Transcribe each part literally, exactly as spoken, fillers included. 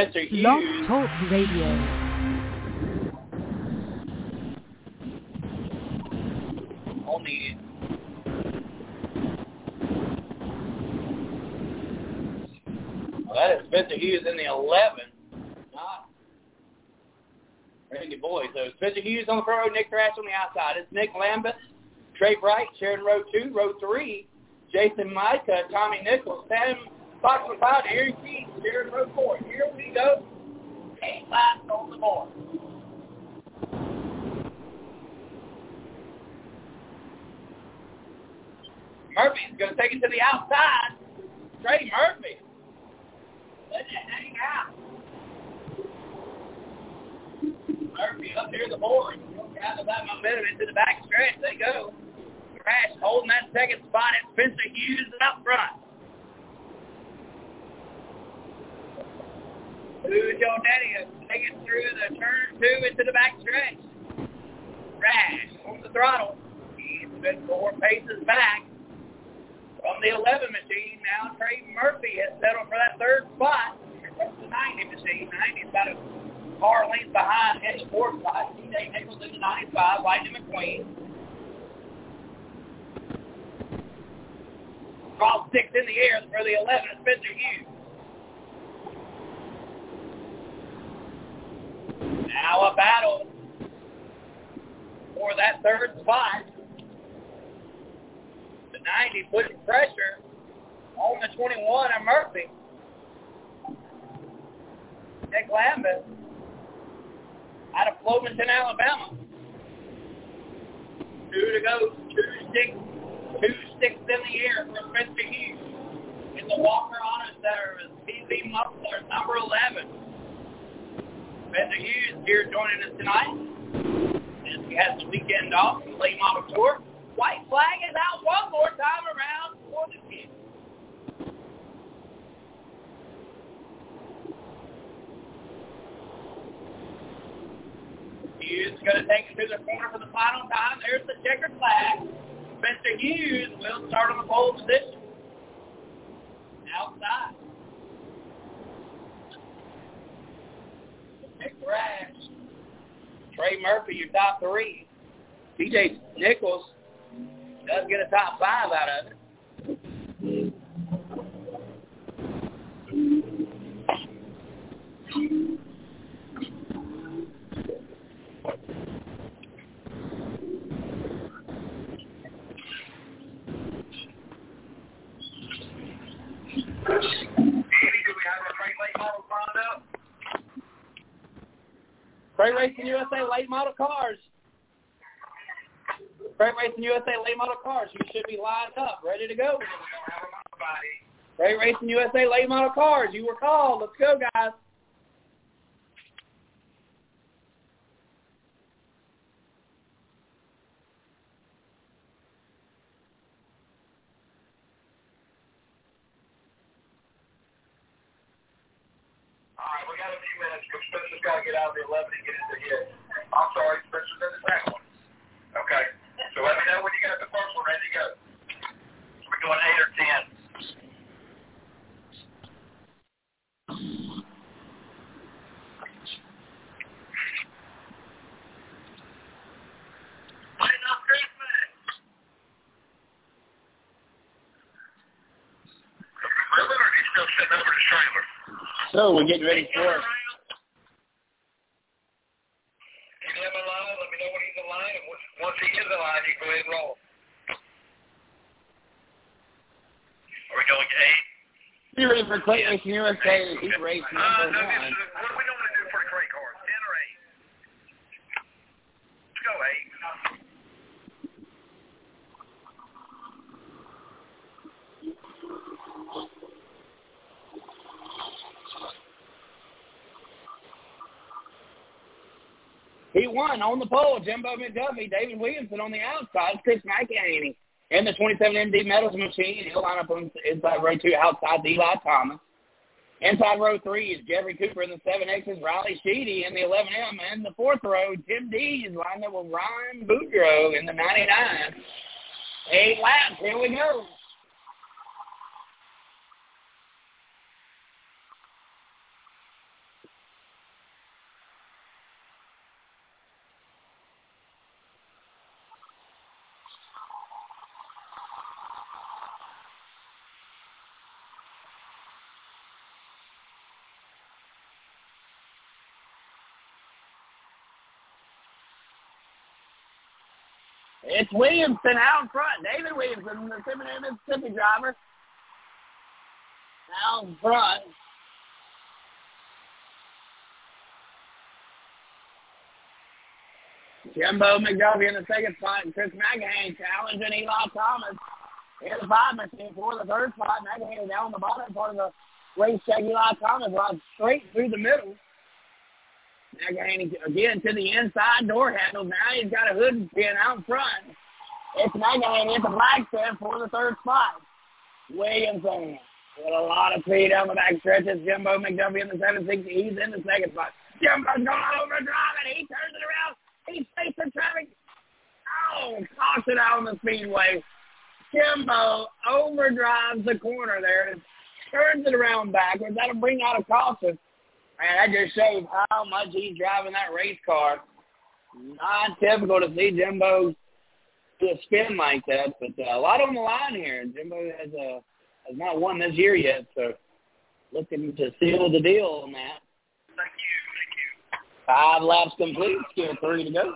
Spencer Hughes. Long Talk Radio. Only well, that is Spencer Hughes in the eleven. Not Randy Boyd. So Spencer Hughes on the front row, Nick Thrash on the outside. It's Nick Lambeth, Trey Bright, Sharon row two, row three, Jason Micah, Tommy Nichols, Sam Fox and Five, Aaron Keith, Sharon row four. Here we go. Eight laps on the board. Murphy's going to take it to the outside. Trey Murphy. Let it hang out. Murphy up near the board. He'll gather that momentum into the back stretch. They go. Crash holding that second spot at Spencer Hughes up front. Who's your daddy? Take it through the turn two into the back stretch. Crash on the throttle. He's been four paces back. From the eleven machine, now Trey Murphy has settled for that third spot. Here comes the ninety machine. ninety's got a car length behind his fourth spot. T J Nichols in the ninety-five, Lightning McQueen. Ball six in the air for the eleven, Spencer Hughes. Now a battle for that third spot. ninety putting pressure on the twenty-one and Murphy. Nick Lambeth out of Bloomington, Alabama. Two to go, two six, two six in the air for Spencer Hughes. In the Walker Auto Service, B B Muffler, number eleven. Spencer Hughes here joining us tonight. And we had the weekend off, the late model tour. White flag is out one more time around for the kick. Hughes is going to take it to the corner for the final time. There's the checkered flag. Mister Hughes will start on the pole position. Outside. Nick Rash. Trey Murphy, your top three. T J Nichols does get a top five out of it. Andy, do we have a great late model lined up? Great Racing U S A late model cars. Great Racing U S A late model cars. You should be lined up, ready to go. Great Racing U S A late model cars. You were called. Let's go, guys. All right, we got a few minutes because Spencer's got to get out of the eleven and get into his. I'm sorry, Spencer's in the second one. Okay. So let me know when you got the first one ready to go. We're doing eight or ten. Lighten up Christmas. Really, or he's still sitting over the trailer. So we're getting ready for it. Keep him alive. Let me know when he's alive. Once he is alive, you go ahead and roll. Are we going to eight? Be ready for Great Racing U S A. Okay. He's race number uh, no, one. What do we normally do for a great car? Ten or eight? Let's go eight. He won on the pole. Jimbo McDuffie, David Williamson on the outside, Chris McHaney in the twenty-seven M D Metals machine. He'll line up on inside row two, outside the Eli Thomas. Inside row three is Jeffrey Cooper in the seven X's, Riley Sheedy in the eleven M. And the fourth row, Tim D is lined up with Ryan Boudreaux in the ninety-nine. Eight laps. Here we go. It's Williamson out front. David Williamson, the Mississippi driver. Out front. Jimbo McDuffie in the second spot, and Chris McHaney challenging Eli Thomas in the five machine for the third spot. McHaney down on the bottom part of the race check. Eli Thomas rides straight through the middle. McHaney again to the inside door handle. Now he's got a hood pin out front. It's McHaney at the flag stand for the third spot. Williamson with a lot of speed down the back stretch. It's Jimbo McDuffie in the seven sixty. He's in the second spot. Jimbo's going over a drive, and he turns it around. He's facing traffic. Oh, caution out on the speedway. Jimbo overdrives the corner there and turns it around backwards. That'll bring out a caution. Man, that just shows how much he's driving that race car. Not typical to see Jimbo just spin like that, but uh, a lot on the line here. Jimbo has, uh, has not won this year yet, so looking to seal the deal on that. Thank you. Five laps complete. Still three to go.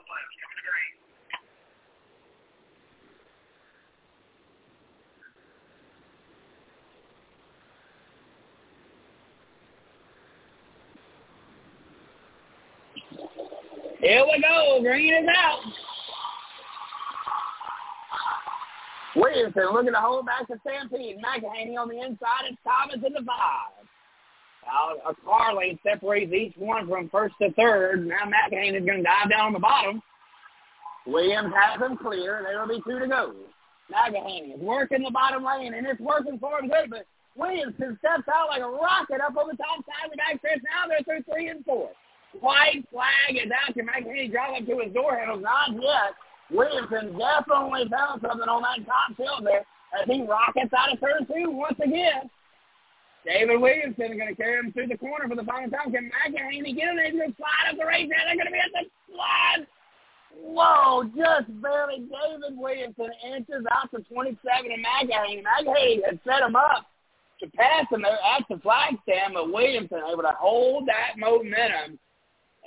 Here we go. Green is out. Williamson looking to hold back the Stampede. McHaney on the inside. It's Thomas in the five. Uh, a car lane separates each one from first to third. Now McHaney is going to dive down on the bottom. Williams has him clear. There will be two to go. McHaney is working the bottom lane, and it's working for him good, but Williamson steps out like a rocket up on the top side of the back stretch. Now they're through three and four. White flag is out. McHaney drives up to his door handle. Not yet. Williamson definitely found something on that top shelf there as he rockets out of turn two once again. David Williamson is going to carry him through the corner for the final time. Can McHaney get him? He's going to slide up the race. Now they're going to be at the slide. Whoa, just barely. David Williamson inches out to twenty-seven and McHaney. McHaney had set him up to pass him there at the flag stand, but Williamson able to hold that momentum,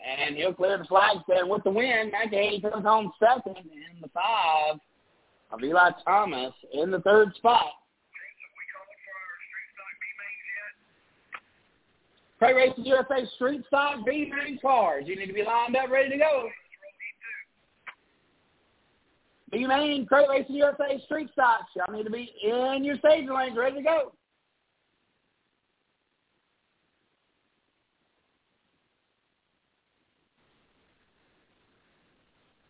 and he'll clear the flag stand with the win. McHaney comes home second in the five of Eli Thomas in the third spot. Crate Racing U S A Street Stock B-Main cars. You need to be lined up, ready to go. B-Main Crate Racing U S A Street Stocks. Y'all need to be in your stage lanes, ready to go.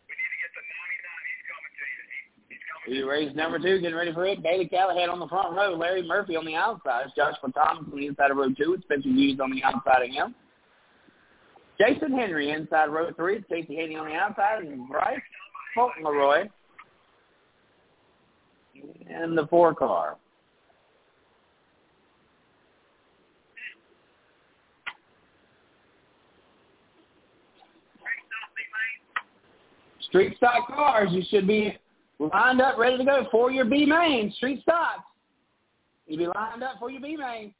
We need to get the ninety-nine. He's coming to you. He's coming to you. Race number two, getting ready for it. Bailey Callahan on the front row. Larry Murphy on the outside. It's Joshua Thomas on the inside of row two. It's Spencer Hughes on the outside of him. Jason Henry inside row three. It's Casey Haney on the outside. And Bryce Fulton Leroy in the four car. Street stock cars, you should be lined up, ready to go for your B-Main. Street stocks, you be lined up for your B-Main.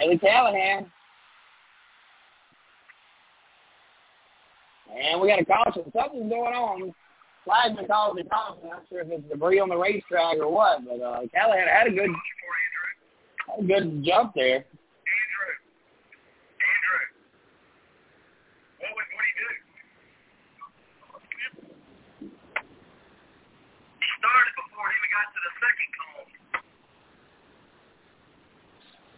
Bailey Callahan. And we got a caution. Something's going on. Flagman calls it off. I'm not sure if it's debris on the racetrack or what, but uh, Callahan had a good, had a good jump there. Andrew, Andrew, what would what do you do? He started before he even got to the second cone.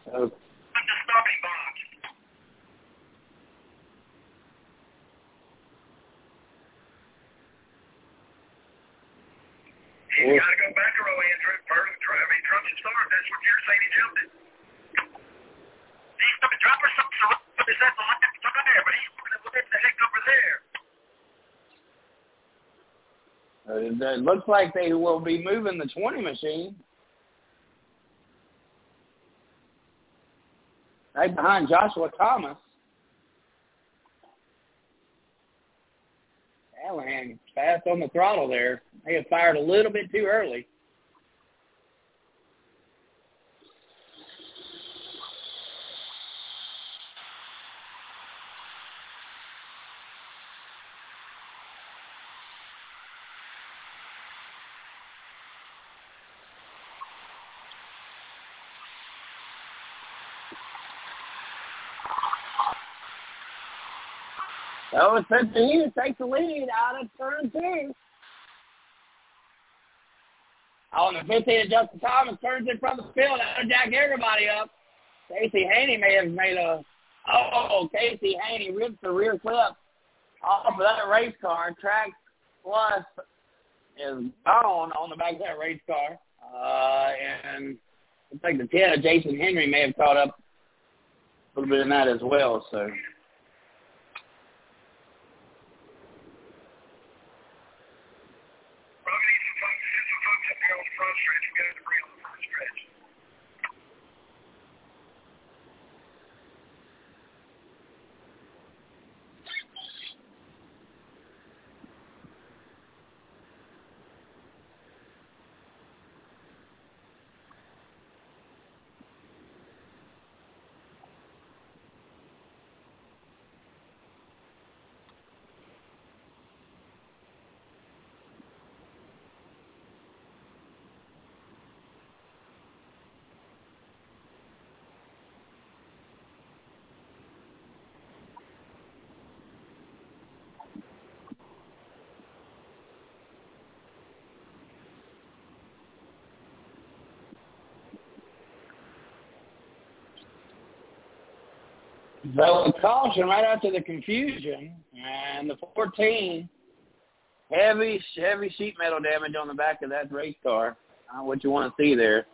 So, I'm just starting box. You got to go back a row, Andrew. First, I mean, Trump should start. That's what you're saying. He jumped it. He's going to drop or something. He's at the left over there, but he's going to look at the heck over there. It looks like they will be moving the twenty machine. Right behind Joshua Thomas. Callahan fast on the throttle there. They had fired a little bit too early. That was Spencer Hughes takes the lead out of turn two. On the fifteen, Justin Thomas turns in front of the field. That'll jack everybody up. Casey Haney may have made a – oh, Casey Haney rips the rear clip off of that race car. Track Plus is gone on the back of that race car. Uh, and it's like the ten of Jason Henry may have caught up a little bit in that as well. So So the caution right after the confusion, and the fourteen, heavy, heavy sheet metal damage on the back of that race car. Not what you want to see there.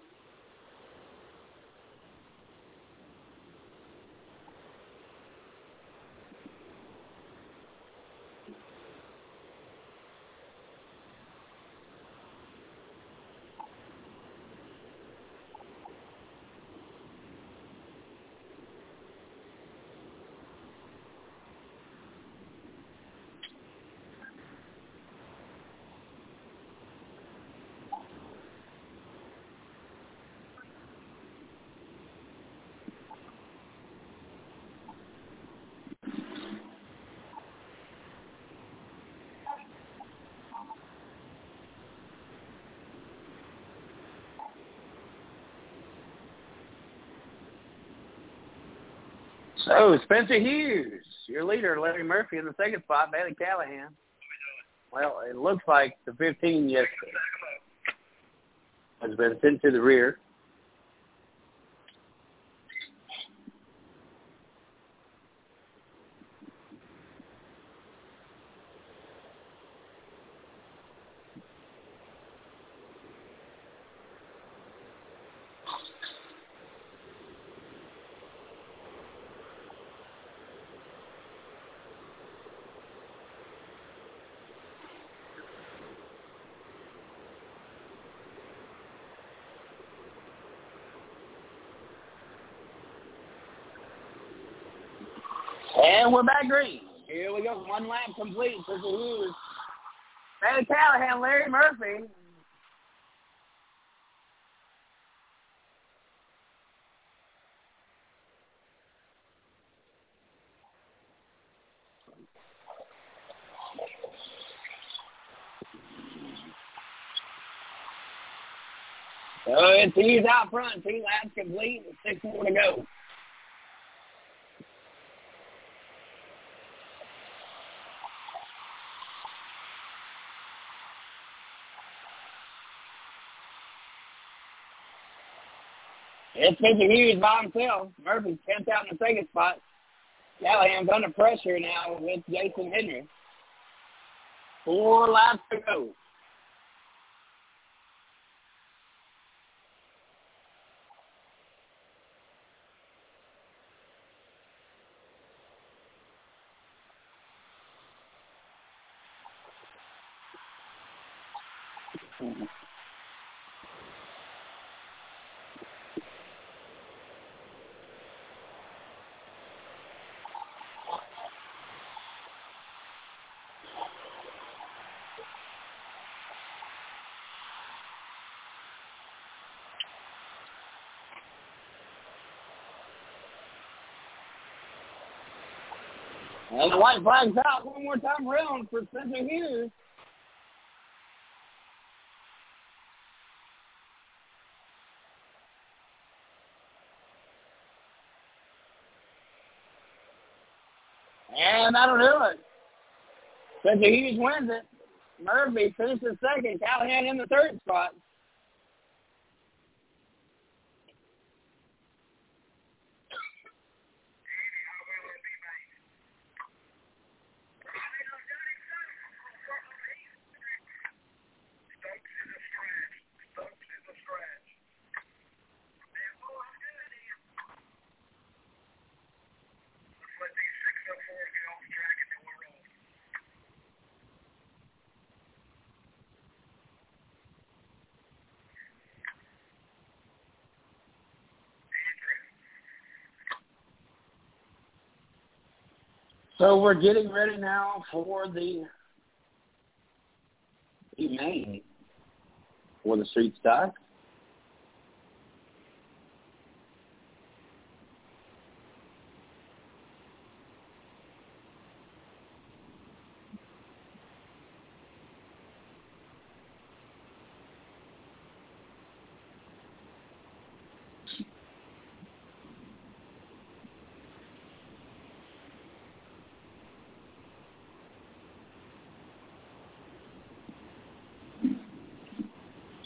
So, Spencer Hughes, your leader, Larry Murphy, in the second spot, Bailey Callahan. Well, it looks like the fifteen yesterday has been sent to the rear. And we're back green. Here we go. One lap complete. This is Hughes. Matt Callahan, Larry Murphy. So it's Hughes out front. Two laps complete. Six more to go. It's Spencer Hughes by himself. Murphy's tenth out in the second spot. Callahan's under pressure now with Jason Henry. Four laps to go. And the white flag's out one more time around for Spencer Hughes. And that'll do it. Spencer Hughes wins it. Murphy finishes second. Callahan in the third spot. So we're getting ready now for the main for the street stock.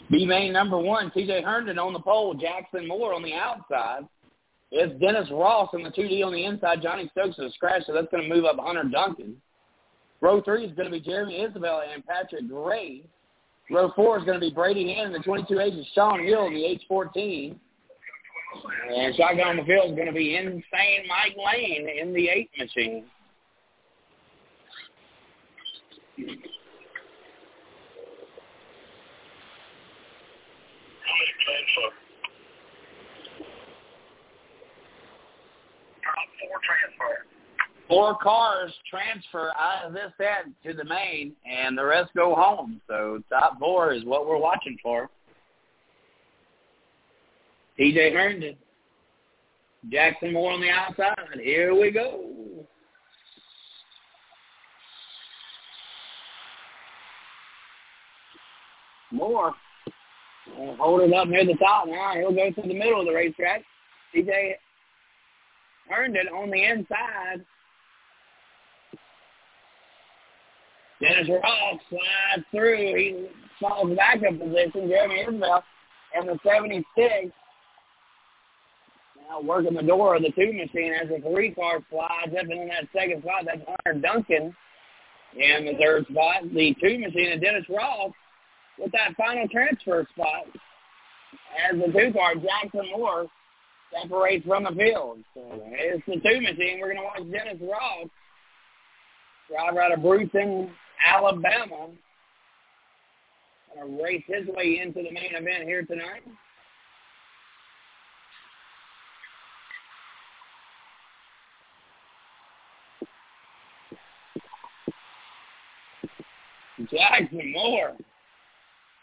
B-Main number one, T J. Herndon on the pole, Jackson Moore on the outside. It's Dennis Ross in the two D on the inside. Johnny Stokes is a scratch, so that's going to move up Hunter Duncan. Row three is going to be Jeremy Isabel and Patrick Gray. Row four is going to be Brady Hand, the twenty-two H is Sean Hill in the H fourteen. And shotgun on the field is going to be Insane Mike Lane in the eight machine. Four cars transfer out of this end to the main, and the rest go home. So top four is what we're watching for. T J. Herndon, Jackson Moore on the outside. Here we go. Moore holding up near the top now. He'll go to the middle of the racetrack. T J. Herndon on the inside. Dennis Ross slides through. He falls back in position. Jeremy Isabel in the seventy-six. Now working the door of the two machine as the three car slides up into that second spot. That's Hunter Duncan in the third spot. The two machine and Dennis Ross with that final transfer spot as the two car Jackson Moore separates from the field. So it's the two machine. We're going to watch Dennis Ross drive out of Brewston, Alabama. Going to race his way into the main event here tonight. Jackson Moore.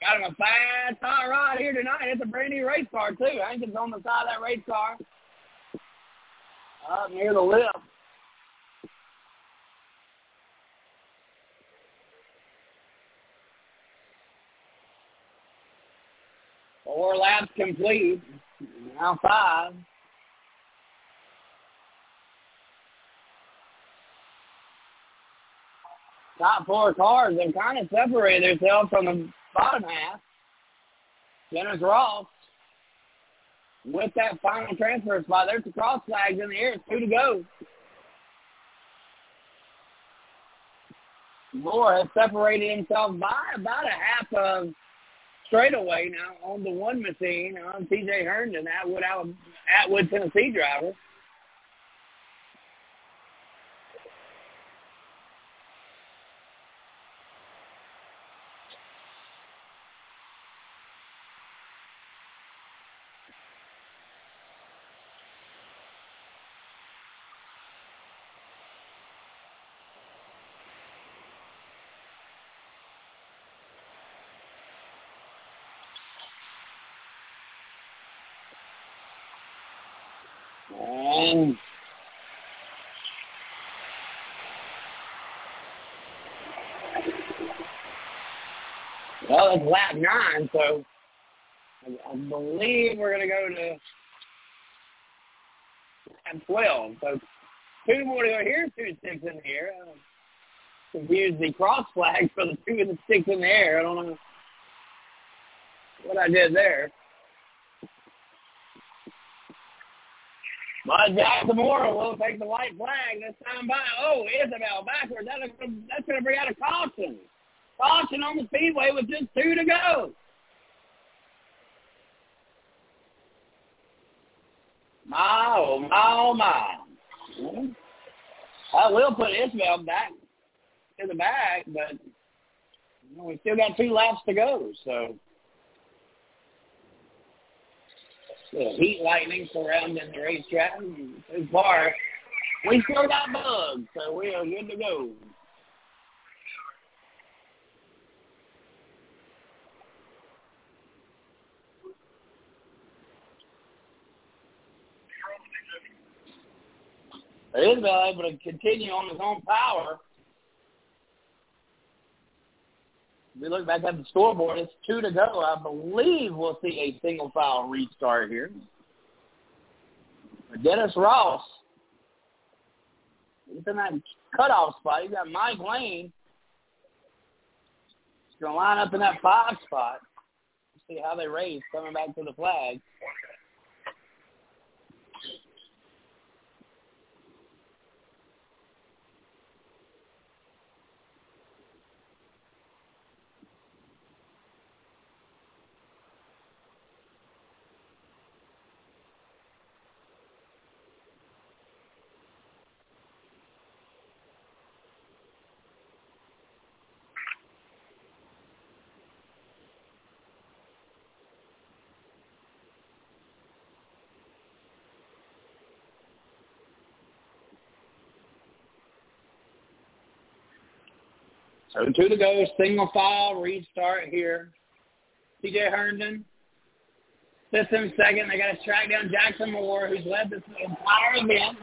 Got him a fast hot rod here tonight. It's a brand new race car, too. Hankins on the side of that race car. Up near the lip. Four laps complete. Now five. Top four cars have kind of separated themselves from the bottom half. Dennis Ross with that final transfer spot. There's the cross flags in the air. It's two to go. Moore has separated himself by about a half of straightaway now on the one machine on T J. Herndon, Atwood, Alabama, Atwood, Tennessee driver. And well, it's lap nine, so I believe we're going to go to lap twelve. So two more to go here, two sticks in the air. I'm confused the cross flag for the two and the sticks in the air. I don't know what I did there. But Jackson Moore will take the white flag this time by. Oh, Isabel backwards. That looks, that's going to bring out a caution. Caution on the speedway with just two to go. My, oh, my, oh, my. I will put Ismail back in the bag, but you know, we still got two laps to go. So, yeah, heat lightning surrounding the racetrack. So far, we still got bugs, so we are good to go. Isabel able to continue on his own power. We look back at the scoreboard. It's two to go. I believe we'll see a single foul restart here. Dennis Ross. He's in that cutoff spot. He's got Mike Lane. He's going to line up in that five spot. See how they race coming back to the flag. So two to go, single file, restart here. T J. Herndon sits in second. They got to track down Jackson Moore, who's led this entire event.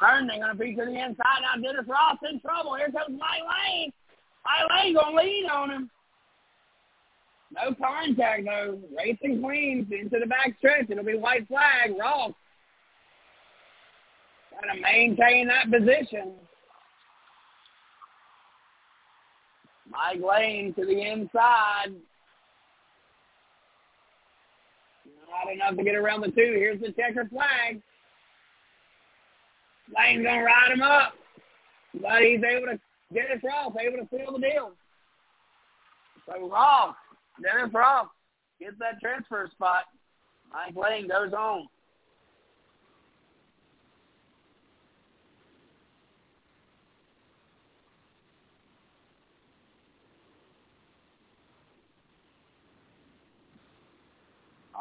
Herndon going to be to the inside. Now Dennis Ross in trouble. Here comes Mike Lane. Mike Lane going to lead on him. No contact, though. Racing Queens into the back stretch. It'll be white flag. Ross got to maintain that position. Mike Lane to the inside. Not enough to get around the two. Here's the checker flag. Lane's going to ride him up. But he's able to, Dennis Ross able to seal the deal. So Ross, Dennis Ross gets that transfer spot. Mike Lane goes on.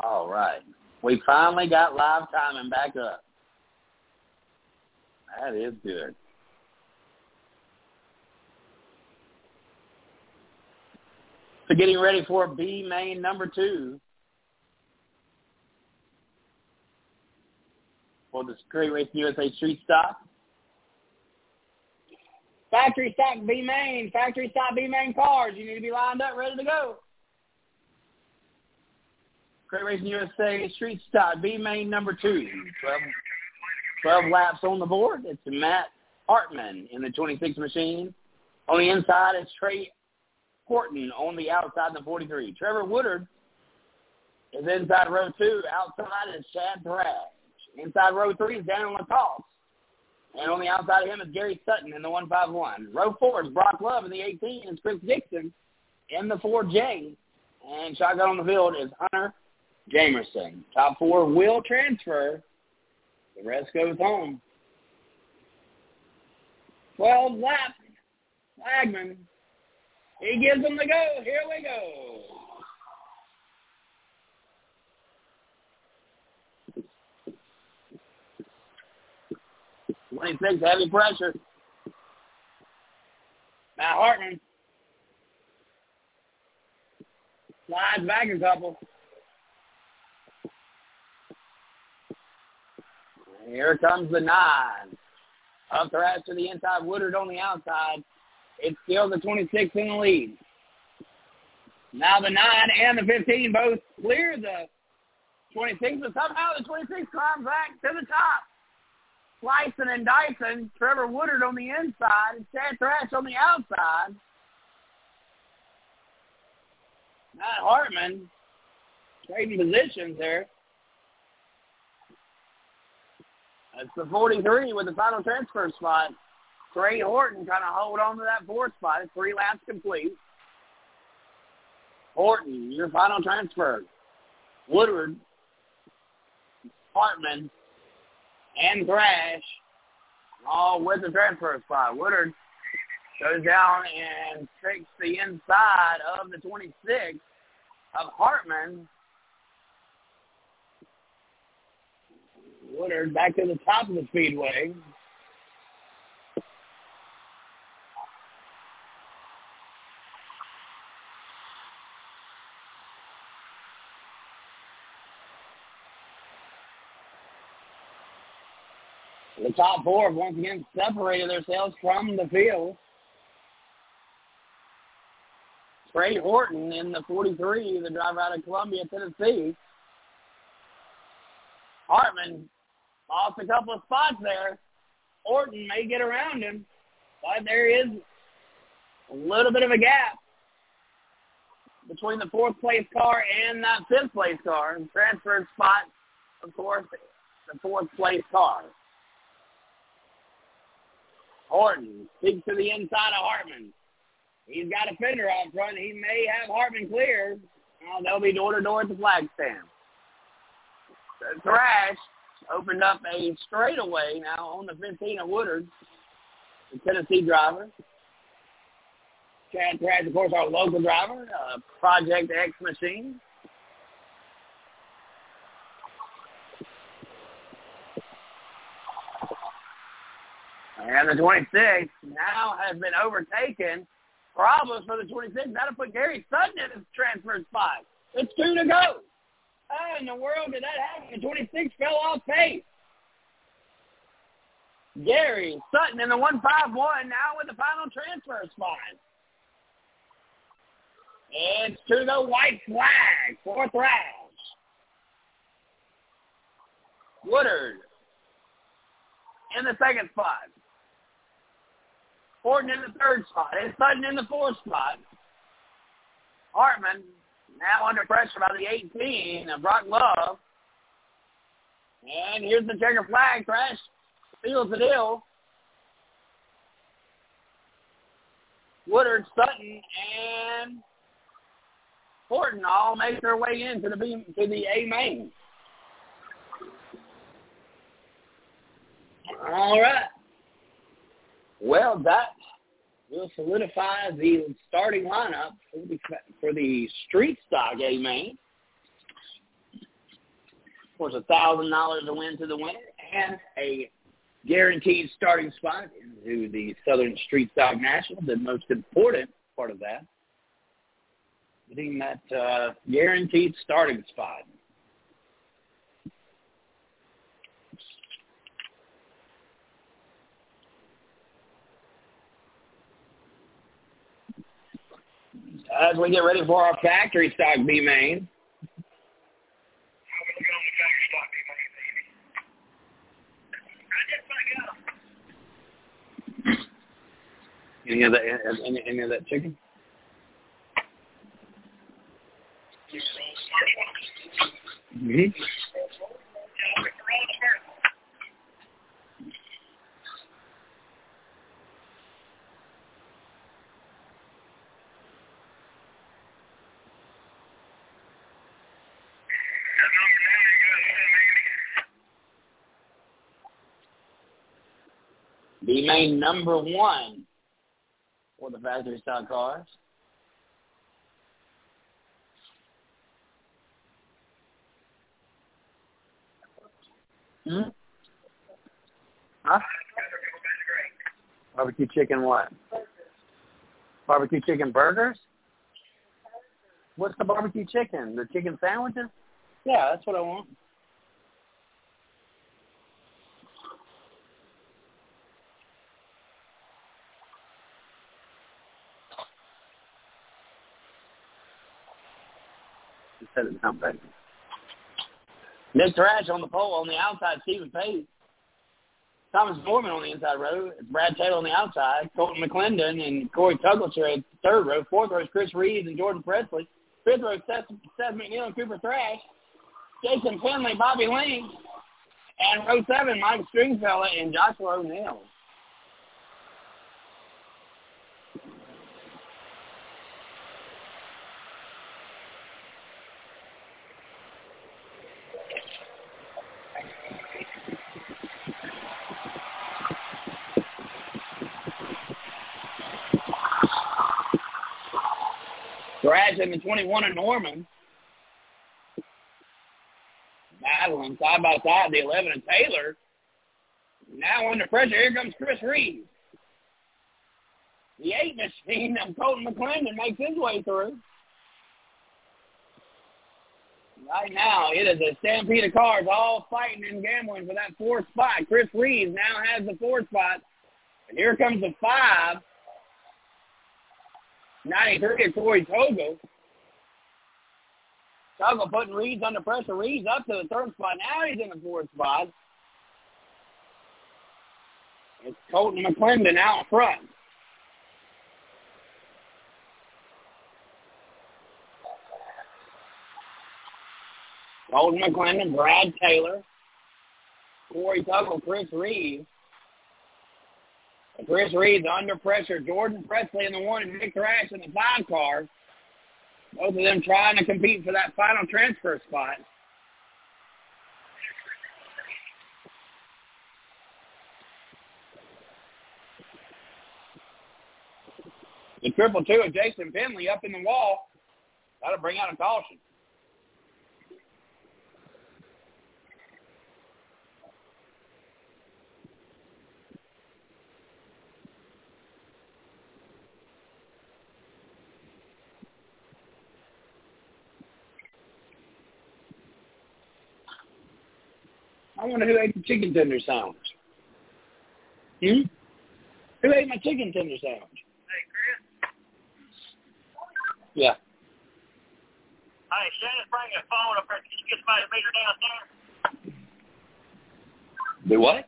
All right. We finally got live timing back up. That is good. So getting ready for B main number two for the Great Racing U S A Street Stock. Factory stock B main. Factory stock B main cars. You need to be lined up, ready to go. Great Racing U S A Street Stock, B main number two. twelve, twelve laps on the board. It's Matt Hartman in the twenty-six machine. On the inside, it's Trey Horton on the outside in the forty-three. Trevor Woodard is inside row two. Outside is Chad Bragg. Inside row three is Daniel LaCoste. And on the outside of him is Gary Sutton in the one fifty-one. Row four is Brock Love in the eighteen. And Chris Dixon in the four J. And shotgun on the field is Hunter Jamerson. Top four will transfer. The rest goes home. twelve laps. Flagman. He gives them the go. Here we go. twenty-six, heavy pressure. Matt Hartman slides back a couple. Here comes the nine. Up thrust to the inside. Woodard on the outside. It's still the twenty-six in the lead. Now the nine and the fifteen both clear the twenty-six, but somehow the twenty-six climbs back to the top. slicing and dicing Trevor Woodard on the inside and Chad Thrash on the outside. Matt Hartman trading positions there. That's the forty-three with the final transfer spot. Trey Horton trying to hold on to that fourth spot. It's three laps complete. Horton, your final transfer. Woodard, Hartman, and Thrash all with the transfer spot. Woodard goes down and takes the inside of the twenty-six of Hartman. Woodard back to the top of the speedway. The top four have once again separated themselves from the field. Trey Horton in the forty-three, the driver out of Columbia, Tennessee. Hartman lost a couple of spots there. Horton may get around him, but there is a little bit of a gap between the fourth-place car and that fifth-place car. And transfer spot, of course, the fourth-place car. Horton speaks to the inside of Hartman. He's got a fender out front. He may have Hartman cleared. Well, they'll be door-to-door at the flag stand. So Thrash opened up a straightaway now on the fifteen of Woodard, the Tennessee driver. Chad Thrash, of course, our local driver, uh, Project X machine. And the twenty-six now has been overtaken. Problems for the twenty-six. That'll put Gary Sutton in his transfer spot. It's two to go. How in the world did that happen? The twenty-six fell off pace. Gary Sutton in the one five one now with the final transfer spot. It's two to go. White flag. Fourth round. Woodard in the second spot. Horton in the third spot. And Sutton in the fourth spot. Hartman now under pressure by the eighteen of Brock Love. And here's the checker flag. Thrash seals the deal. Woodard, Sutton, and Horton all make their way into the B, to the A main. All right. Well, that will solidify the starting lineup for the, for the Street Stock A Main. Of course, one thousand dollars to win to the winner and a guaranteed starting spot into the Southern Street Stock National, the most important part of that, getting that uh, guaranteed starting spot. As we get ready for our factory stock B main. How will we get on the factory stock B main, baby? I just might go. Any of that? Any, any of that chicken? Mm-hmm. B main number one for the factory stock cars. Hmm? Huh? Barbecue chicken what? Barbecue chicken burgers? What's the barbecue chicken? The chicken sandwiches? Yeah, that's what I want. Nick Thrash on the pole on the outside, Stephen Page. Thomas Dorman on the inside row, Brad Taylor on the outside, Colton McClendon and Corey Tugler third row, fourth row is Chris Reeves and Jordan Presley, fifth row is Seth, Seth McNeil and Cooper Thrash, Jason Finley, Bobby Lane, and row seven, Mike Stringfellow and Joshua O'Neill. Thrash in the twenty-one of Norman. Battling side by side, the eleven of Taylor. Now under pressure, here comes Chris Reed. The eight machine of Colton McClendon makes his way through. Right now, it is a stampede of cars all fighting and gambling for that fourth spot. Chris Reed now has the fourth spot. And here comes the five. ninety-three, Corey Togo. Togo putting Reeves under pressure. Reeves up to the third spot. Now he's in the fourth spot. It's Colton McClendon out front. Colton McClendon, Brad Taylor, Corey Togo, Chris Reeves. Chris Reed's under pressure. Jordan Presley in the one and Nick Thrash in the five car. Both of them trying to compete for that final transfer spot. The triple two of Jason Finley up in the wall. That'll bring out a caution. I wonder who ate the chicken tender sandwich. Hmm? Who ate my chicken tender sandwich? Hey, Chris. Yeah. Hey, Shannon's bringing a phone up there. Can you get somebody to meet her downstairs? Do what?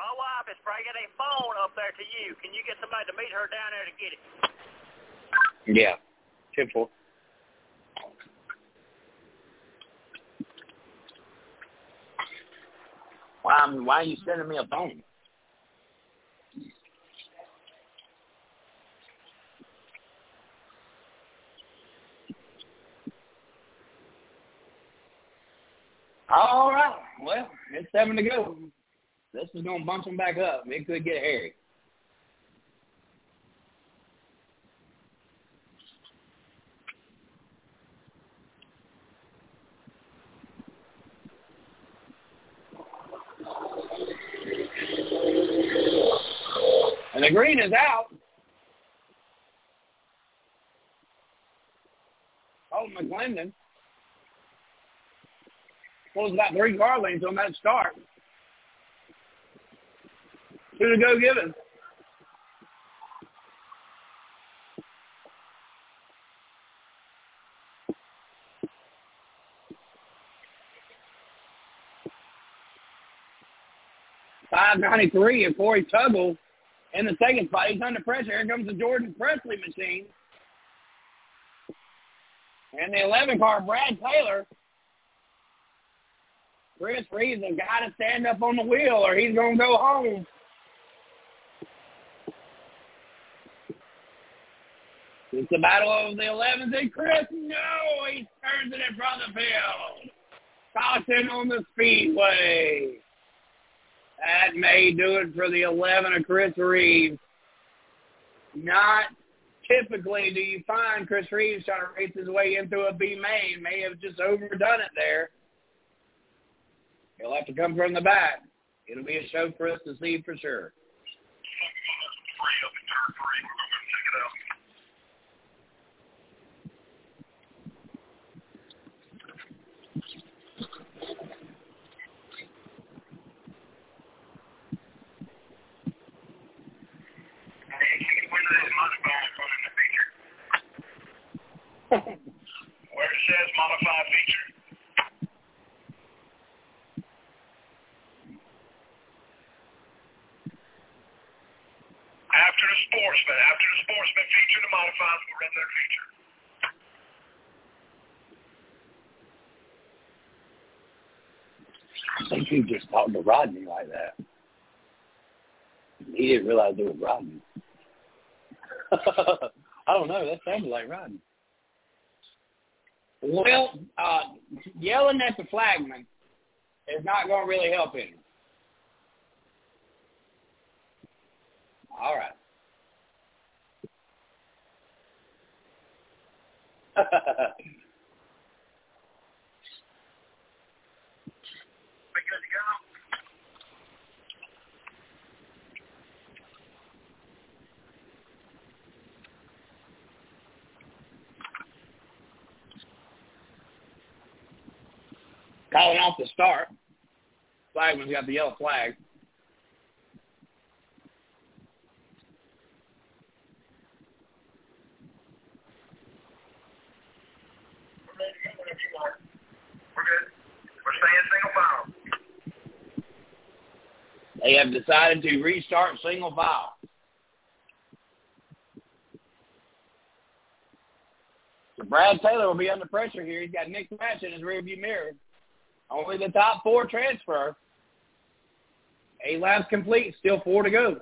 My wife is bringing a phone up there to you. Can you get somebody to meet her down there to get it? Yeah. ten four. Um, why are you sending me a phone? All right. Well, it's seven to go. This is going to bunch them back up. It could get hairy. And the green is out. Colton McClendon pulls about three car lengths on that start. Two to go given. five ninety-three and Corey Tuggle. In the second spot, he's under pressure. Here comes the Jordan Presley machine. And the eleven car, Brad Taylor. Chris Reeves has got to stand up on the wheel or he's going to go home. It's the battle of the elevens. And Chris, no, he turns it in front of the field. Caution on the speedway. That may do it for the eleven of Chris Reeves. Not typically do you find Chris Reeves trying to race his way into a B main. May have just overdone it there. He'll have to come from the back. It'll be a show for us to see for sure. Where it says modified feature. sportsman. After the sportsman feature, the modifiers will run their feature. I think he just talked to Rodney like that. He didn't realize it was Rodney. I don't know. That sounded like Rodney. Well, uh, yelling at the flagman is not going to really help him. All right. We good to go? Calling off the start. Flagman's got the yellow flag. They have decided to restart single file. So Brad Taylor will be under pressure here. He's got Nick Match in his rearview mirror. Only the top four transfer. Eight laps complete. Still four to go.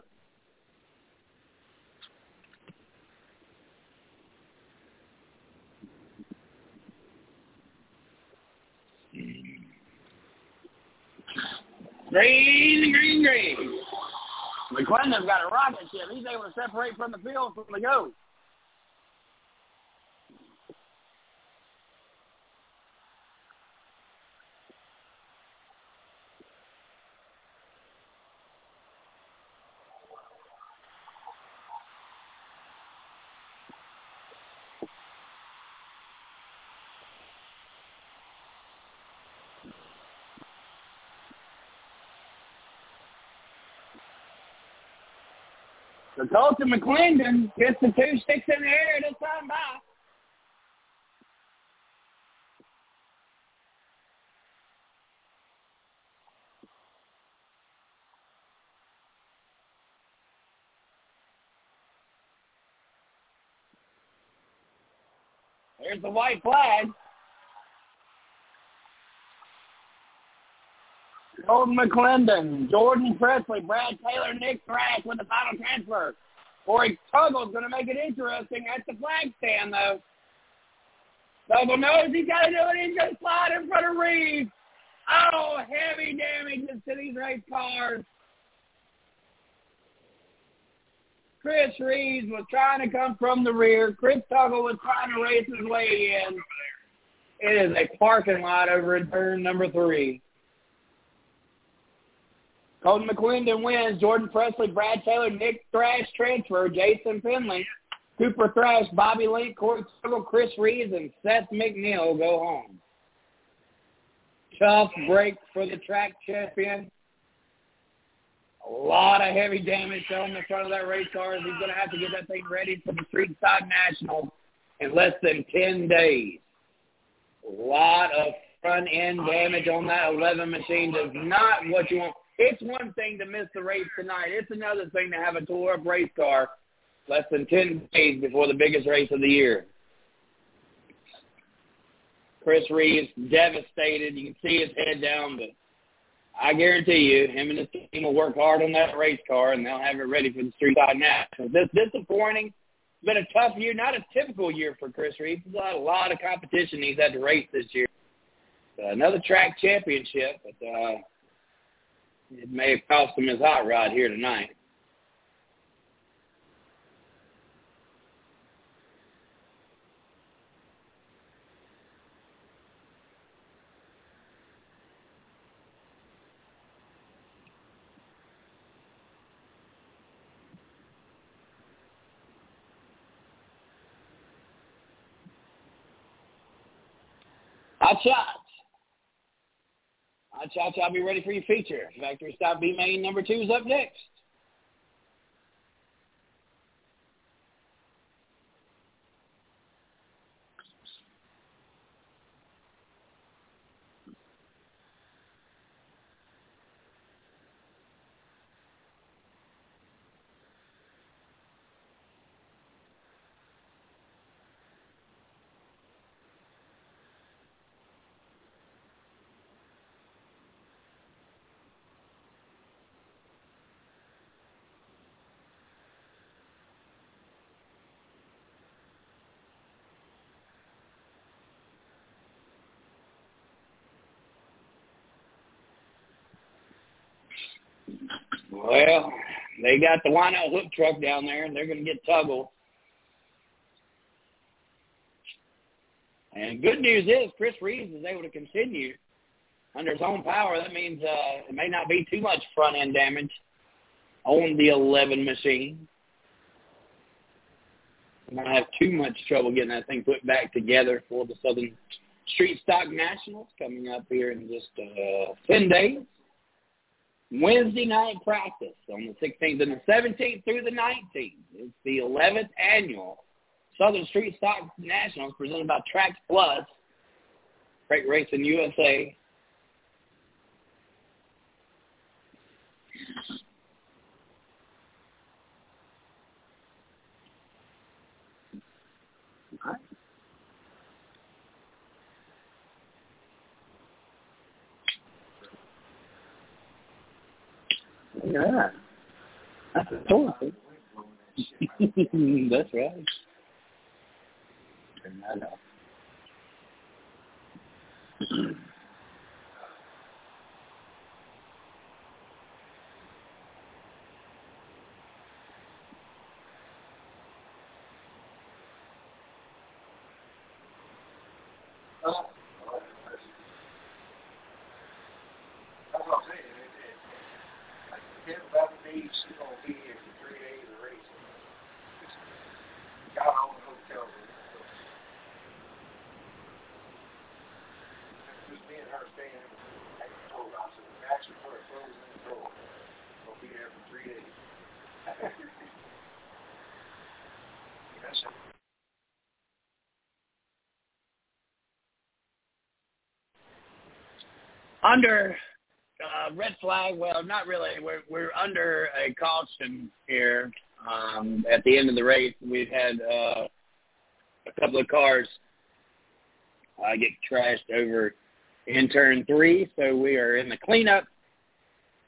Green, green, green. McClendon's got a rocket ship. He's able to separate from the field from the go. The Colts and McClendon gets the two sticks in the air this time by. There's the white flag. Golden McClendon, Jordan Presley, Brad Taylor, Nick Thrash with the final transfer. Corey Tuggle's going to make it interesting at the flag stand, though. Tuggle knows he's got to do it. He's going to slide in front of Reeves. Oh, heavy damages to these race cars. Chris Reeves was trying to come from the rear. Chris Tuggle was trying to race his way in. It is a parking lot over in turn number three. Colton McClendon wins. Jordan Presley, Brad Taylor, Nick Thrash transfer, Jason Finley, Cooper Thrash, Bobby Link, Corey Circle, Chris Reeves, and Seth McNeil go home. Tough break for the track champion. A lot of heavy damage on the front of that race car. He's going to have to get that thing ready for the Street Stock National in less than ten days. A lot of front-end damage on that eleven machine. Does not what you want. It's one thing to miss the race tonight. It's another thing to have a tore-up race car less than ten days before the biggest race of the year. Chris Reeves devastated. You can see his head down, but I guarantee you him and his team will work hard on that race car, and they'll have it ready for the Street Stock National. This is disappointing. It's been a tough year, not a typical year for Chris Reeves. He's got a lot of competition he's had to race this year. Uh, another track championship, but uh, – it may have cost him his hot rod here tonight. Hot shot. Cha-Cha, I'll be ready for your feature. Factory Stop B-Main number two is up next. Well, they got the Wino hook truck down there, and they're going to get tuggled. And good news is Chris Reeves is able to continue under his own power. That means uh, it may not be too much front-end damage on the eleven machine. Not have too much trouble getting that thing put back together for the Southern Street Stock Nationals coming up here in just uh, ten days. Wednesday night practice on the sixteenth and the seventeenth through the nineteenth. It's the eleventh annual Southern Street Stock Nationals presented by Trax Plus, Great Racing U S A. Yeah, that's a toy. That's right. I know. Under uh, red flag, well, not really. We're we're under a caution here. Um, at the end of the race, we've had uh, a couple of cars uh, get trashed over in turn three, so we are in the cleanup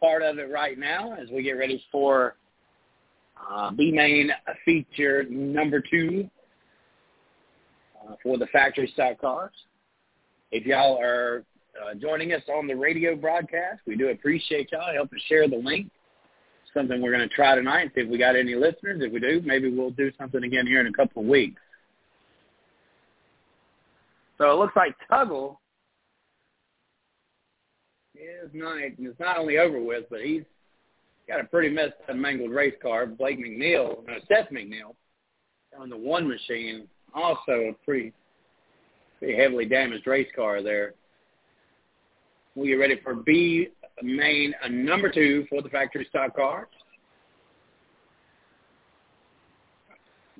part of it right now as we get ready for uh, B-Main feature number two uh, for the factory stock cars. If y'all are Uh, joining us on the radio broadcast, we do appreciate y'all helping share the link. Something we're going to try tonight and see if we got any listeners. If we do, maybe we'll do something again here in a couple of weeks. So it looks like Tuggle is not, it's not only over with, but he's got a pretty messed up mangled race car. Blake McNeil, no, Seth McNeil, on the one machine, also a pretty, pretty heavily damaged race car there. We are ready for B main uh, number two for the factory stock cars.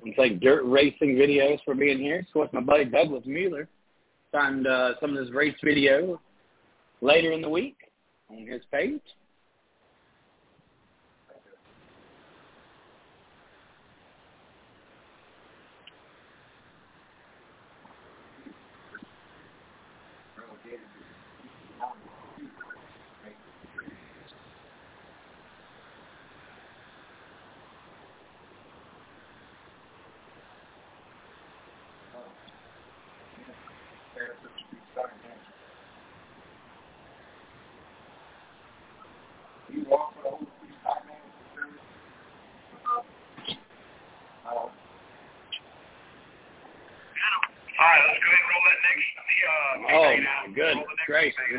It's like dirt racing videos for being here. So with my buddy Douglas Mueller, find uh, some of his race video later in the week on his page.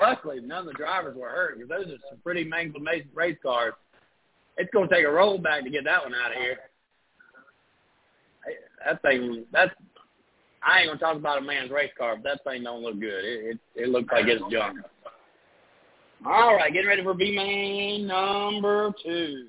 Luckily, none of the drivers were hurt because those are some pretty mangled race cars. It's going to take a rollback to get that one out of here. That thing, that's, I ain't going to talk about a man's race car, but that thing don't look good. It, it, it looks like it's junk. All right, getting ready for B-Main number two.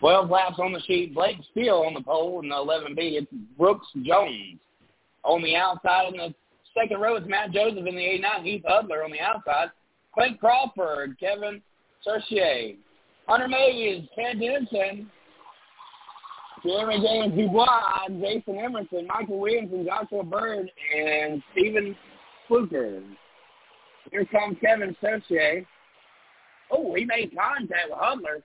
twelve laps on the sheet. Blake Steele on the pole in the eleven B. It's Brooks Jones. On the outside in the second row, it's Matt Joseph in the eighty-nine. Heath Udler on the outside. Clint Crawford, Kevin Cerchier. Hunter Mays, Ted Denson, Jeremy James Dubois, Jason Emerson, Michael Williamson, Joshua Byrd, and Stephen Fluker. Here comes Kevin Cerchier. Oh, he made contact with Udler.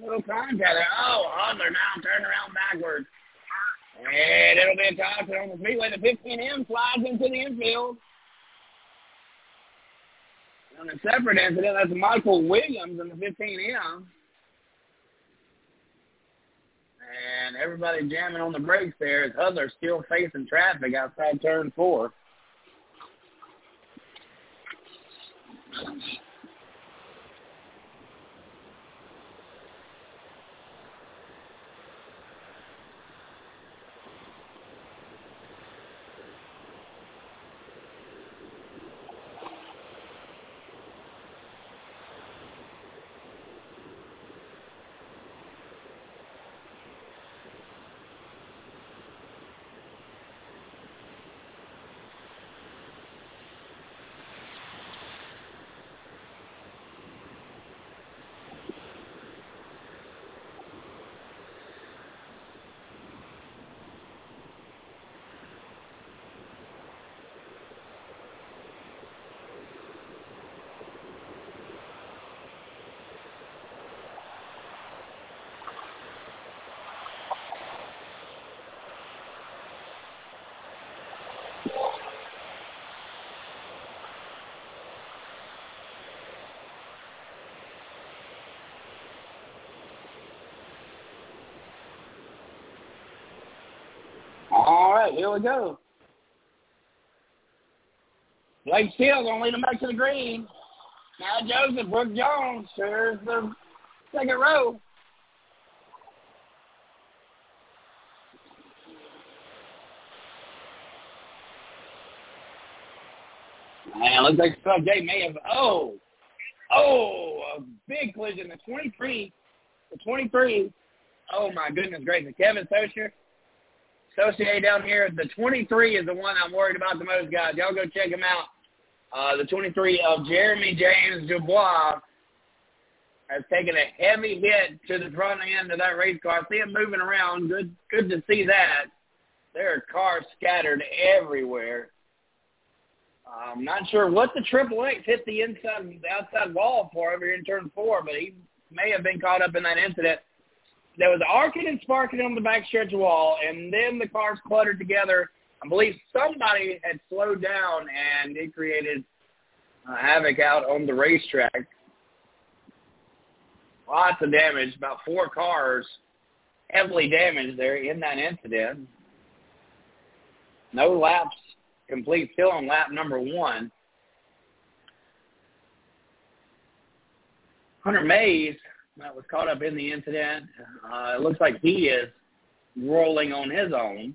No contact. Oh, Udler now turned around backwards. And it'll be a contact on the speedway. The fifteen M slides into the infield. On a separate incident, that's Michael Williams in the fifteen M. And everybody jamming on the brakes there as Udler still facing traffic outside turn four. All right, here we go. Blake Steele going to lead them back to the green. Now Joseph, Brooke Jones, there's the second row. Man, looks like Jay may have, oh, oh, a big collision. The twenty-three, the twenty-three, oh my goodness gracious. Kevin Socher. Associate down here, the twenty-three is the one I'm worried about the most, guys. Y'all go check him out. Uh, the twenty-three of Jeremy James Dubois has taken a heavy hit to the front end of that race car. I see him moving around. Good, good to see that. There are cars scattered everywhere. I'm not sure what the Triple X hit the inside, the outside wall for over here in turn four, but he may have been caught up in that incident. There was arcing and sparking on the backstretch wall, and then the cars cluttered together. I believe somebody had slowed down, and it created uh, havoc out on the racetrack. Lots of damage, about four cars heavily damaged there in that incident. No laps complete, still on lap number one. Hunter Mays. That was caught up in the incident. Uh, it looks like he is rolling on his own.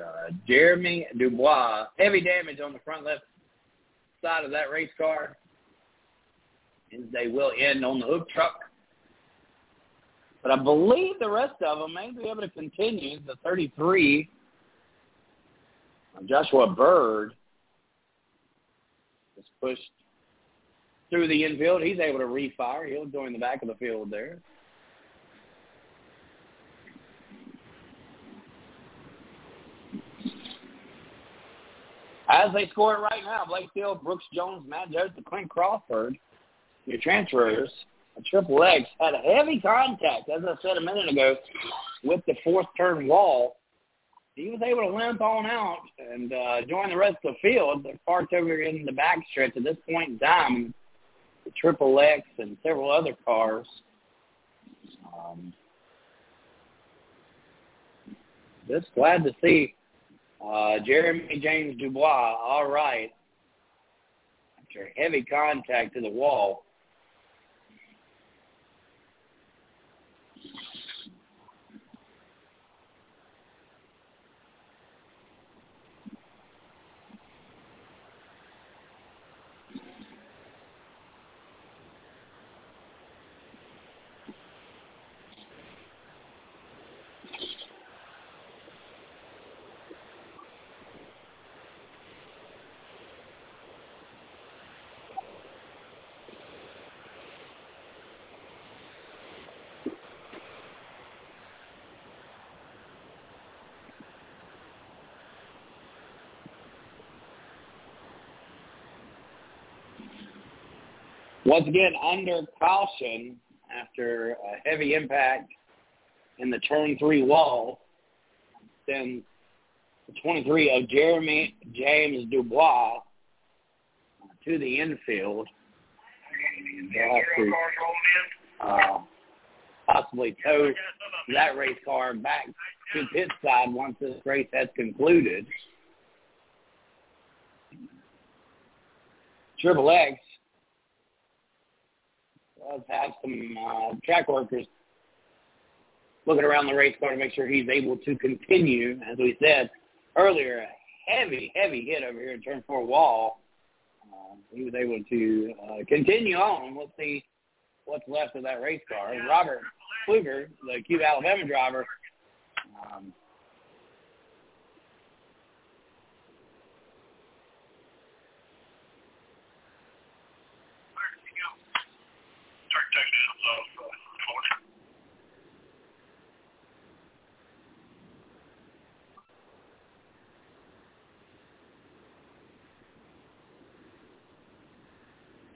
Uh, Jeremy Dubois, heavy damage on the front left side of that race car. And they will end on the hook truck. But I believe the rest of them may be able to continue. The thirty-three, Joshua Byrd, is pushed through the infield. He's able to refire. He'll join the back of the field there. As they score it right now, Blake Steele, Brooks Jones, Matt Joseph, Clint Crawford, your transfers, a Triple X, had a heavy contact, as I said a minute ago, with the fourth turn wall. He was able to limp on out and uh, join the rest of the field. They're parked over in the backstretch at this point in time. The Triple X and several other cars. Um, just glad to see uh, Jeremy James Dubois all right after heavy contact to the wall. once again under caution after a heavy impact in the turn three wall. Then twenty-three of Jeremy James Dubois to the infield. They'll have to uh, possibly tow that race car back to pit side once this race has concluded. Triple X does have some uh, track workers looking around the race car to make sure he's able to continue. As we said earlier, a heavy, heavy hit over here in turn four wall. Uh, he was able to uh, continue on. Let's see what's left of that race car. And Robert Pfluger, the Cube Alabama driver, um,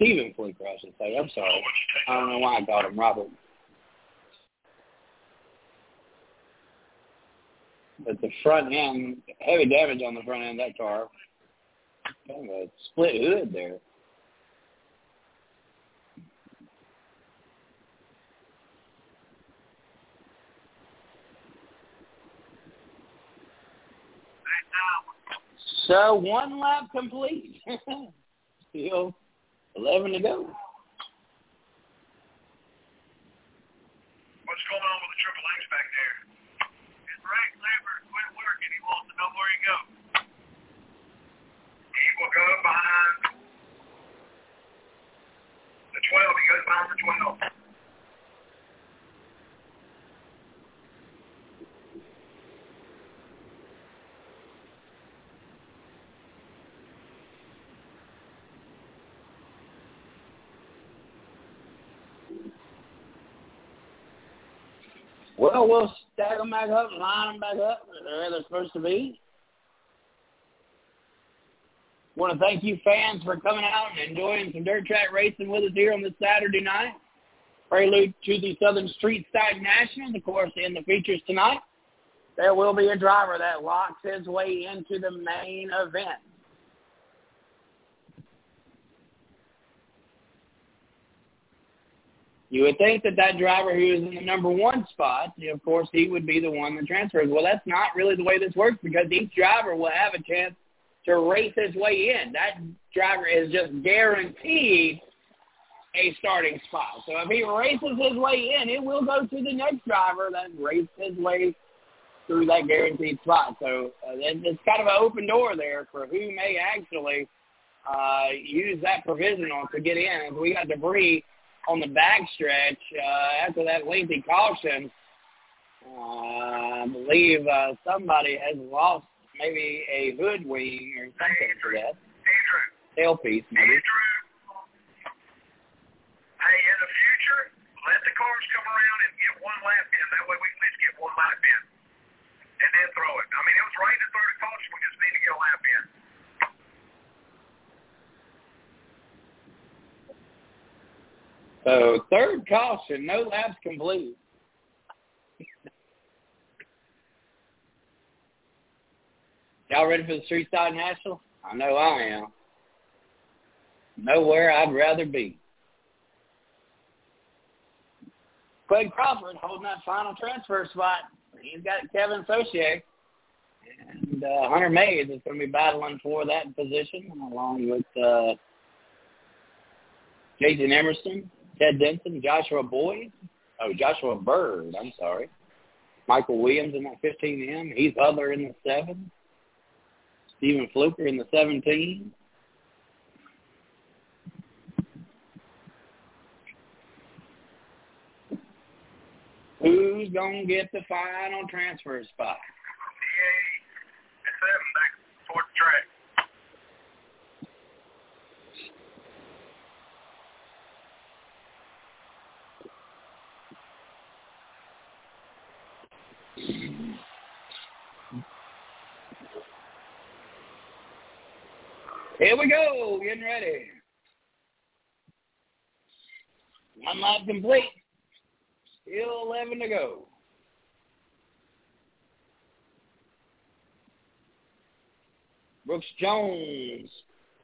Stephen Pfluger, I should say. I'm sorry. I don't know why I called him Robert. But the front end, heavy damage on the front end of that car. Kind of a split hood there. So one lap complete. Still eleven to go. What's going on with the Triple X back there? His right lever quit working. He wants to know where he goes. He will go behind the twelve. He goes behind the twelve. Well, we'll stack them back up, line them back up where they're supposed to be. I want to thank you fans for coming out and enjoying some dirt track racing with us here on this Saturday night. Prelude to the Southern Street Stock National, of course, in the features tonight. There will be a driver that locks his way into the main event. You would think that that driver who is in the number one spot, of course, he would be the one that transfers. Well, that's not really the way this works because each driver will have a chance to race his way in. That driver is just guaranteed a starting spot. So if he races his way in, it will go to the next driver that races his way through that guaranteed spot. So uh, it's kind of an open door there for who may actually uh, use that provisional to get in. If we got debris on the backstretch, uh, after that lengthy caution, uh, I believe uh, somebody has lost maybe a hood wing or something Andrew, like that. Andrew. Tailpiece, maybe. Andrew. Hey, in the future, let the cars come around and get one lap in. That way we can at least get one lap in. And then throw it. I mean, it was right in the third caution. We just need to get a lap in. So third caution, no laps complete. Y'all ready for the Street Stock National? I know I am. Nowhere I'd rather be. Clint Crawford holding that final transfer spot. He's got Kevin Saucier. And uh, Hunter Mays is going to be battling for that position along with uh, Jason Emerson, Ted Denson, Joshua Boyd, oh, Joshua Bird, I'm sorry. Michael Williams in that fifteen M, Heath Hudler in the seven, Stephen Pfluger in the seventeen. Who's going to get the final transfer spot? P A seven back toward the track. Here we go, getting ready. I'm not complete. Still eleven to go. Brooks Jones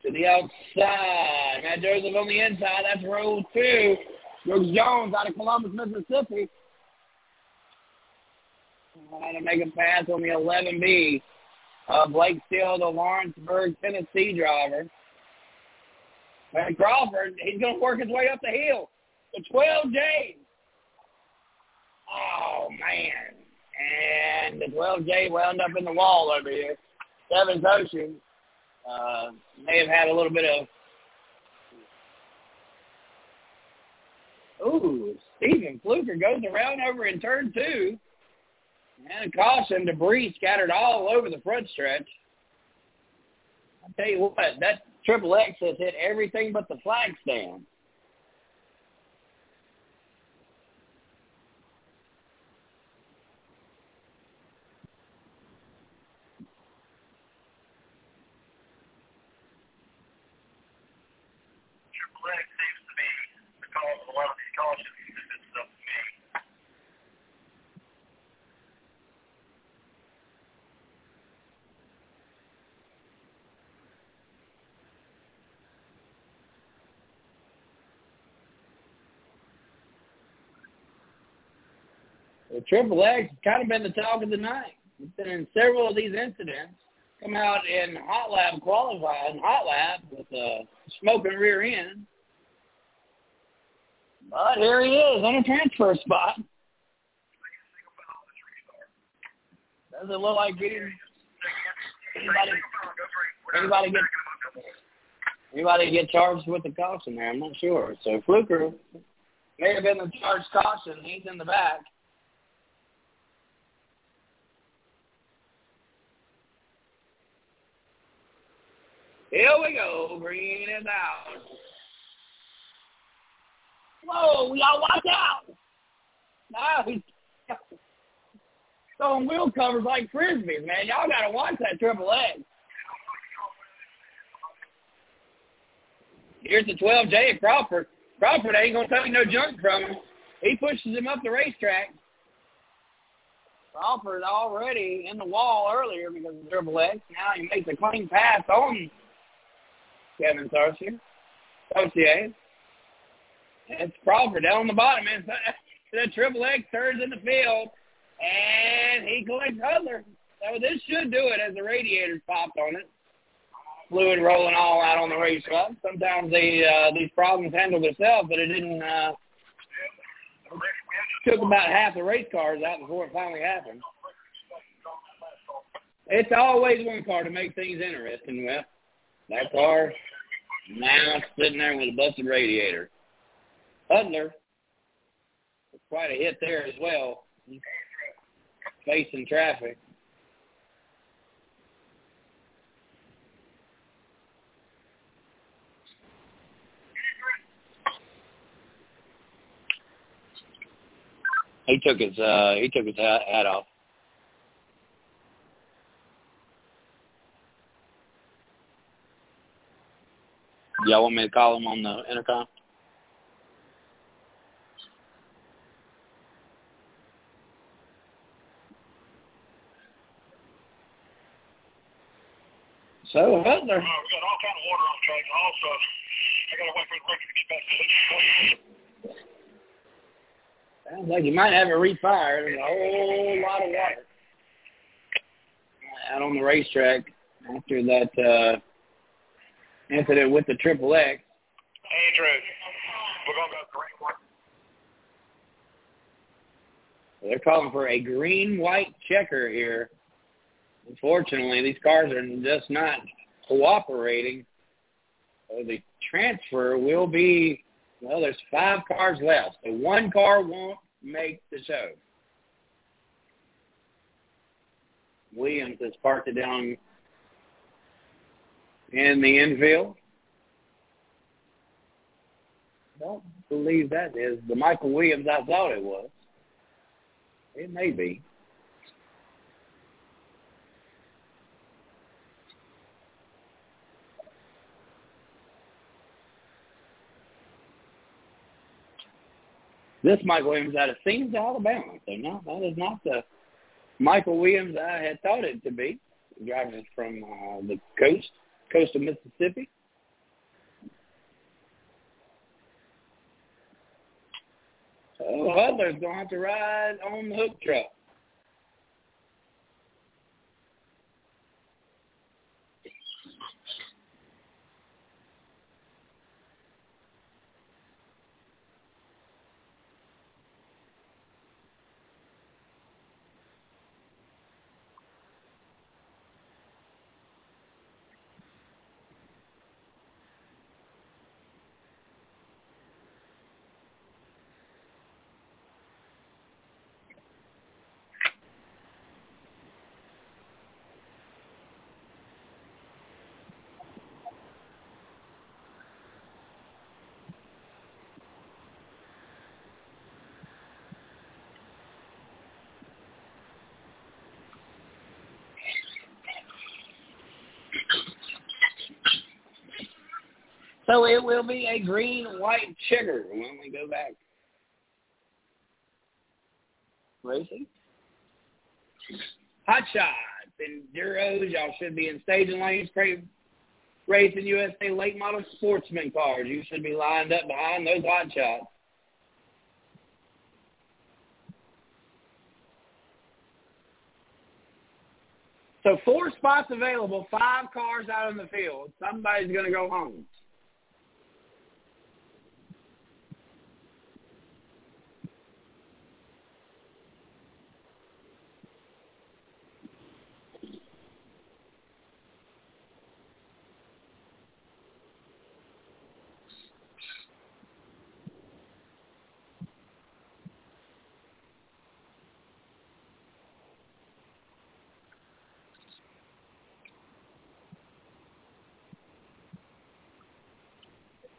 to the outside. Matt Joseph on the inside. That's row two. Brooks Jones out of Columbus, Mississippi. Trying to make a pass on the eleven B. Uh, Blake Steele, the Lawrenceburg, Tennessee driver. And Crawford, he's going to work his way up the hill. The twelve J. Oh, man. And the twelve J wound up in the wall over here. Seven's Ocean uh, may have had a little bit of... Ooh, Stephen Fluker goes around over in turn two. And caution, debris scattered all over the front stretch. I'll tell you what, that Triple X has hit everything but the flag stand. Triple X seems to be the cause of a lot of these cautions. The Triple X has kind of been the talk of the night. It's been in several of these incidents. Come out in hot lap qualifying, hot lap with a smoking rear end. But here he is on a transfer spot. Doesn't look like getting anybody, anybody get anybody get charged with the caution there. I'm not sure. So Fluker may have been the charged caution. He's in the back. Here we go, green is out. Whoa, y'all watch out. Now he's throwing wheel covers like Frisbees, man. Y'all got to watch that Triple X. Here's the twelve J Crawford. Crawford ain't going to take no junk from him. He pushes him up the racetrack. Crawford already in the wall earlier because of the Triple X. Now he makes a clean pass on Kevin Sarsier. O C A. That's Crawford down on the bottom, man. The Triple X turns in the field, and he collects Hudler. So this should do it as the radiators popped on it. Fluid rolling all out on the racetrack. Sometimes they, uh, these problems handle themselves, but it didn't uh, – took about half the race cars out before it finally happened. It's always one car to make things interesting, well. That car now sitting there with a busted radiator. Hudler, quite a hit there as well. He's facing traffic. He took his uh, he took his hat off. Y'all want me to call him on the intercom? So, Hudler. Uh, we got all kind of water on the track. Also, I got to wait for the quick expected. Sounds like you might have it refired. There's a whole lot of water out on the racetrack after that uh, incident with the Triple X. Andrew, we're going to go green white. They're calling for a green white checker here. Unfortunately, these cars are just not cooperating. So the transfer will be, well, there's five cars left. So one car won't make the show. Williams has parked it down in the infield. I don't believe that is the Michael Williams I thought it was. It may be. This Mike Williams out of Scenes, Alabama. So, no, that is not the Michael Williams I had thought it to be. The driver is from uh, the coast, coast of Mississippi. So Butler's going to have to ride on the hook truck. So it will be a green-white chigger when we go back. Racing. Hot Shots, Enduros. Y'all should be in staging lanes. Crate Racing U S A late model sportsman cars. You should be lined up behind those Hot Shots. So four spots available, five cars out in the field. Somebody's going to go home.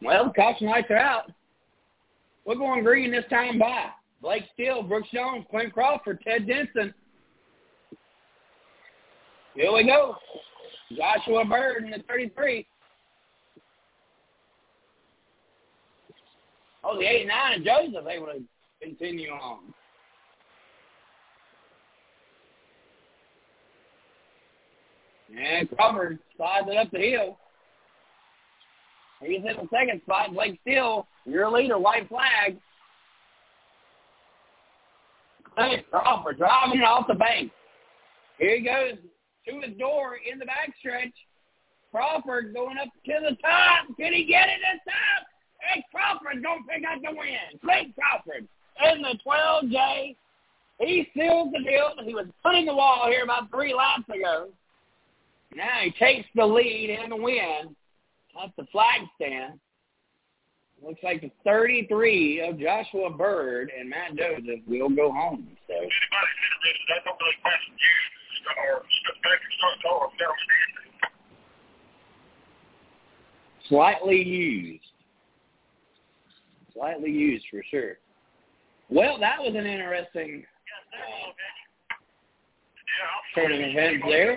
Well, caution lights are out. We're going green this time by Blake Steele, Brooks Jones, Clint Crawford, Ted Denson. Here we go. Joshua Byrd in the thirty-three. Oh, the eight nine and Joseph able to continue on. And Crawford slides it up the hill. He's in the second spot. Blake Steele, your leader, white flag. Clint Crawford driving off the bank. Here he goes to his door in the backstretch. Crawford going up to the top. Can he get it this time? And Crawford's going to pick up the win. Clint Crawford in the twelve J. He seals the deal. He was putting the wall here about three laps ago. Now he takes the lead and the win. Up the flag stand. Looks like the thirty-three of Joshua Byrd and Matt Joseph will go home. So. Anybody hit this, I don't really question you or Patrick Startall or Carol Stanley. Slightly used. Slightly used for sure. Well, that was an interesting uh, turn of events there.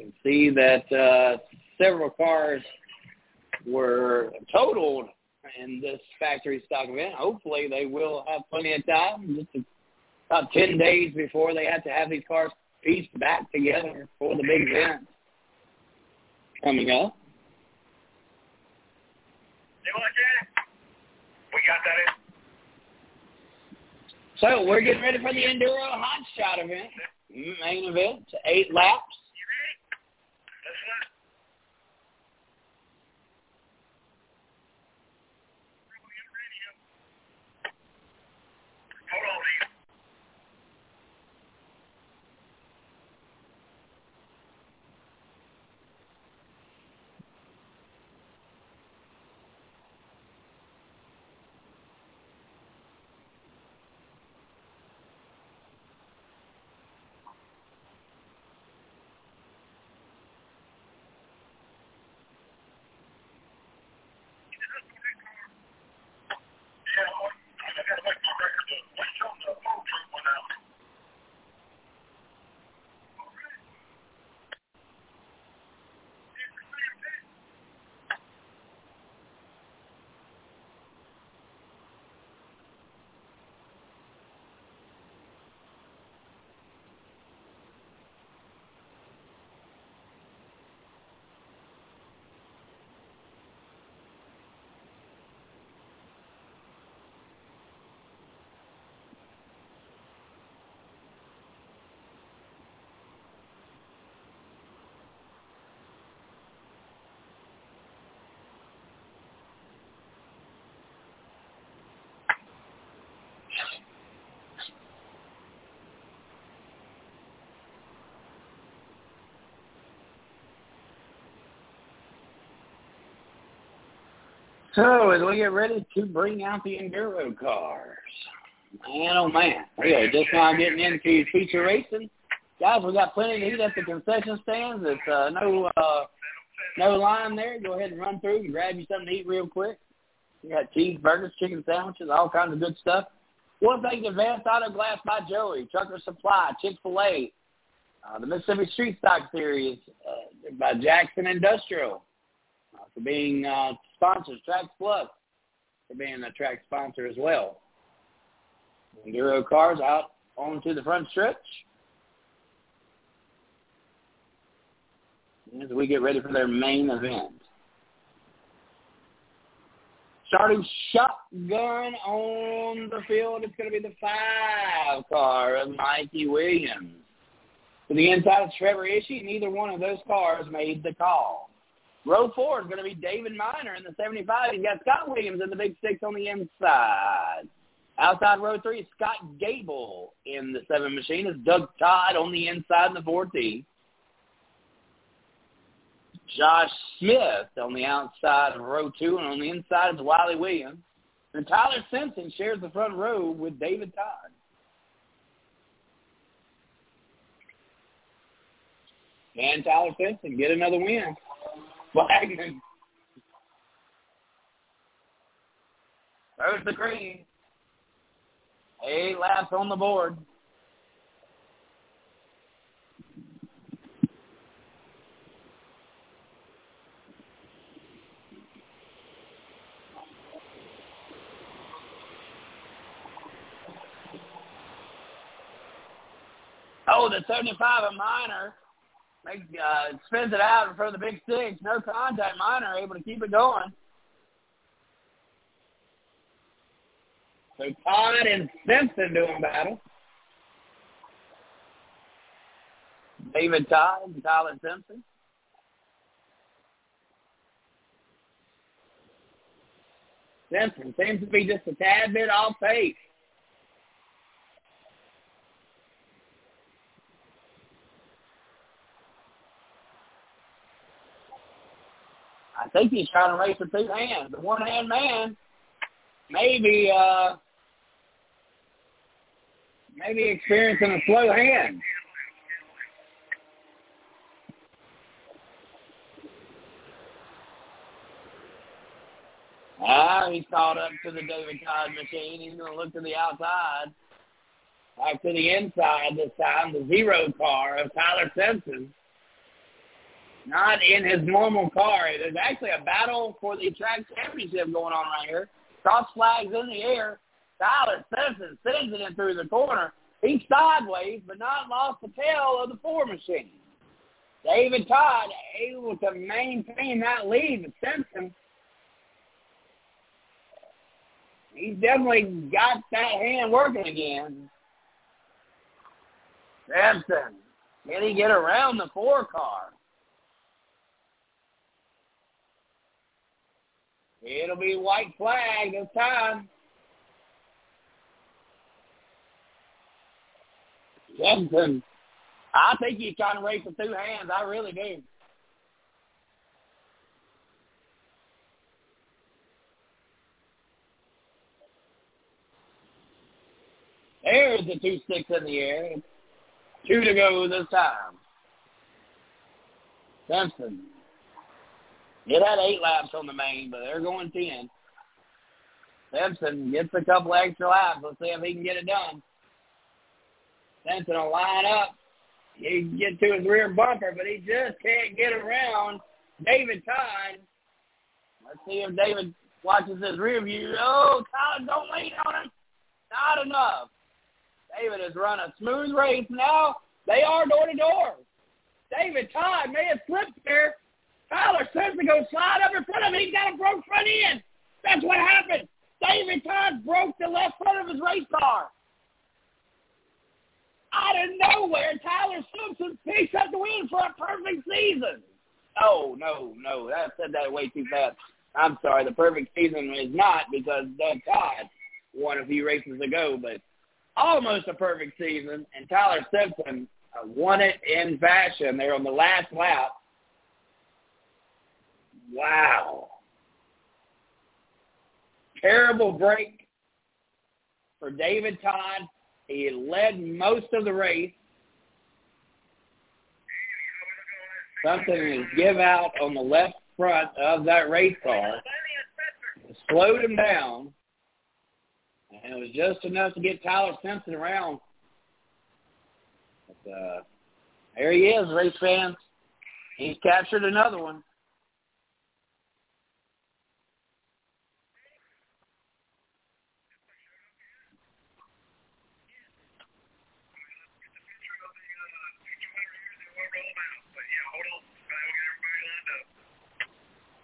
Can see that uh, several cars were totaled in this factory stock event. Hopefully, they will have plenty of time, just about ten days before they have to have these cars pieced back together for the big event coming up. You like that? We got that in. So we're getting ready for the Enduro Hot Shot event, main event, eight laps. So, as we get ready to bring out the Enduro cars, man, oh, man, we are just now getting into feature racing. Guys, we got plenty to eat at the concession stands. It's uh, no uh, no line there. Go ahead and run through and grab you something to eat real quick. We got cheeseburgers, chicken sandwiches, all kinds of good stuff. One thing, Advanced Auto Glass by Joey, Trucker Supply, Chick-fil-A, uh, the Mississippi Street Stock Series uh, by Jackson Industrial. Uh, for being uh, sponsors, Trax Plus, for being a track sponsor as well. Enduro cars out onto the front stretch. As we get ready for their main event. Starting shotgun on the field, it's going to be the five car of Mikey Williams. To the inside of Trevor Ishii, neither one of those cars made the call. Row four is going to be David Miner in the seventy-five. He's got Scott Williams in the big six on the inside. Outside row three, Scott Gable in the seven machine. It's Doug Todd on the inside in the fourteen. Josh Smith on the outside of row two, and on the inside is Wiley Williams. And Tyler Simpson shares the front row with David Todd. And Tyler Simpson get another win. Wagner. There's the green. Eight laps on the board. Oh, the seventy-five, a Miner. Make, uh, spins it out in front of the big six. No contact. Miner able to keep it going. So Todd and Simpson doing battle. David Todd and Tyler Simpson. Simpson seems to be just a tad bit off pace. I think he's trying to race with two hands. The one-hand man, maybe, uh, maybe experiencing a slow hand. Ah, he's caught up to the David Todd machine. He's going to look to the outside. Back to the inside this time, the zero car of Tyler Simpson. Not in his normal car. There's actually a battle for the track championship going on right here. Cross flags in the air. Tyler Simpson sends it in through the corner. He's sideways, but not lost the tail of the four machine. David Todd able to maintain that lead with Simpson. He's definitely got that hand working again. Simpson, can he get around the four car? It'll be white flag this time. Simpson, I think he's trying to race with two hands. I really do. There's the two sticks in the air. Two to go this time. Simpson. It had eight laps on the main, but they're going ten. Simpson gets a couple extra laps. Let's see if he can get it done. Simpson will line up. He can get to his rear bumper, but he just can't get around David Todd. Let's see if David watches his rear view. Oh, Todd, don't lean on him. Not enough. David has run a smooth race. Now they are door-to-door. David Todd may have slipped there. Tyler Simpson goes slide up in front of him. He's got a broke front end. That's what happened. David Todd broke the left front of his race car. Out of nowhere, Tyler Simpson picks up the win for a perfect season. Oh, no, no. I said that way too fast. I'm sorry. The perfect season is not, because Doug Todd won a few races ago, but almost a perfect season. And Tyler Simpson won it in fashion there on the last lap. Wow. terrible break for David Todd. He led most of the race. Something is give out on the left front of that race car. It slowed him down. And it was just enough to get Tyler Simpson around. But, uh, there he is, race fans. He's captured another one.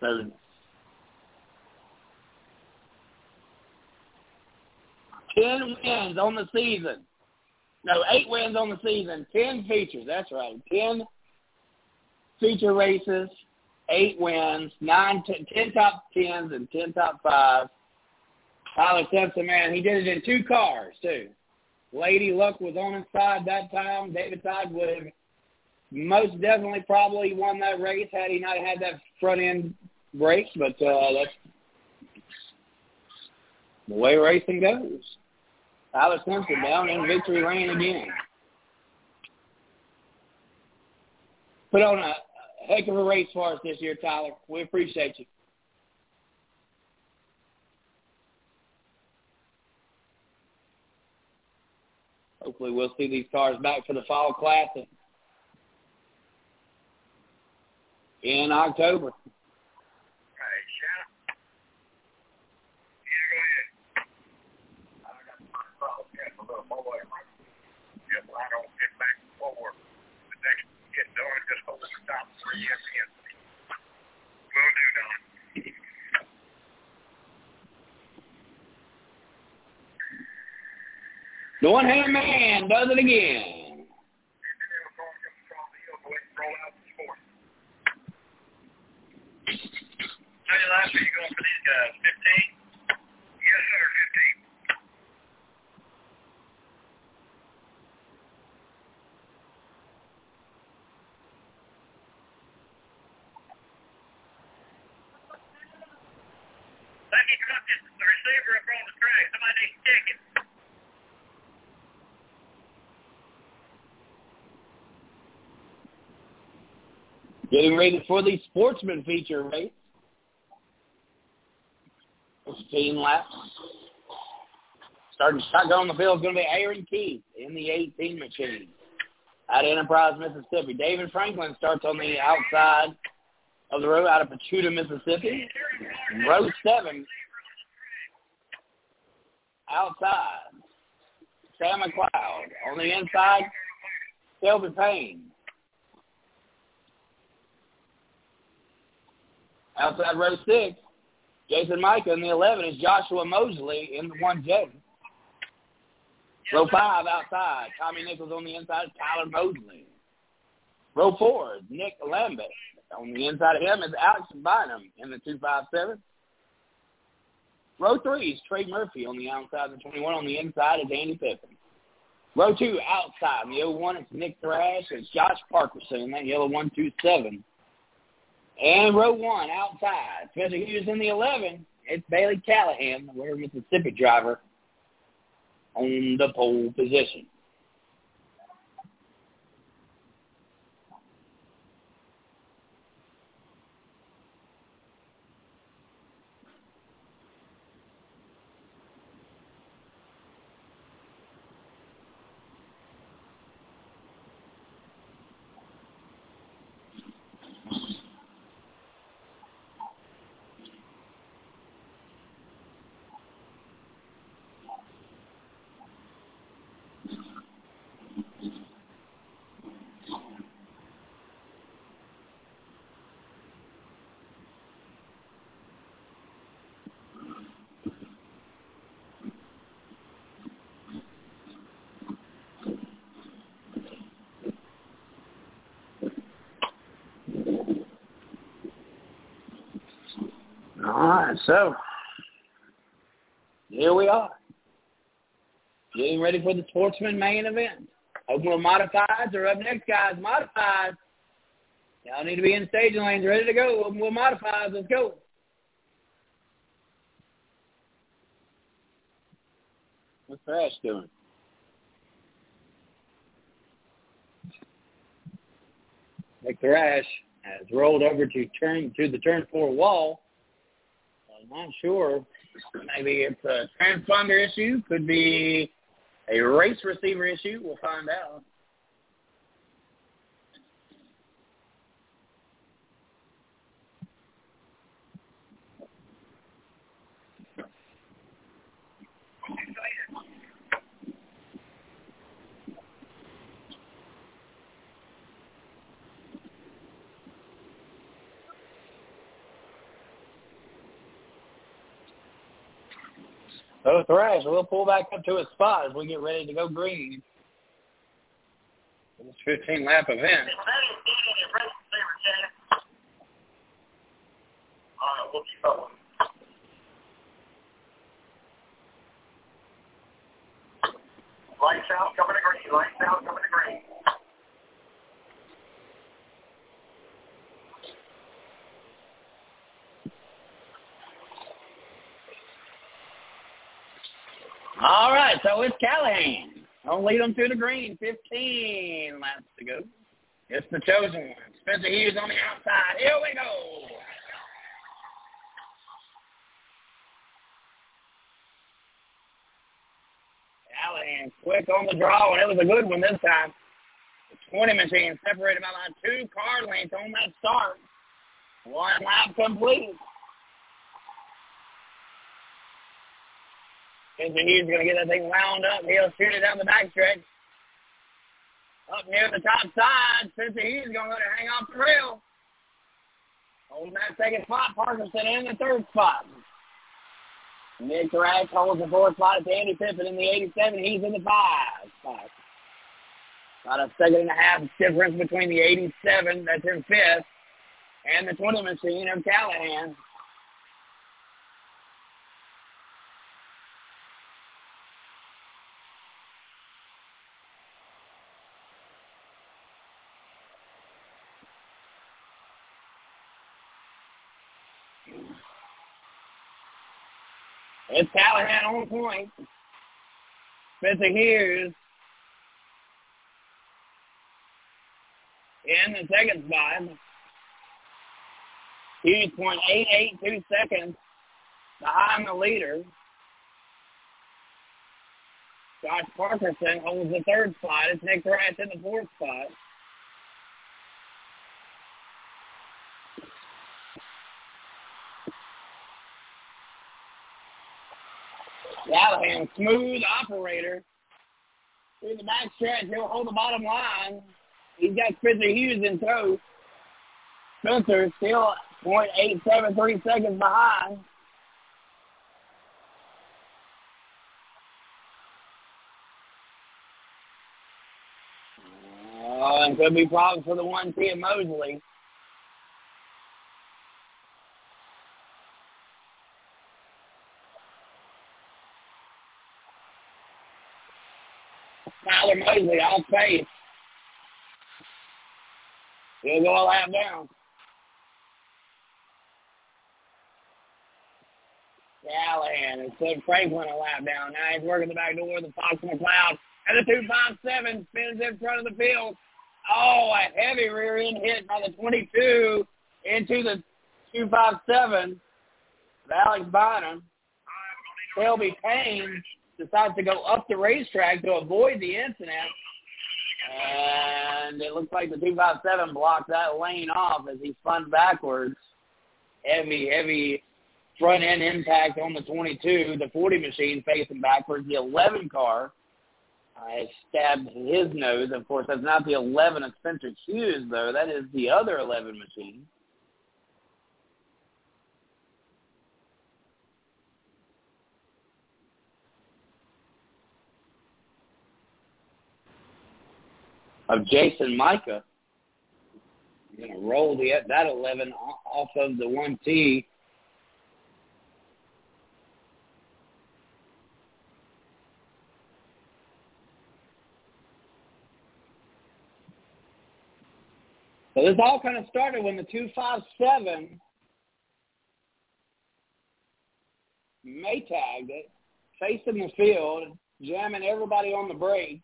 So, ten wins on the season. No, eight wins on the season. Ten features. That's right. Ten feature races, eight wins, nine, ten, ten top tens, and ten top fives. Tyler Simpson, man, he did it in two cars too. Lady Luck was on his side that time. David Todd would have most definitely probably won that race had he not had that front end break. But uh, that's the way racing goes. Tyler Simpson down in victory lane again. Put on a heck of a race for us this year, Tyler. We appreciate you. Hopefully we'll see these cars back for the Fall Classic in October. The one-hand man does it again. How many laps are you going for these guys? Fifteen? Yes, sir, fifteen. Lucky Crockett, the receiver up on the track. Somebody needs to check it. Getting ready for the sportsman feature race. fifteen laps. Starting shotgun on the field is going to be Aaron Keith in the eighteen machine out of Enterprise, Mississippi. David Franklin starts on the outside of the road out of Pachuta, Mississippi. Row seven outside. Sam McLeod on the inside. Shelby Payne. Outside row six, Jason Micah in the eleven is Joshua Mosley in the one J. Row five outside, Tommy Nichols on the inside, Tyler Mosley. Row four, Nick Lambeth. On the inside of him is Alex Bynum in the two five seven. Row three is Trey Murphy on the outside of the twenty-one. On the inside is Andy Pippen. Row two outside in the oh one is Nick Thrash. It's Josh Parkerson in that yellow one two seven. And row one outside, Spencer Hughes in the eleven. It's Bailey Callahan, the Western Mississippi driver, on the pole position. So, here we are, getting ready for the Sportsman main event. Open modifieds are up next, guys. Modifieds. Y'all need to be in staging lanes, ready to go. Open modifieds, let's go. What's Ash doing? Nick Thrash has rolled over to turn to the turn four wall. I'm not sure. Maybe it's a transponder issue. Could be a race receiver issue. We'll find out. So Thrash will pull back up to his spot as we get ready to go green. This fifteen-lap event. Lights out, coming to green. Lights out, coming to green. All right, so it's Callahan. Don't lead them to the green. fifteen laps to go. It's the chosen one. Spencer Hughes on the outside. Here we go. Callahan quick on the draw, and it was a good one this time. The twenty machine separated by about two car lengths on that start. One lap complete. He's going to get that thing wound up. He'll shoot it down the backstretch. Up near the top side, Spencer Hughes is going to let it hang off the rail. Holding that second spot, Parkinson in the third spot. Nick Rash holds the fourth spot to Andy Pippin in the eighty-seven. He's in the five spot. About a second and a half difference between the eighty-seven, that's in fifth, and the twenty machine of Callahan. It's Callahan on point. Spencer Hughes in the second spot. Hughes point eight eight two seconds behind the leader. Josh Parkinson holds the third spot. It's Nick Thrash in the fourth spot. Callahan, smooth operator. Through the back stretch, he'll hold the bottom line. He's got Spencer Hughes in tow. Spencer still point eight seven three seconds behind. Oh, and could be problems for the one T of Mosley. Tyler Mosley off pace. He'll go a lap down. Callahan and Cliff Franklin a lap down. Now he's working the back door with the Fox McCloud. And the two five seven spins in front of the field. Oh, a heavy rear end hit by the twenty-two into the two five seven. Alex Bynum. Shelby Payne decides to go up the racetrack to avoid the incident. And it looks like the two five seven blocked that lane off as he spun backwards. Heavy, heavy front-end impact on the twenty-two. The forty machine facing backwards. The eleven car uh, stabbed his nose. Of course, that's not the eleven of Spencer Hughes, though. That is the other eleven machine. Of Jason Micah. He's going to roll the, that eleven off of the one T. So this all kind of started when the two five seven Maytagged it, facing the field, jamming everybody on the brakes.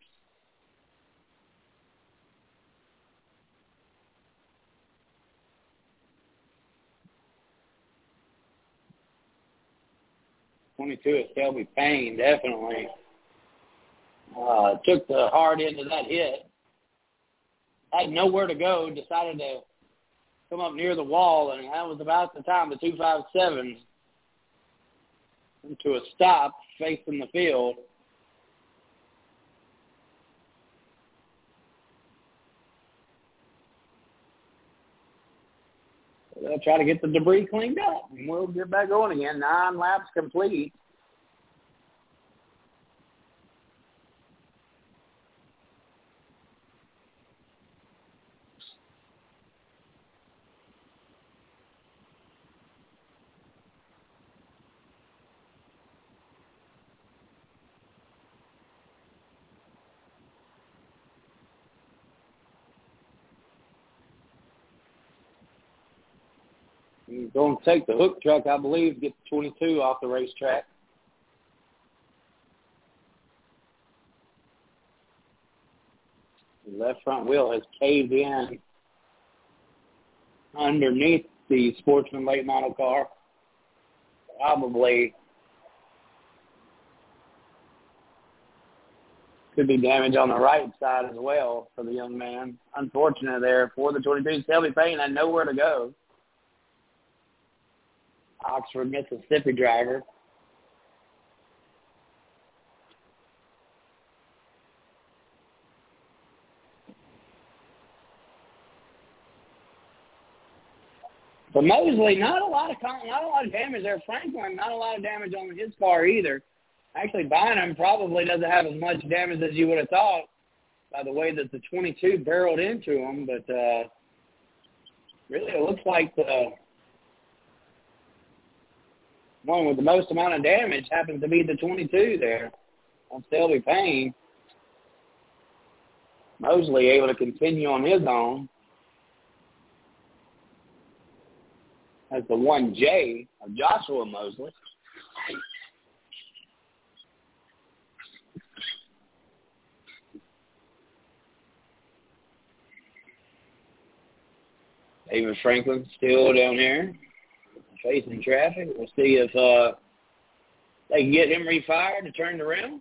twenty-two is Shelby Payne, definitely. Uh, took the hard end of that hit. Had nowhere to go, decided to come up near the wall, and that was about the time the two five seven to a stop facing the field. They'll try to get the debris cleaned up, and we'll get back going again. Nine laps complete. He's going to take the hook truck, I believe, get the twenty-two off the racetrack. The left front wheel has caved in underneath the Sportsman late model car. Probably could be damage on the right side as well for the young man. Unfortunate there for the twenty-two. Shelby Payne had nowhere to go. Oxford, Mississippi driver. But Mosley, not a lot of not a lot of damage there. Franklin, not a lot of damage on his car either. Actually, Bynum probably doesn't have as much damage as you would have thought by the way that the twenty-two barreled into him. But uh, really, it looks like the one with the most amount of damage happens to be the twenty-two there on Shelby Payne. Mosley able to continue on his own. That's the one J of Joshua Mosley. David Franklin still down here, facing traffic. We'll see if uh, they can get him refired and turned around.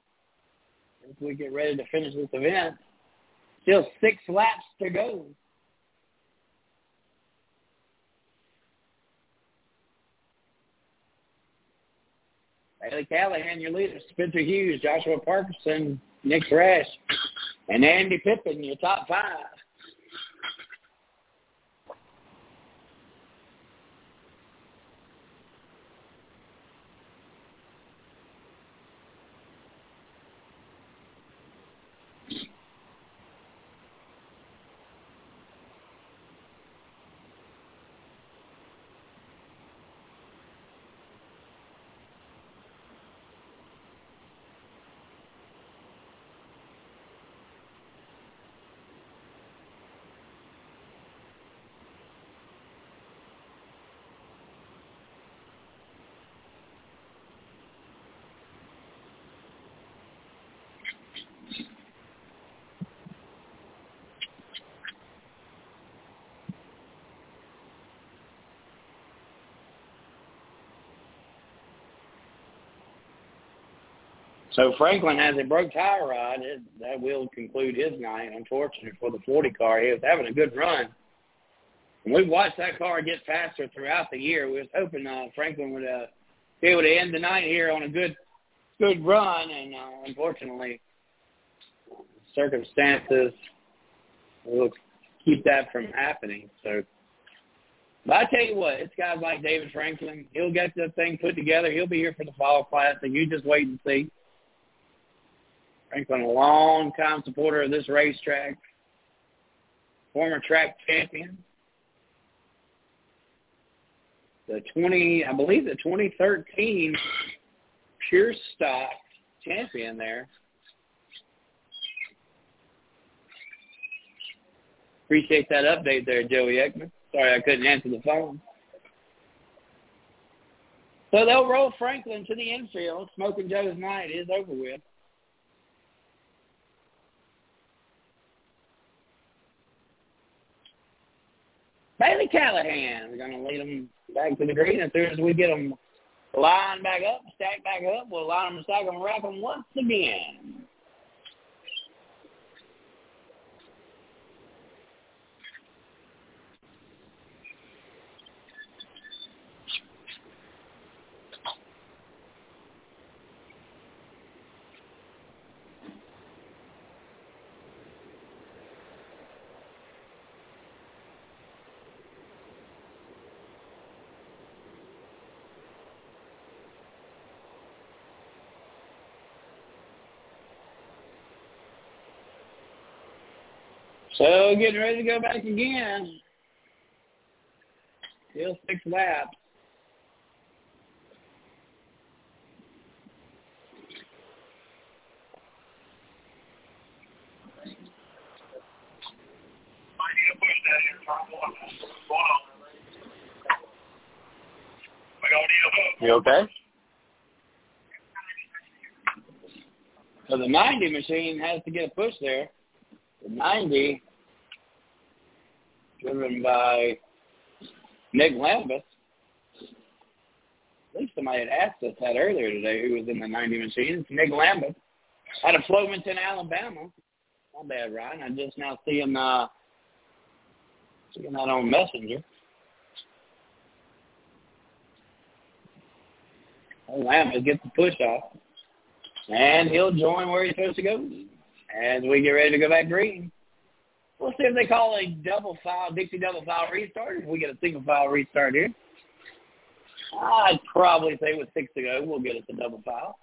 If we get ready to finish this event, still six laps to go. Bailey Callahan, your leader. Spencer Hughes, Joshua Parkinson, Nick Rash, and Andy Pippin, your top five. So Franklin has a broke tire rod. It, that will conclude his night, unfortunately, for the forty car. He was having a good run. And we've watched that car get faster throughout the year. We was hoping uh, Franklin would uh, be able to end the night here on a good good run. And uh, unfortunately, circumstances will keep that from happening. So, but I tell you what, it's guys like David Franklin. He'll get this thing put together. He'll be here for the fall class, and you just wait and see. Franklin, a long-time supporter of this racetrack, former track champion. The twenty, I believe, the twenty thirteen Pure Stock champion there. Appreciate that update there, Joey Eckman. Sorry I couldn't answer the phone. So they'll roll Franklin to the infield. Smoking Joe's night is over with. Bailey Callahan. We're going to lead them back to the green. As soon as we get them lined back up, stacked back up, we'll line them, stack them, rack them once again. So, getting ready to go back again. Still six laps. You okay? So, the ninety machine has to get a push there. The ninety... driven by Nick Lambeth. I think somebody had asked us that earlier today who was in the ninety machine. It's Nick Lambeth out of Bloomington, Alabama. Not bad, Ryan. I just now see him, uh, seeing that on Messenger. Lambeth gets the push off. And he'll join where he's supposed to go as we get ready to go back green. We'll see if they call a double foul, Dixie double foul restart, if we get a single foul restart here. I'd probably say with six to go, we'll get us a double foul.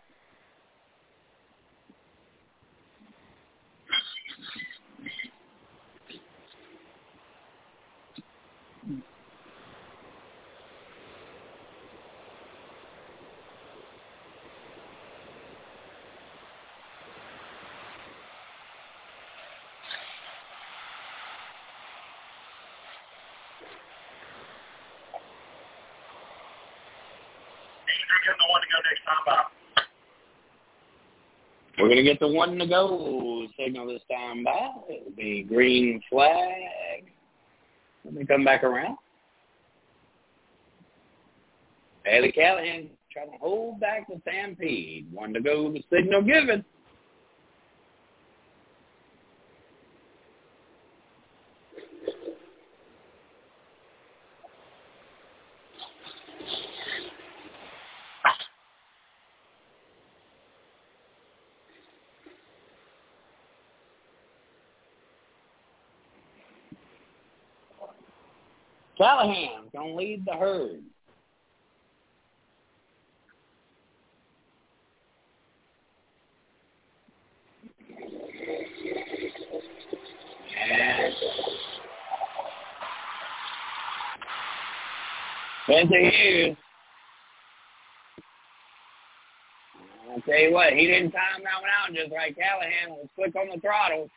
We're going to get the one to go signal this time by. It'll be green flag. Let me come back around. Bailey Callahan trying to hold back the stampede. One to go, the signal given. Callahan's going to lead the herd. Yes. Spencer Hughes. I'll tell you what, he didn't time that one out just right. Callahan was quick on the throttle.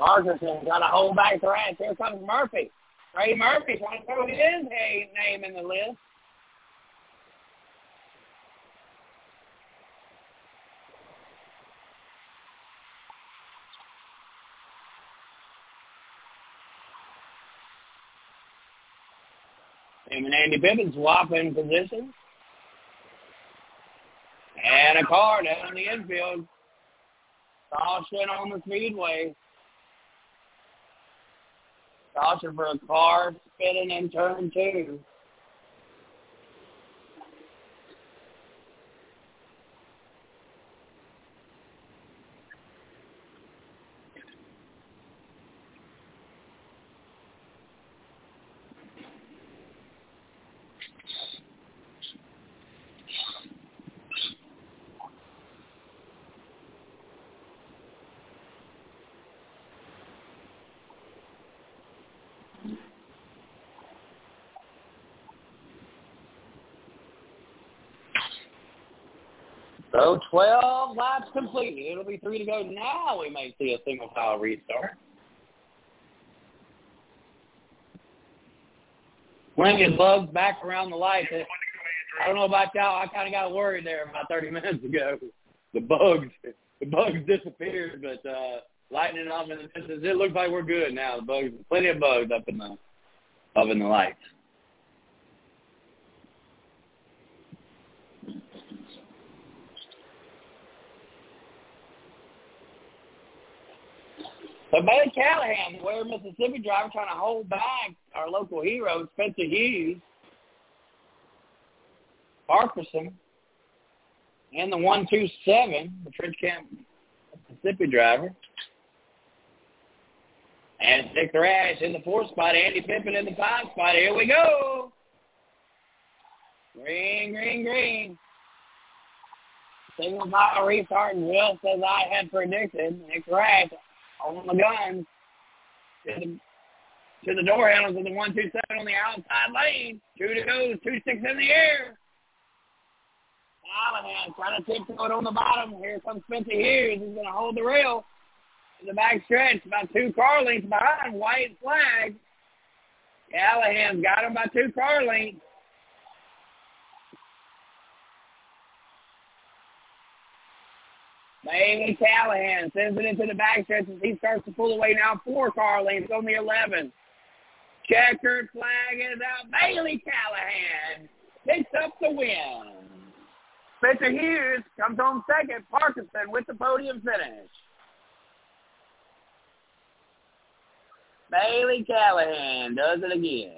Parkerson got to hold back the rats. Here comes Murphy. Trey Murphy trying to throw his name in the list. Him and Andy Pippen swap in position. And a car down in the infield. Caution on the speedway. Caution for a car spinning in turn two. So twelve laps complete. It'll be three to go. Now we may see a single foul restart. Plenty of bugs back around the lights. I don't know about y'all. I kind of got worried there about thirty minutes ago. The bugs, the bugs disappeared, but uh, lighting it off in the distance. It looks like we're good now. The bugs, plenty of bugs up in the up in the lights. So Buddy Callahan, where Mississippi driver trying to hold back our local hero, Spencer Hughes, Parkerson, and the one two seven, the French-Camp Mississippi driver. And Dick Thrash in the fourth spot, Andy Pippin in the five spot. Here we go. Green, green, green. Single file restart, and Will says I had predicted. Dick Thrash on the guns to the, to the door handles of the one two seven on the outside lane. Two to go, two six in the air. Callahan trying to tiptoe it on the bottom. Here comes Spencer Hughes. He's going to hold the rail in the back stretch. About two car lengths behind. White flag. Callahan's got him by two car lengths. Maybe Callahan sends it into the back stretch as he starts to pull away now. Four car lengths on the eleven. Checkered flag is out. Bailey Callahan picks up the win. Spencer Hughes comes home second. Parkinson with the podium finish. Bailey Callahan does it again.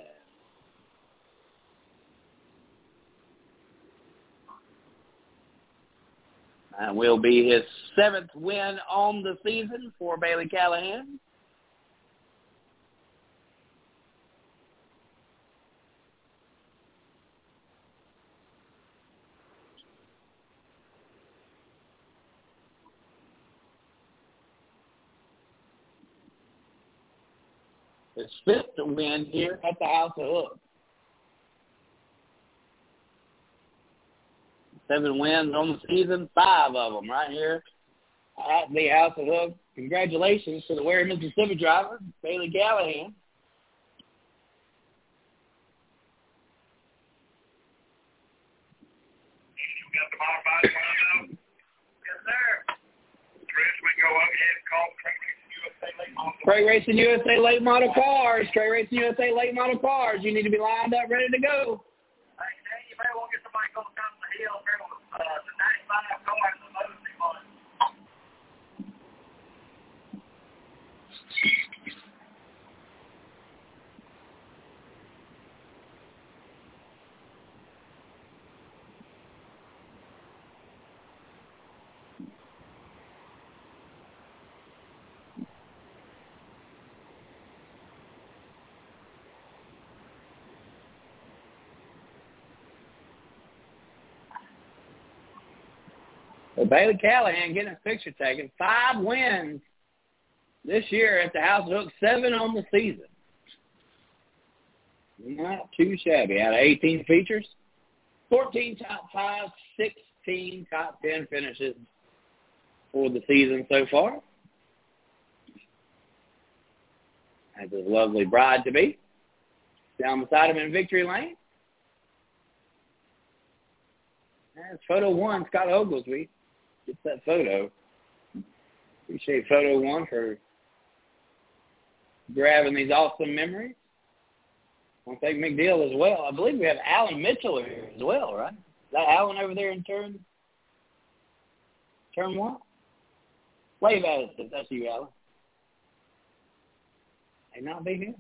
And will be his seventh win on the season for Bailey Callahan. His fifth win here at the House of Hooks. Seven wins on the season, five of them right here at the House of Hooks. Congratulations to the Ware, Mississippi driver, Bailey Callahan. You got the modified line out? Yes, sir. Chris, we go up ahead and call Trey Racing U S A late model cars. Trey Racing U S A late model cars. You need to be lined up, ready to go. Hey, Jay, you may want to get somebody going down the hill here on the ninety-five cars in the motor fund. Bailey Callahan getting his picture taken. Five wins this year at the House of Hooks, seven on the season. Not too shabby. Out of eighteen features, fourteen top five, sixteen top ten finishes for the season so far. Has his lovely bride-to-be down beside him in victory lane. That's photo one, Scott Oglesby. It's that photo. Appreciate photo one for grabbing these awesome memories. I want to thank McDeal as well. I believe we have Alan Mitchell here as well, right? Is that Alan over there in turn? Turn one? Wave at us if that's you, Alan. May not be here.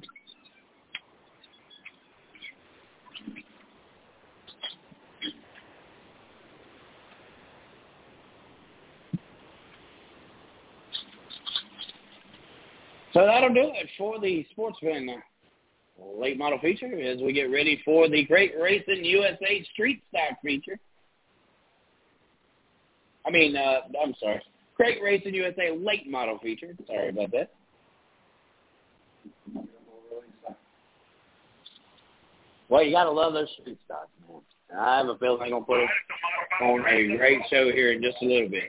So that'll do it for the Sportsman late model feature as we get ready for the Great Racing U S A Street Stock feature. I mean, uh, I'm sorry, Great Racing U S A late model feature. Sorry about that. Well, you got to love those street stocks, man. I have a feeling they're going to put us on a great show here in just a little bit.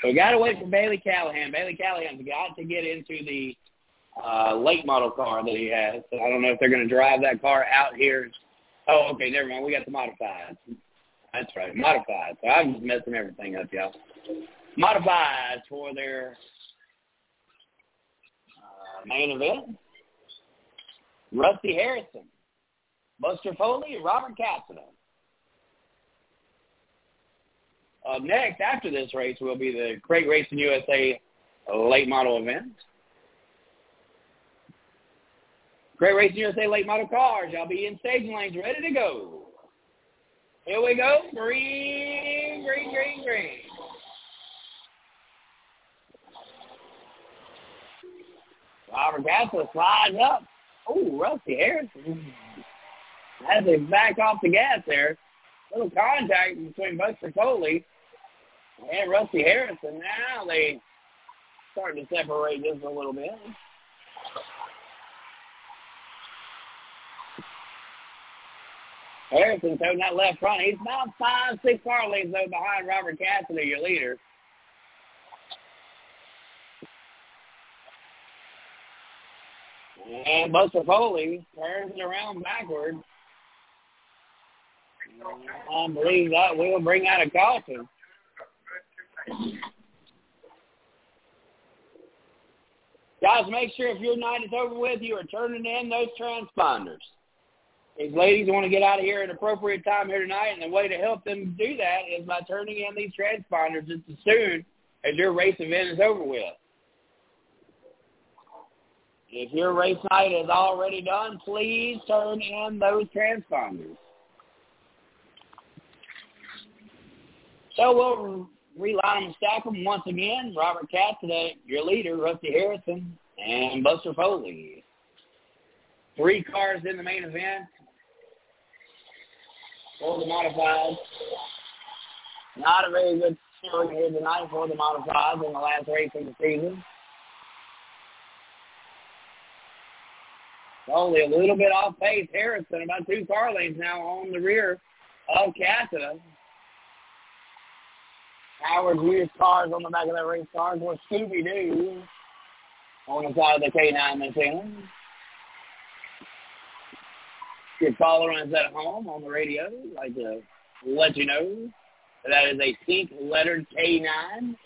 So we got to wait for Bailey Callahan. Bailey Callahan's got to get into the uh, late model car that he has. So I don't know if they're going to drive that car out here. Oh, okay, never mind. We got the modified. That's right, modified. So I'm just messing everything up, y'all. Modified for their Main event, Rusty Harrison, Buster Foley, Robert Cassidy. Uh, next, after this race, will be the Great Racing U S A late model event. Great Racing U S A late model cars. Y'all be in staging lanes, ready to go. Here we go. Green, green, green, green. Robert Gassler slides up. Oh, Rusty Harrison. As they back off the gas there, little contact between Buster Foley and Rusty Harrison. Now they start to separate just a little bit. Harrison's holding that left front. He's about five, six car lengths though behind Robert Cassidy, your leader. And Buster Foley turns it around backward. I believe that will bring out a caution. Guys, make sure if your night is over with, you are turning in those transponders. These ladies want to get out of here at an appropriate time here tonight, and the way to help them do that is by turning in these transponders just as soon as your race event is over with. If your race night is already done, please turn in those transponders. So we'll reline and stack them once again. Robert Cassidy, your leader, Rusty Harrison, and Buster Foley. Three cars in the main event. For the modifieds. Not a very good showing here tonight for the modifieds in the last race of the season. Foley a little bit off pace. Harrison about two car lengths now on the rear of Cassidy. Howard's weird cars on the back of that race car. More Scooby-Doo on the side of the K nine antenna. Your caller runs at home on the radio. I'd like to let you know that is a pink-lettered K nine.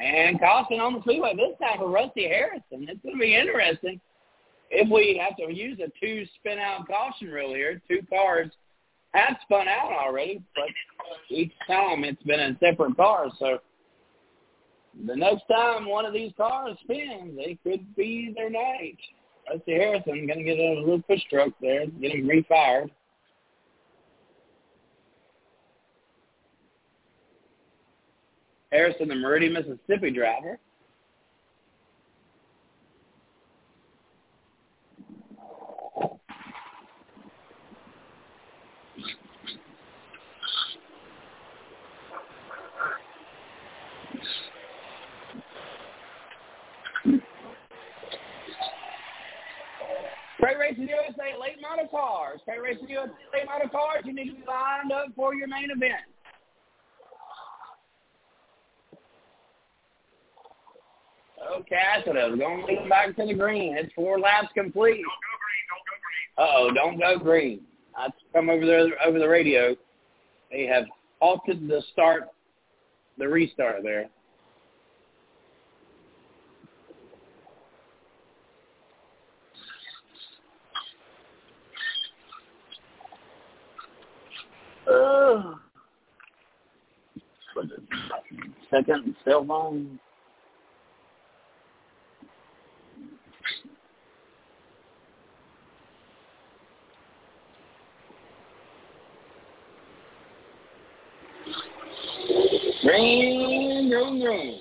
And caution on the speedway this time for Rusty Harrison. It's going to be interesting. If we have to use a two-spin-out caution rule here, two cars have spun out already, but each time it's been in separate cars. So the next time one of these cars spins, it could be their night. Rusty Harrison going to get a little push stroke there, get him refired. Harrison, the Meridian, Mississippi driver. Crate Racing U S A late model cars. Crate Racing U S A late model cars. You need to be lined up for your main event. Oh, Cassidy going to lead back to the green. It's four laps complete. Don't go green. Don't go green. Uh-oh, don't go green. I come over there over the radio. They have halted the start, the restart there. Uh, second cell phone. Green, green, green.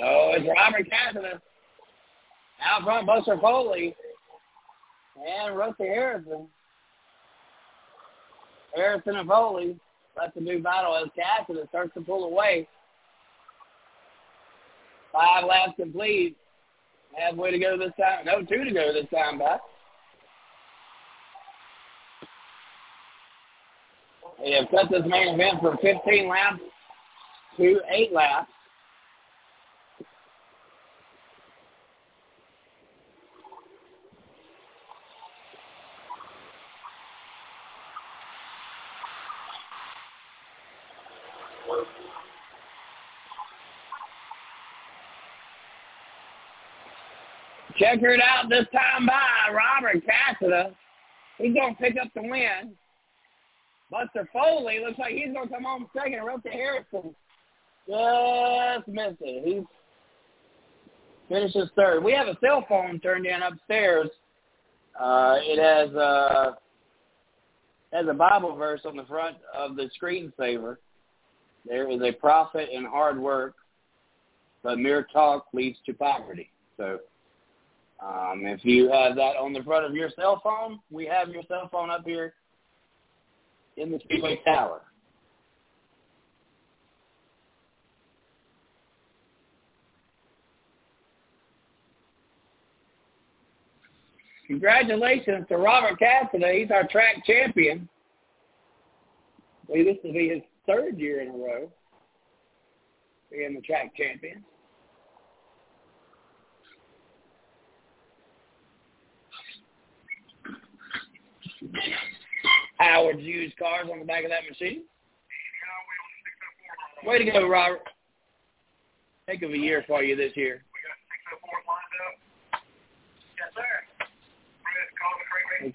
Oh, it's Robert Cassidy. Out front, Buster Foley. And Rusty Harrison. Harrison and Foley. That's a new battle as Cassidy starts to pull away. Five laps complete. Halfway to go this time. No, two to go this time, Bob. They have cut this main event from fifteen laps to eight laps. Checkered out this time by Robert Cassida. He's going to pick up the win. Buster Foley looks like he's going to come home second. Roper Harrison just missed it. He finishes third. We have a cell phone turned in upstairs. Uh, it has a, has a Bible verse on the front of the screensaver. There is a profit in hard work, but mere talk leads to poverty. So... Um, if you have that on the front of your cell phone, we have your cell phone up here in the Speedway Tower. Congratulations to Robert Cassida. He's our track champion. I believe this will be his third year in a row being the track champion. Howard's used cars on the back of that machine. Way to go, Robert. Think of a year for you this year. We got six oh four lined up. Yes,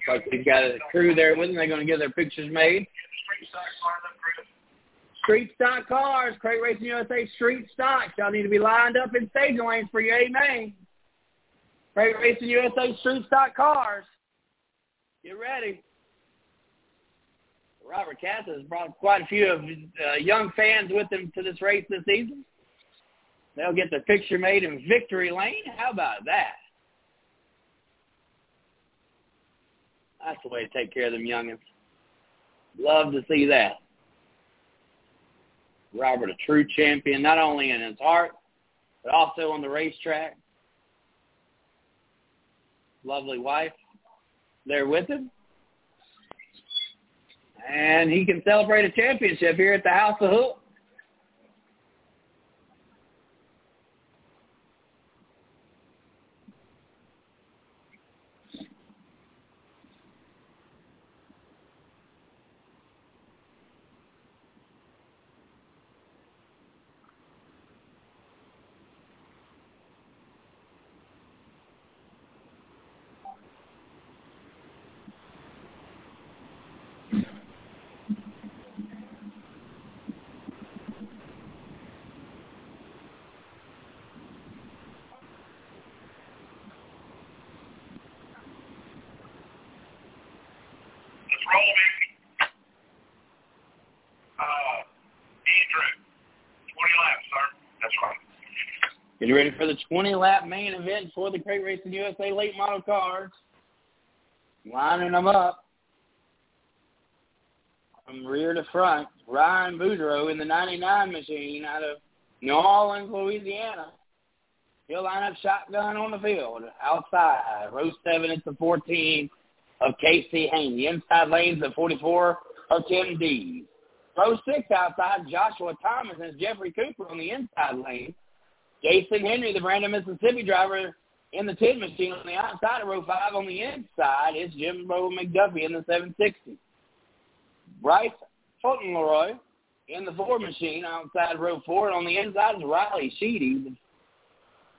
sir. We're going to call the crate race. Looks like they've got a crew there with them. They're going to get their pictures made. Street stock lined up, Chris. Street stock cars. Crate Racing U S A street stocks. Y'all need to be lined up in staging lanes for your A-Main. Crate Racing U S A street stock cars. Get ready. Robert Cass has brought quite a few of his uh, young fans with him to this race this season. They'll get their picture made in Victory Lane. How about that? That's the way to take care of them youngins. Love to see that. Robert, a true champion, not only in his heart, but also on the racetrack. Lovely wife. There with him. And he can celebrate a championship here at the House of Hook. Get ready for the twenty-lap main event for the Crate Racing U S A late model cars. Lining them up from rear to front. Ryan Boudreaux in the ninety-nine machine out of New Orleans, Louisiana. He'll line up shotgun on the field. Outside, row seven, it's the fourteen of Casey Haney. Inside lanes, the forty-four of Tim Dees. Row six outside, Joshua Thomas and Jeffrey Cooper on the inside lane. Jason Henry, the brand new Mississippi driver in the ten machine on the outside of row five. On the inside, it's Jimbo McDuffie in the seven sixty. Bryce Fontenleroy in the four machine outside row four. And on the inside is Riley Sheedy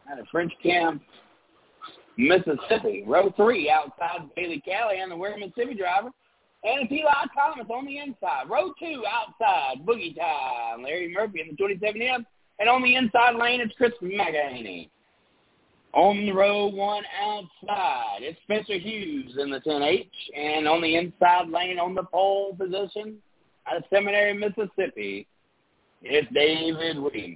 out of French Camp, Mississippi. Row three outside Bailey Callahan, the Ware, Mississippi driver. And it's Eli Thomas on the inside. Row two outside Boogie Time, Larry Murphy in the twenty-seven M. And on the inside lane, it's Chris McHaney. On row one outside, it's Spencer Hughes in the ten H. And on the inside lane, on the pole position, out of Seminary, Mississippi, it's David Williamson.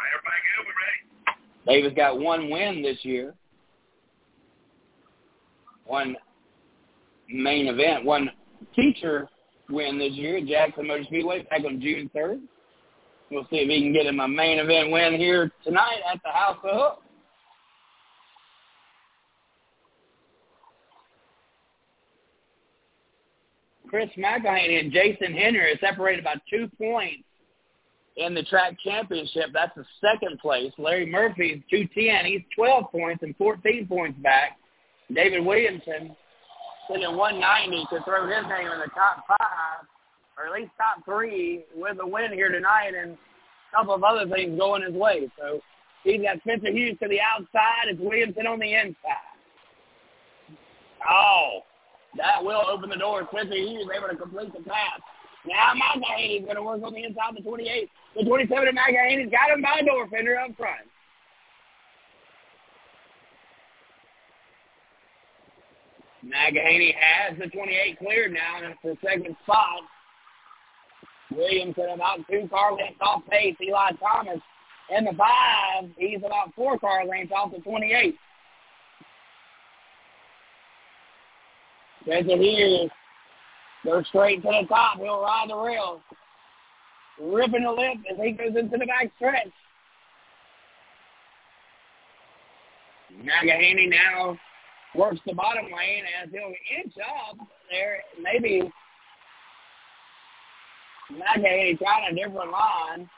Everybody good? We ready? David's got one win this year. One main event. One feature win this year, Jackson Motor Speedway, back on June third. We'll see if he can get him a main event win here tonight at the House of Hook. Chris McElhaney and Jason Henry are separated by two points in the track championship. That's the second place. Larry Murphy's two ten. He's twelve points and fourteen points back. David Williamson sitting at one ninety could throw his name in the top five, or at least top three, with a win here tonight and a couple of other things going his way. So he's got Spencer Hughes to the outside. It's Williamson on the inside. Oh, that will open the door. Spencer Hughes able to complete the pass. Now McHaney's going to work on the inside of the twenty-eight. The twenty-seven of McHaney's got him by a door fender up front. McHaney has the twenty-eight cleared now, and it's the second spot. Williamson about two car lengths off pace. Eli Thomas in the five. He's about four car lengths off the twenty-eight. Spencer Hughes goes straight to the top. He'll ride the rail. Ripping the lip as he goes into the back stretch. McHaney now works the bottom lane as he'll inch up there. Maybe McHaney tried a different line.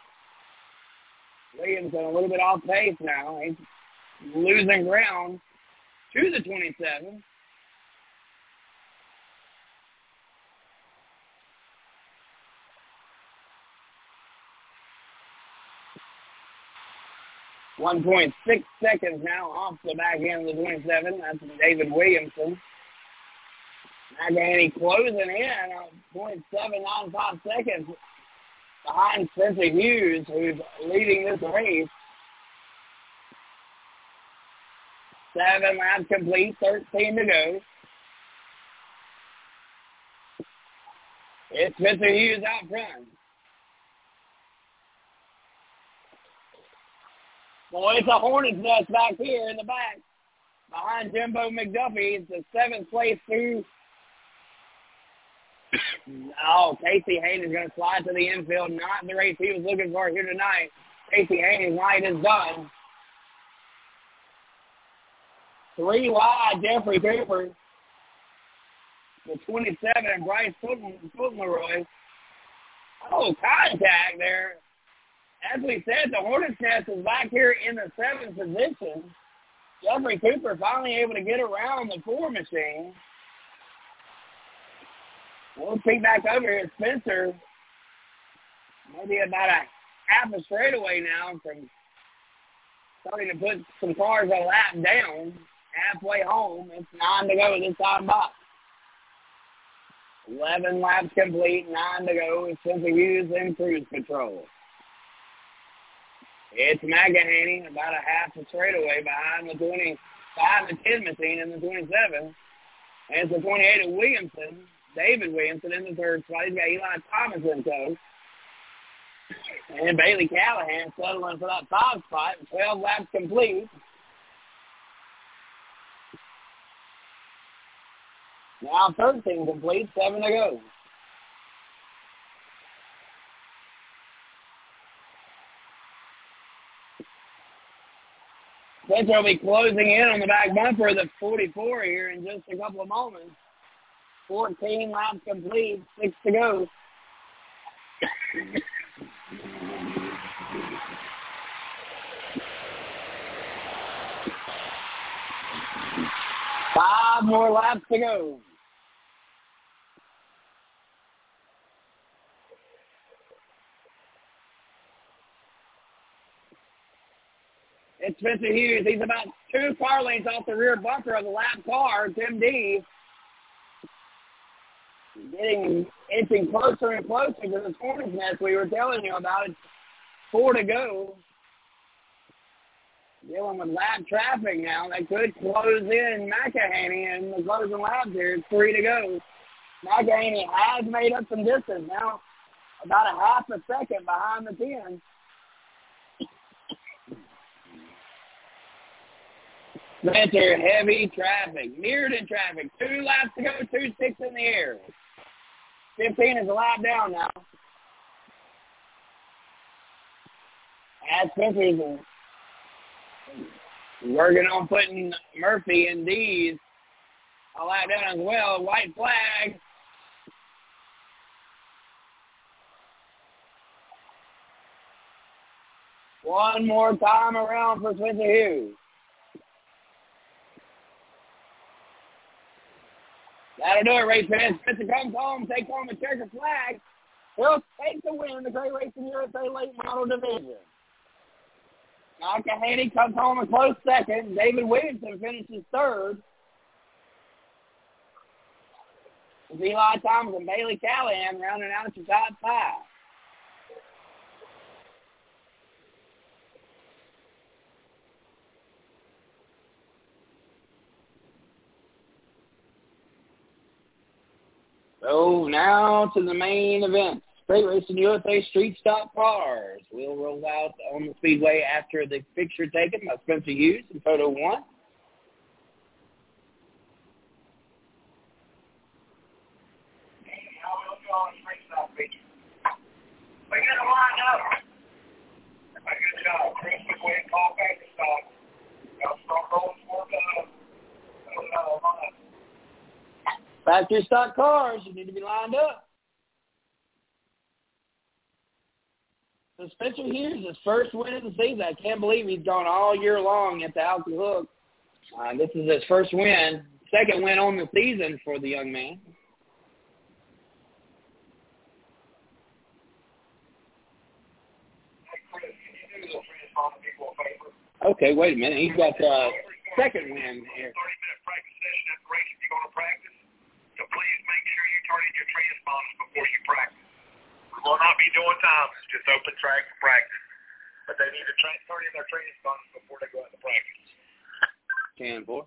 Williamson a little bit off pace now. He's losing ground to the twenty-seven. one point six seconds now off the back end of the twenty-seven. That's David Williamson. McHaney closing in on point seven nine five seconds behind Spencer Hughes, who's leading this race. Seven laps complete, thirteen to go. It's Spencer Hughes out front. Boy, it's a hornet's nest back here in the back. Behind Jimbo McDuffie, it's the seventh place through. Oh, Casey Haney is going to slide to the infield. Not the race he was looking for here tonight. Casey Haney's night is done. Three wide, Jeffrey Cooper. The twenty-seven, and Bryce Footleroy. Oh, contact there. As we said, the Hornets Nest is back here in the seventh position. Jeffrey Cooper finally able to get around the four machine. We'll peek back over here. Spencer, maybe about a half a straightaway now from starting to put some cars a lap down halfway home. It's nine to go in this side box. Eleven laps complete, nine to go. Spencer Hughes in cruise control. It's McHaney, about a half a straightaway behind the twenty-five and ten machine in the twenty-seven. And it's the twenty-eight of Williamson, David Williamson in the third spot. He's got Eli Thomas in tow. And Bailey Callahan settling for that five spot. twelve laps complete. Now thirteen complete, seven to go. Spencer will be closing in on the back bumper of the forty-four here in just a couple of moments. fourteen laps complete, six to go. Five more laps to go. It's Spencer Hughes. He's about two car lengths off the rear bumper of the lap car, Tim D. Getting inching closer and closer to the hornet's nest we were telling you about. It's four to go. Dealing with lap traffic now. They could close in McHaney in the closing laps here. It's three to go. McHaney has made up some distance now. About a half a second behind the ten. Spencer, heavy traffic, mirrored in traffic. Two laps to go, two sticks in the air. fifteen is a lap down now. As Spencer's working on putting Murphy and D's a lap down as well. White flag. One more time around for Spencer Hughes. That'll do it, race fans. Spencer comes home, takes home a checkered flag. He'll take the win in the Great Racing U S A Late Model Division. Micah Haney comes home a close second. David Williamson finishes third. Eli Thomas and Bailey Callahan rounding out your top five. So now to the main event. Great Racing U S A Street Stock Cars. We'll roll out on the speedway after the picture taken by Spencer Hughes in photo one. We're going to line up. Good job. Chris McQueen, Paul Pakistan. Factory stock cars, you need to be lined up. So Spencer Hughes, his first win of the season. I can't believe he's gone all year long at the Alky Hook. Uh, this is his first win, second win on the season for the young man. Okay, wait a minute. He's got uh, second win here. thirty-minute practice session at the race if you're going to practice. So please make sure you turn in your transponders before you practice. We will not be doing times. It's just open track for practice. But they need to tra- turn in their transponders before they go out to practice. Can boy.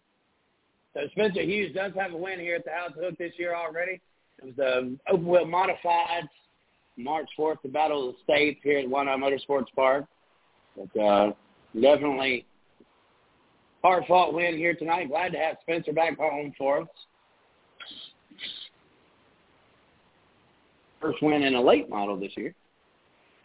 So Spencer Hughes does have a win here at the Alky Hook this year already. It was the Open Wheel Modified March fourth, the Battle of the States here at One Eye Motorsports Park. But, uh, definitely hard-fought win here tonight. Glad to have Spencer back home for us. First win in a late model this year.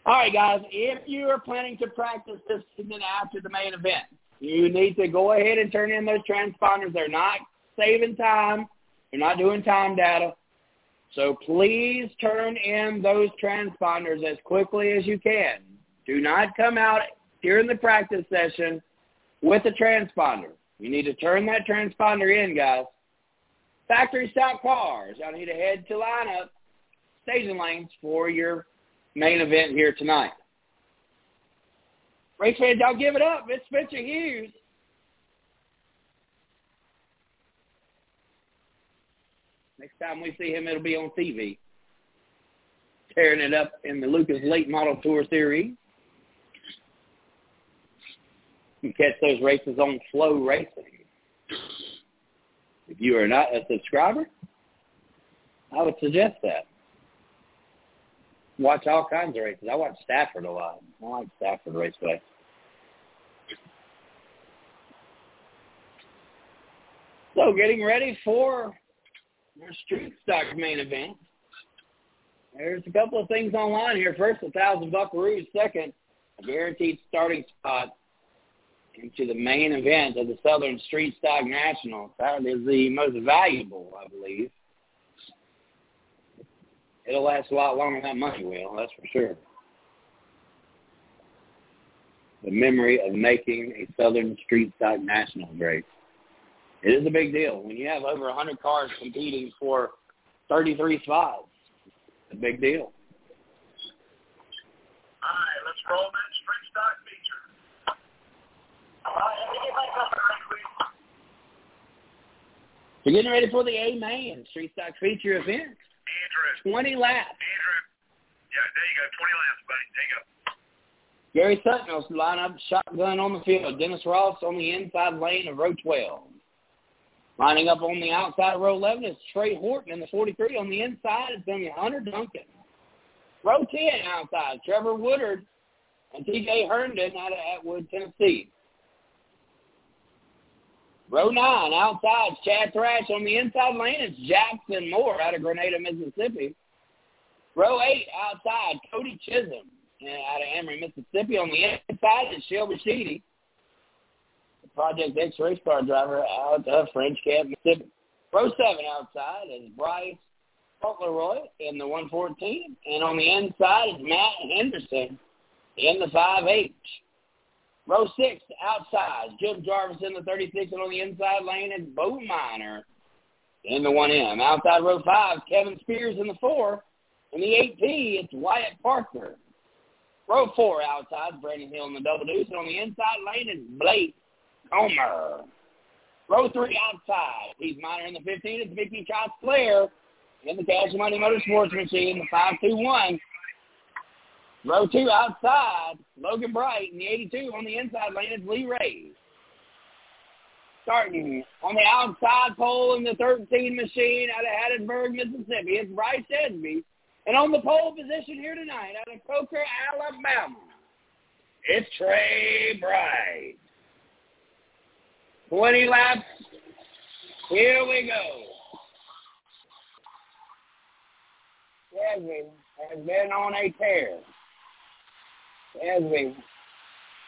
All right, guys, if you are planning to practice this evening after the main event, you need to go ahead and turn in those transponders. They're not saving time. They're not doing time data. So please turn in those transponders as quickly as you can. Do not come out during the practice session with a transponder. You need to turn that transponder in, guys. Factory stock cars. Y'all need to head to line up staging lanes for your main event here tonight. Race fans, y'all give it up. It's Spencer Hughes. Next time we see him, it'll be on T V. Tearing it up in the Lucas Late Model Tour Series. You catch those races on Flow Racing. If you are not a subscriber, I would suggest that. Watch all kinds of races. I watch Stafford a lot. I like Stafford Raceway. So getting ready for our Street Stock main event. There's a couple of things online here. First, a thousand buckaroos. Second, a guaranteed starting spot into the main event of the Southern Street Stock National. That is the most valuable, I believe. It'll last a lot longer than that money will, that's for sure. The memory of making a Southern Street Stock National great. It is a big deal. When you have over one hundred cars competing for thirty-three spots, it's a big deal. All right, let's roll that Street Stock feature. We're getting ready for the A-Man Street Stock feature event. Andrew. twenty laps. Andrew. Yeah, there you go. twenty laps, buddy. There you go. Gary Sutton will line up shotgun on the field. Dennis Ross on the inside lane of row twelve. Lining up on the outside of row eleven is Trey Horton in the forty-three. On the inside is going to be Hunter Duncan. Row ten outside, Trevor Woodard and T J. Herndon out of Atwood, Tennessee. Row nine, outside, Chad Thrash. On the inside lane, it's Jackson Moore out of Grenada, Mississippi. Row eight, outside, Cody Chisholm out of Amory, Mississippi. On the inside, it's Shelby Sheedy, the Project X race car driver out of French Camp, Mississippi. Row seven, outside, is Bryce Fauntleroy in the one fourteen. And on the inside is Matt Henderson in the five H. Row six, outside, Jim Jarvis in the thirty-six, and on the inside lane is Bo Miner in the one M. Outside row five, Kevin Spears in the four. In the eight P, it's Wyatt Parker. Row four outside, Brandon Hill in the double deuce. And on the inside lane is Blake Comer. Row three outside, Heath Minor in the fifteen. It's Vicky Childs Flair in the Cash Money Motorsports machine, the five two one. Row two outside, Logan Bright in the eighty-two. On the inside lane is Lee Ray. Starting on the outside pole in the thirteen machine out of Hattiesburg, Mississippi, it's Bryce Edby. And on the pole position here tonight out of Coker, Alabama, it's Trey Bright. twenty laps. Here we go. Edby has been on a tear. Edby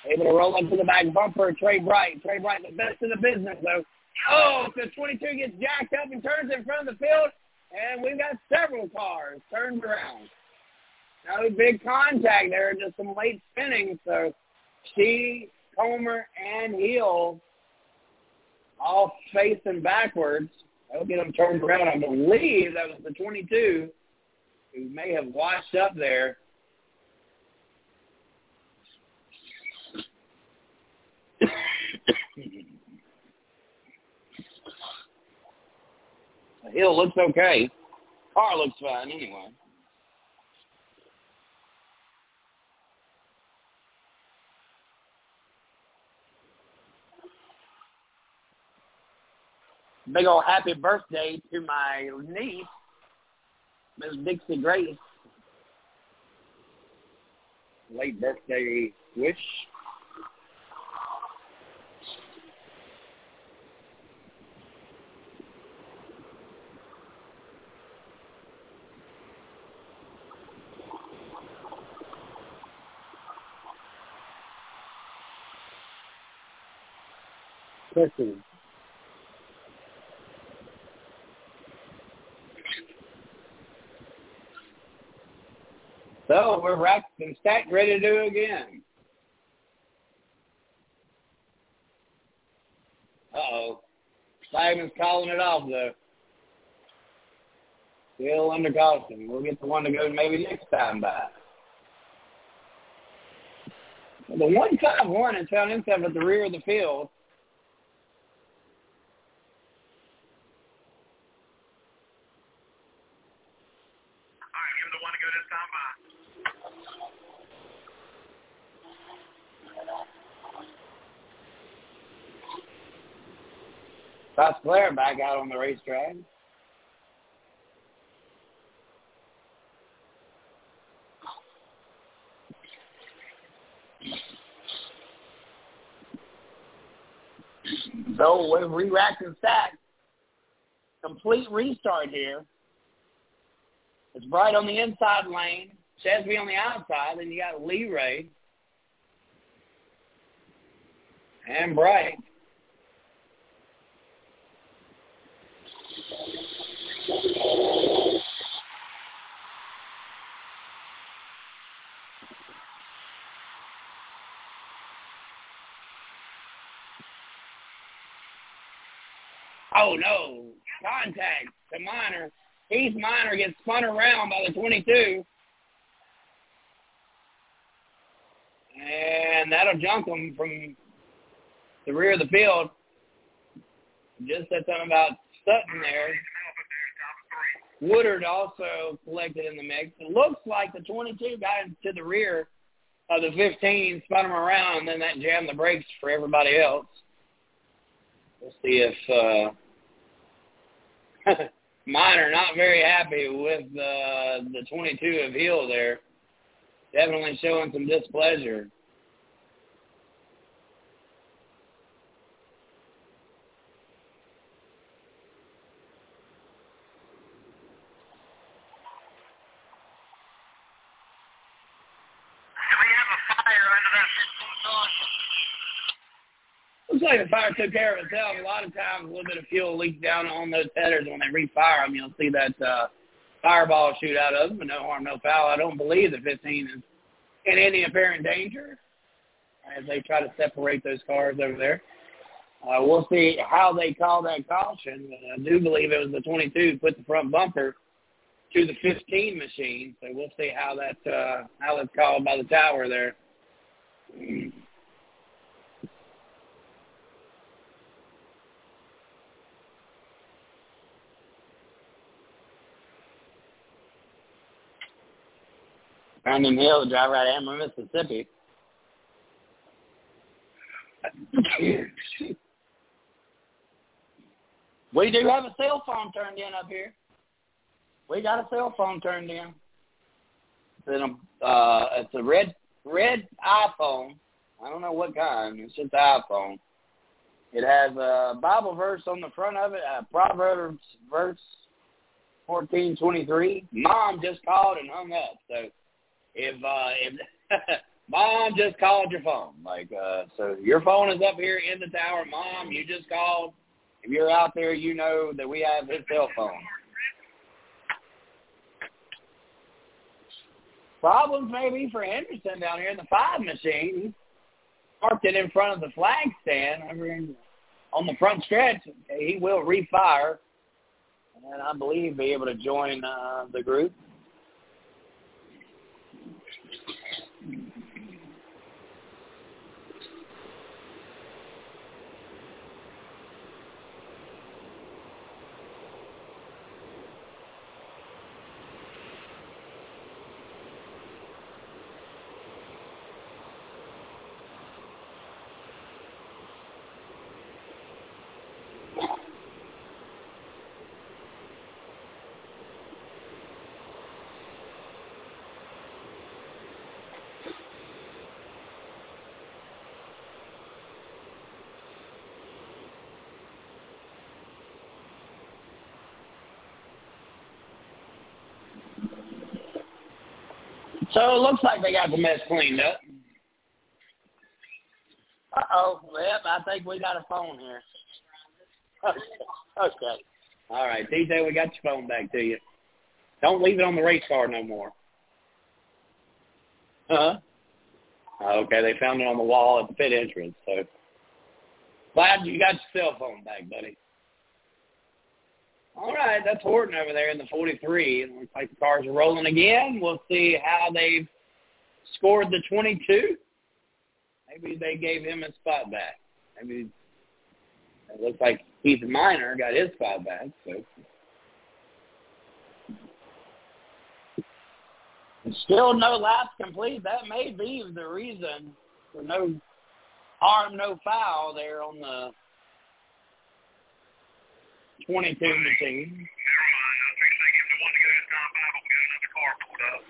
able to roll up to the back bumper, Trey Bright. Trey Bright, the best in the business, though. Oh, the twenty-two gets jacked up and turns in front of the field, and we've got several cars turned around. No big contact there, just some late spinning. So she, Comer, and Hill all facing backwards. That'll get them turned around. I believe that was the twenty-two who may have washed up there. Hill looks okay. Car looks fine anyway. Big old happy birthday to my niece, Miss Dixie Grace. Late birthday wish. Listen. So we're wrapped and stacked, ready to do it again. Uh-oh. Simon's calling it off, though. Still under caution. We'll get the one to go maybe next time by. The one five one has found himself at the rear of the field. That's Claire back out on the racetrack. So we've re-racked and stacked. Complete restart here. It's Bright on the inside lane. Chesby on the outside. Then you got Lee Ray. And Bright. Oh, no. Contact to Minor. Heath Minor gets spun around by the twenty-two. And that'll jump him from the rear of the field. Just said something about Sutton there. Woodard also collected in the mix. It looks like the twenty-two got into the rear of the fifteen, spun him around, and then that jammed the brakes for everybody else. We'll see if uh, mine are not very happy with uh, the twenty-two of Hill there. Definitely showing some displeasure. Looks like the fire took care of itself. A lot of times, a little bit of fuel leaks down on those headers. When they refire them, you'll see that uh, fireball shoot out of them. But no harm, no foul. I don't believe the fifteen is in any apparent danger as they try to separate those cars over there. Uh, we'll see how they call that caution. I do believe it was the twenty-two put the front bumper to the fifteen machine, so we'll see how that uh, how that's called by the tower there. Brandon Hill, driver out of Amherst, Mississippi. We do have a cell phone turned in up here. We got a cell phone turned in. It's, a, uh, it's a red red iPhone. I don't know what kind. It's just an iPhone. It has a Bible verse on the front of it, uh, Proverbs verse fourteen twenty-three. Mom just called and hung up. So if uh, if Mom just called your phone, like uh, so your phone is up here in the tower. Mom, you just called. If you're out there, you know that we have his cell phone. Problems maybe for Henderson down here in the five machine. Parked it in front of the flag stand over in, on the front stretch. He will refire, and I believe be able to join uh, the group. So it looks like they got the mess cleaned up. Uh-oh. Yep, I think we got a phone here. Okay. okay. All right, D J, we got your phone back to you. Don't leave it on the race car no more. Huh? Okay, they found it on the wall at the pit entrance. So glad you got your cell phone back, buddy. All right, that's Horton over there in the forty-three. It looks like the cars are rolling again. We'll see how they've scored the twenty-two. Maybe they gave him his spot back. Maybe it looks like Keith Minor got his spot back. So still no laps complete. That may be the reason for no harm, no foul there on the twenty-two machine. Never mind. I think they give the one to go this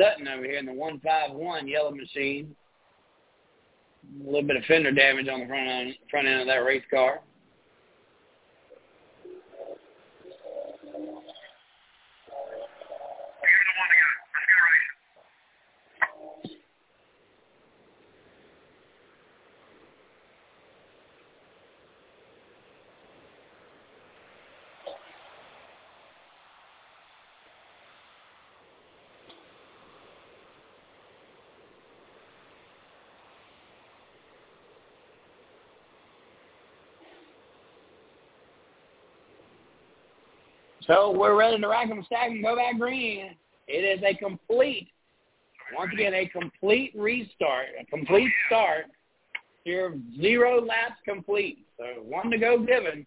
time five. We got another car pulled up. Gary Sutton over here in the one five one yellow machine. A little bit of fender damage on the front end, front end of that race car. Give the one to go. Let's go racing. So we're ready to rack them, stack them, go back green. It is a complete, once again, a complete restart, a complete start. You're zero laps complete. So one to go given.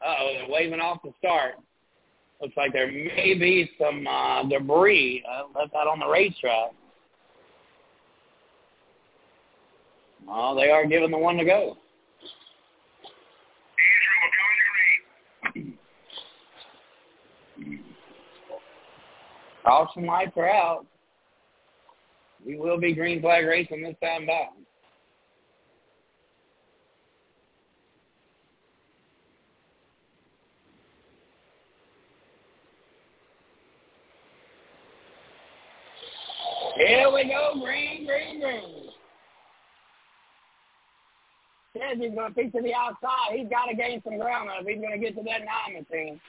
Uh-oh, they're waving off the start. Looks like there may be some uh, debris uh, left out on the racetrack. Oh, they are giving the one to go. Caution lights are out. We will be green flag racing this time back. Here we go, green, green, green. Says he's going to piece to the outside. He's got to gain some ground if he's going to get to that nine machine.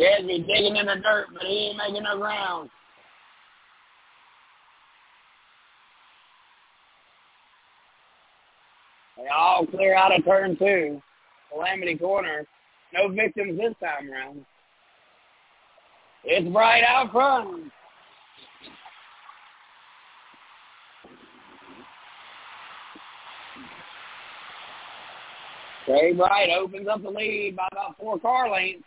Chaz be digging in the dirt, but he ain't making no ground. They all clear out of turn two. Calamity Corner. No victims this time around. It's Bright out front. Trey Bright opens up the lead by about four car lengths.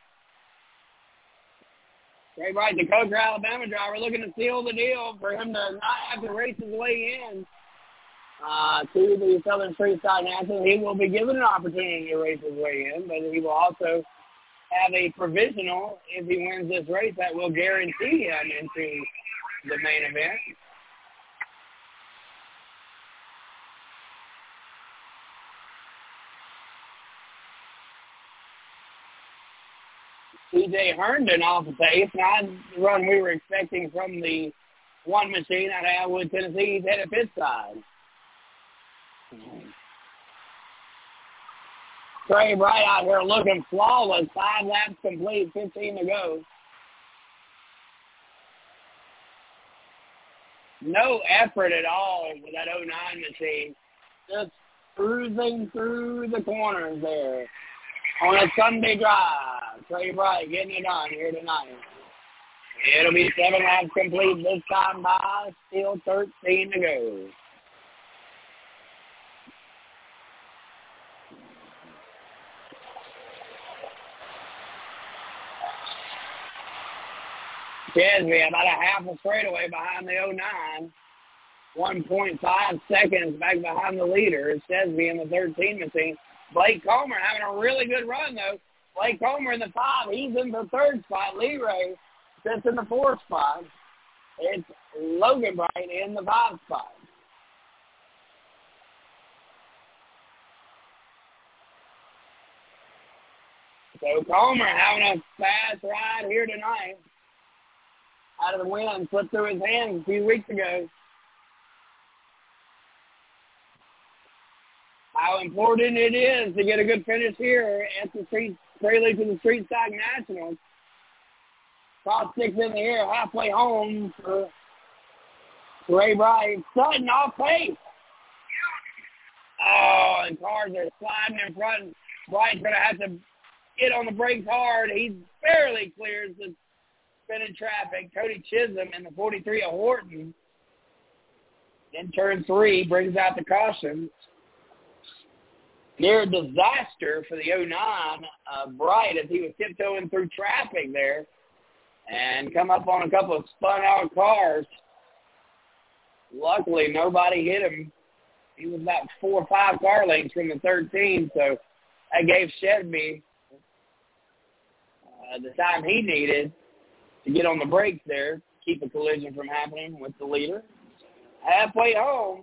Trey Bright, the Coker, Alabama driver, looking to seal the deal for him to not have to race his way in uh, to the Southern Street Stock National. He will be given an opportunity to race his way in, but he will also have a provisional if he wins this race that will guarantee him into the main event. T J. Herndon off the pace. Not the run we were expecting from the one machine out of Atwood, Tennessee. He's headed pit side. Trey Bright out here looking flawless. Five laps complete, fifteen to go. No effort at all with that oh nine machine. Just cruising through the corners there on a Sunday drive. Trey Bright getting it on here tonight. It'll be seven laps complete this time by. Still thirteen to go. Chesby about a half a straightaway behind the oh nine. one point five seconds back behind the leader. Chesby in the thirteen machine. Blake Comer having a really good run, though. Blake Comer in the five. He's in the third spot. Leray sits in the fourth spot. It's Logan Bright in the five spot. So Comer having a fast ride here tonight. Out of the wind, slipped through his hands a few weeks ago. How important it is to get a good finish here at the street, trailer to the Street Stock Nationals. Top six in the air, halfway home for Trey Bright. Sutton off pace. Oh, and cars are sliding in front. Bright's going to have to get on the brakes hard. He barely clears the spinning traffic. Cody Chisholm in the forty-three of Horton. In turn three, brings out the caution. Near disaster for the oh nine, uh, Bright, as he was tiptoeing through traffic there and come up on a couple of spun-out cars. Luckily, nobody hit him. He was about four or five car lengths from the thirteen, so that gave Shedby uh, the time he needed to get on the brakes there, keep a collision from happening with the leader. Halfway home,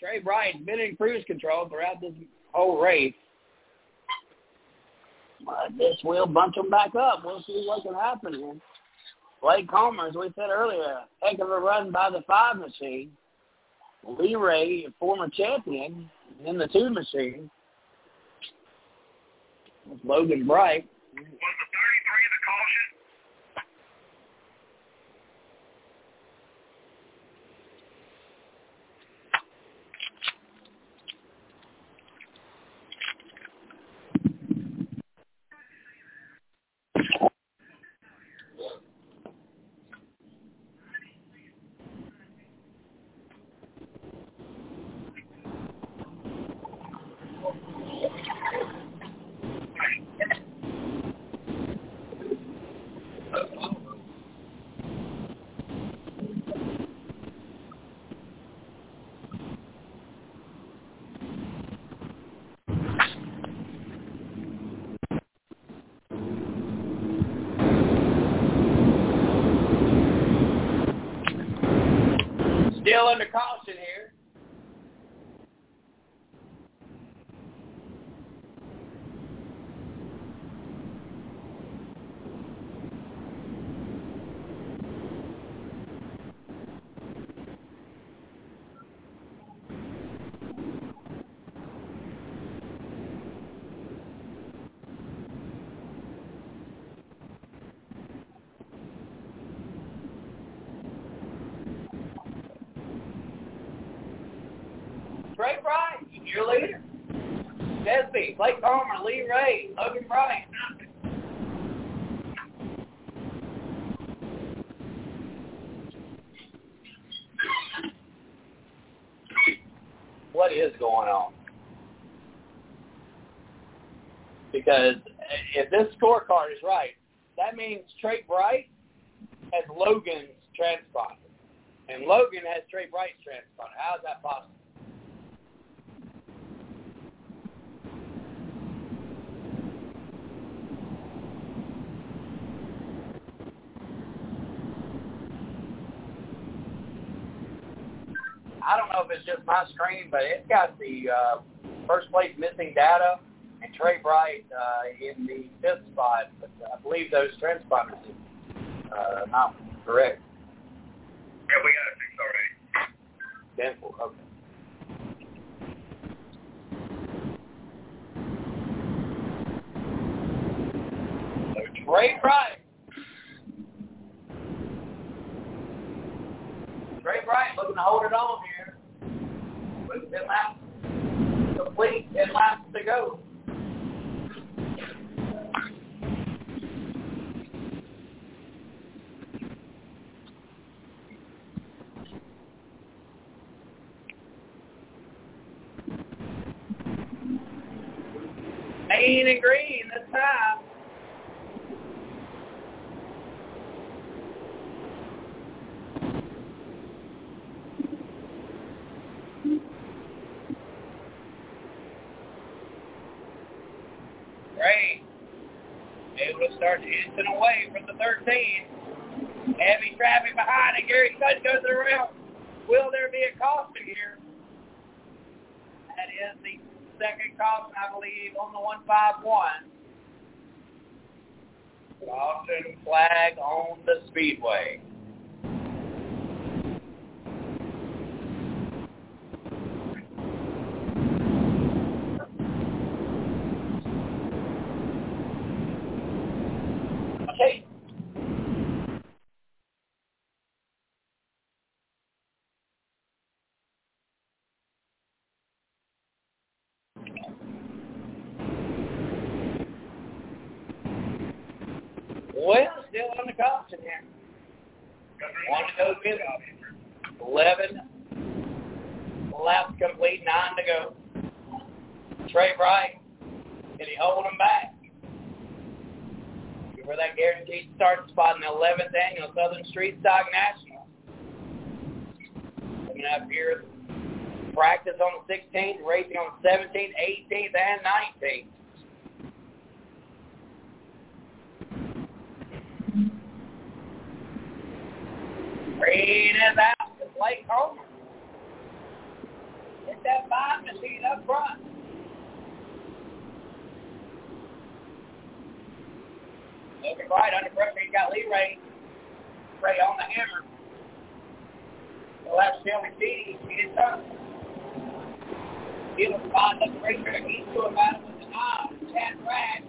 Trey Bright's been in cruise control throughout this whole race. But this will bunch them back up. We'll see what can happen here. Blake Comer, as we said earlier, heck of a run by the five machine. Leray, former champion, in the two machine. That's Logan Bright. Was the thirty-three the caution? Still under caution here. Desby, Blake Palmer, Lee Ray, Logan Bryant. What is going on? Because if this scorecard is right, that means Trey Bright has Logan's transponder. And Logan has Trey Bright's transponder. How is that possible? I don't know if it's just my screen, but it's got the uh, first place missing data and Trey Bright uh, in the fifth spot. But I believe those transponders are uh, not correct. Yeah, we got it fixed already. Dental, okay. So Trey Bright. Trey Bright looking to hold it on here. With ten laps complete, ten laps to go. Green and green this time. Great. Able to start inching away from the thirteen. Heavy traffic behind it. Gary Sutton goes around. Will there be a cost here? That is the second Carlson, I believe, on the one five one. Carlson flag on the speedway. Well, still on the cops in here. One to go get off. eleven laps complete, nine to go. Trey Bright, can he hold him back? Before that guaranteed start spot in the eleventh annual Southern Street Stock National. Coming up here, practice on the sixteenth, racing on the seventeenth, eighteenth, and nineteenth. Green is out to Blake Homer. Get that five machine up front. Looking right under pressure. He's got Lee Ray. Ray on the hammer. We'll have Shelby Steele. He didn't touch. He was spotting up the racetrack. He's doing battle with an eye. Chad Rash.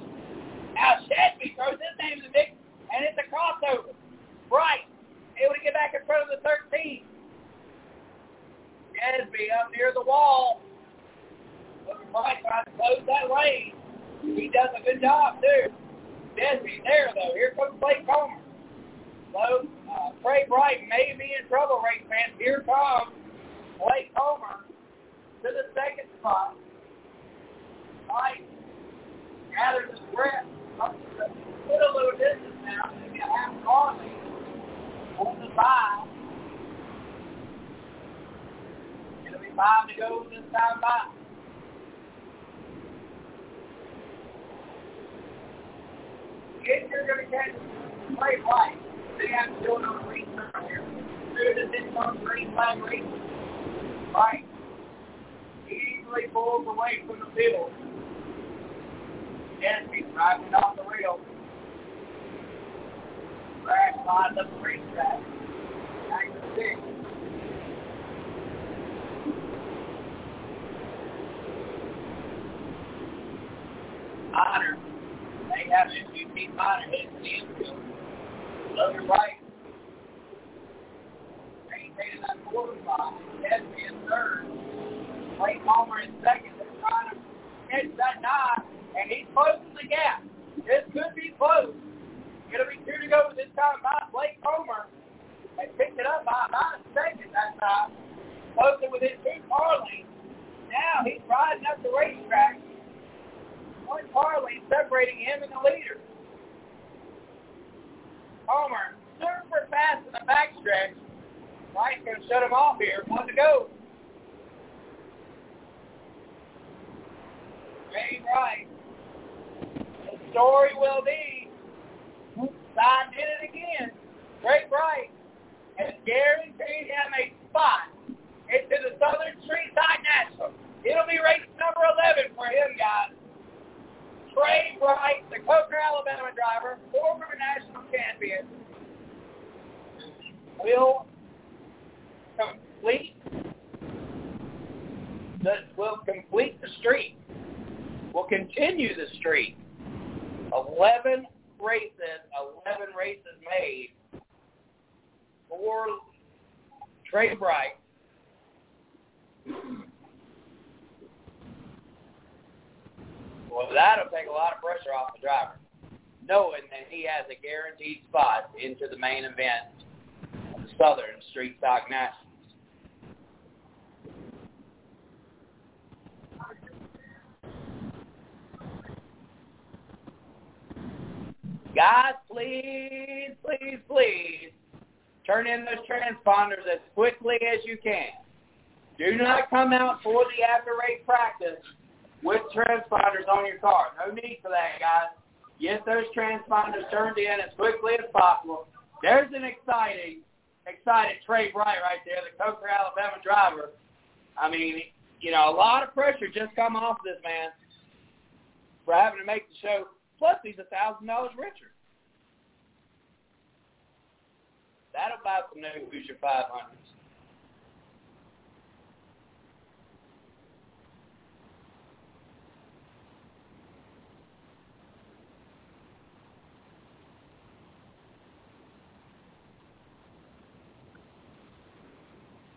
Now Shadby throws his name to the mix, and it's a crossover. Bright. Able to get back in front of the thirteen. Nesby up near the wall. Looking right, trying to close that lane. He does a good job, too. Nesby there, though. Here comes Blake Comer. So, uh, Trey Bright may be in trouble, race fans. Here comes Blake Comer to the second spot. Bright gathers his breath. Up to the, put a little distance now. He's going to have to call me. On the five. It'll be five to go this time by. If you're going to catch Trey Bright, they have to do it on the green turn here. Through the six on green flag race. Right. He easily pulls away from the field. And he's driving off the rail. Crash lines up the racetrack. Nine to six. Honor. They have an M V P Honor heading to the infield. Logan Wright. Maintaining that quarter spot. Desby in third. Blake Palmer in second. They're trying to edge that nine, and he closes the gap. This could be close. It'll be two to go this time by Blake Homer. They picked it up by nine seconds that time. Closed it within two car lengths. Now he's riding up the racetrack. One car length separating him and the leader. Homer, super fast in the backstretch. Light's going to shut him off here. One to go. Trey Bright. The story will be, Sy did it again. Trey Bright has guaranteed him a spot into the Southern Street Stock National. It'll be race number eleven for him, guys. Trey Bright, the Coker, Alabama driver, former national champion, will complete the, will complete the streak, will continue the streak. eleven races, eleven races made for Trey Bright. Well, that'll take a lot of pressure off the driver, knowing that he has a guaranteed spot into the main event of the Southern Street Stock Nationals. Guys, please, please, please turn in those transponders as quickly as you can. Do not come out for the after-race practice with transponders on your car. No need for that, guys. Get those transponders turned in as quickly as possible. There's an exciting, excited Trey Bright right there, the Coker, Alabama driver. I mean, you know, a lot of pressure just come off this man for having to make the show. Plus, he's one thousand dollars richer. That'll buy some new Hoosier five hundreds.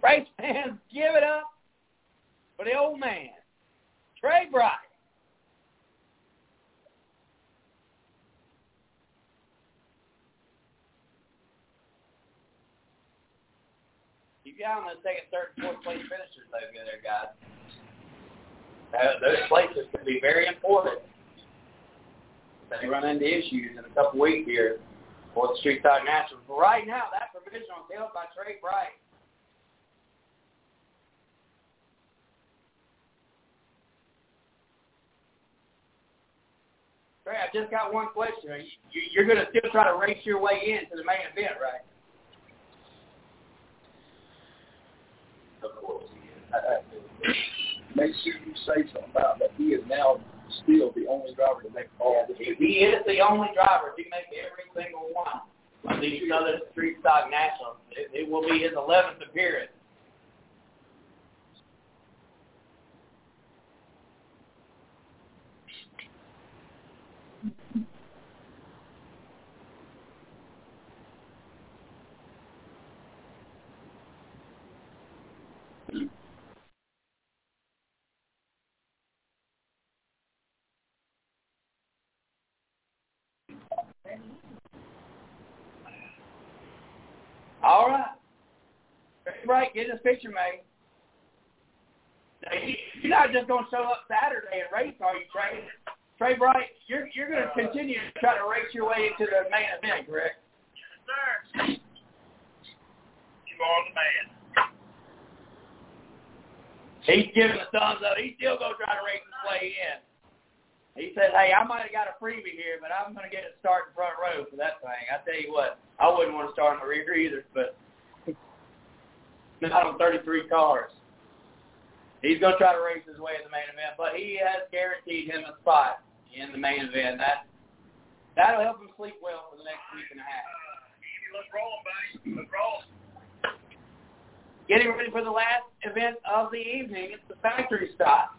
Race fans, give it up for the old man, Trey Bright. Keep your eye on those second, third, and fourth place finishers over there, guys. Uh, those places can be very important. They run into issues in a couple weeks here for the Street Stock Nationals. But right now, that provisional is held by Trey Bright. Trey, I just got one question. Are you, you're going to still try to race your way in to the main event, right? Of course he is. Uh, make sure you say something about that. He is now still the only driver to make all the yeah, He is the only driver to make every single one of these Southern Street Stock Nationals. It, it will be his eleventh appearance. All right. Right, get this picture made. Now, you're not just going to show up Saturday and race, are you, Trey? Trey Bright, you're you're going to continue to try to race your way into the main event, correct? Yes, sir. You are the man. He's giving the thumbs up. He's still going to try to race his way in. He said, hey, I might have got a freebie here, but I'm going to get a start in front row for that thing. I tell you what, I wouldn't want to start in the rear either, but not on thirty-three cars. He's going to try to race his way in the main event, but he has guaranteed him a spot in the main event. That, that'll help him sleep well for the next week and a half. Let's roll, buddy. Let's roll. Getting ready for the last event of the evening. It's the factory stop.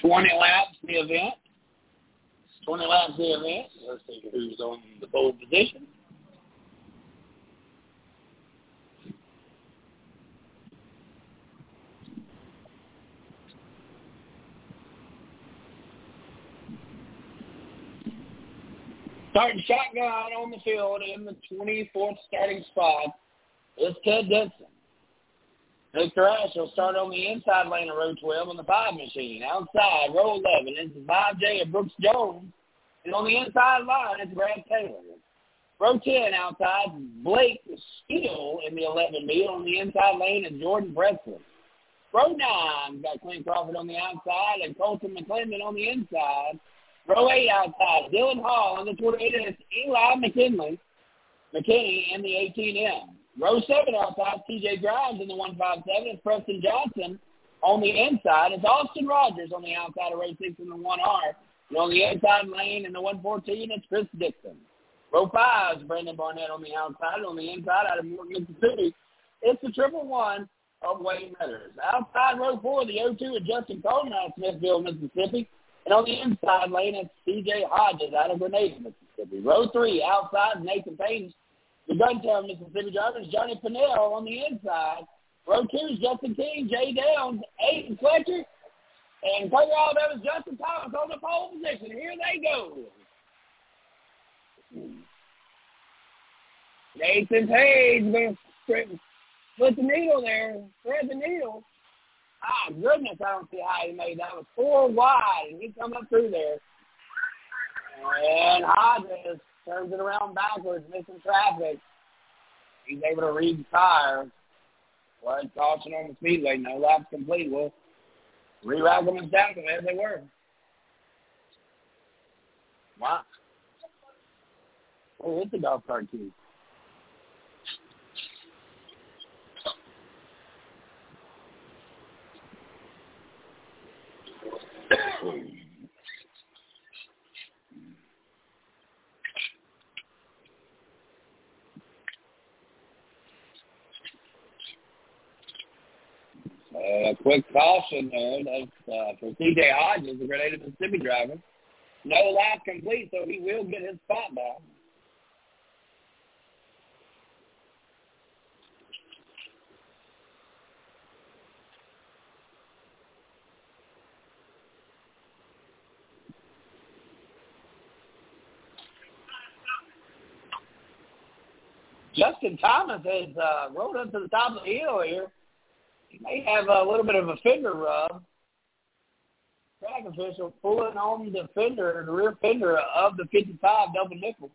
twenty laps the event. twenty laps the event. Let's see who's on the pole position. Starting shotgun on the field in the twenty-fourth starting spot is Ted Dixon. Victor Ash will start on the inside lane of row twelve on the five machine. Outside, row eleven, this is five J of Brooks Jones. And on the inside line, it's Brad Taylor. Row ten outside, Blake Steele in the eleven B. On the inside lane is Jordan Breslin. Row nine, got Clint Crawford on the outside and Colton McClendon on the inside. Row eight outside, Dylan Hall on the twenty-eight, it's Eli McKinley, McHaney in the eighteen M. Row seven outside, T J Grimes in the one five seven, it's Preston Johnson on the inside. It's Austin Rogers on the outside of row six in the one R. And on the inside lane in the one fourteen, it's Chris Dixon. Row five is Brandon Barnett on the outside. And on the inside, out of Morgan, Mississippi, it's the triple one of Wade Meadows. Outside row four, the oh two is Justin Coleman out of Smithville, Mississippi. And on the inside lane, it's C J Hodges out of Grenada, Mississippi. Row three, outside, Nathan Payton, the Guntown, Mississippi driver, is Johnny Pinnell on the inside. Row two is Justin King, Jay Downs, Aiden Fletcher, and player Alabama is Justin Thomas on the pole position. Here they go. Nathan Page going to put the needle there, thread the needle. Ah, goodness, I don't see how he made that. It was four wide, and he come up through there. And Hodges turns it around backwards, missing traffic. He's able to read the tires. Blood caution on the speedway. No laps complete. We'll reroute them and stack them as they were. Wow. Oh, it's a golf cart key. A uh, quick caution there. That's uh, for T J Hodges, the Grenada, Mississippi driver. No lap complete, so he will get his spot back. Justin Thomas has uh, rolled up to the top of the hill here. He may have a little bit of a fender rub. Track official pulling on the fender, the rear fender of the fifty-five double nickel.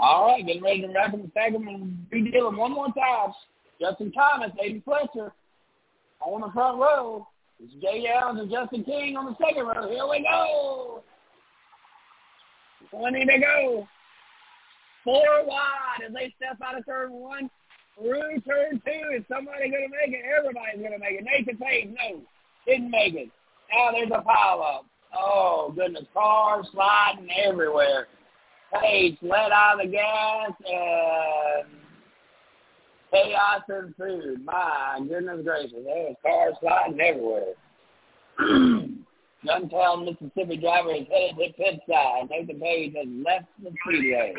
All right, getting ready to wrap them, tag them, and redeal them one more time. Justin Thomas, Aiden Fletcher on the front row. It's Jay Downs and Justin King on the second row. Here we go. twenty to go. Four wide as they step out of turn one. Through turn two. Is somebody going to make it? Everybody's going to make it. Nathan Page, no, didn't make it. Now there's a pile-up. Oh, goodness. Cars sliding everywhere. Page let out of the gas, and chaos ensued. My goodness gracious, there was cars sliding everywhere. Guntown, Mississippi driver is headed to pit side. Nathan Page has left the speedway.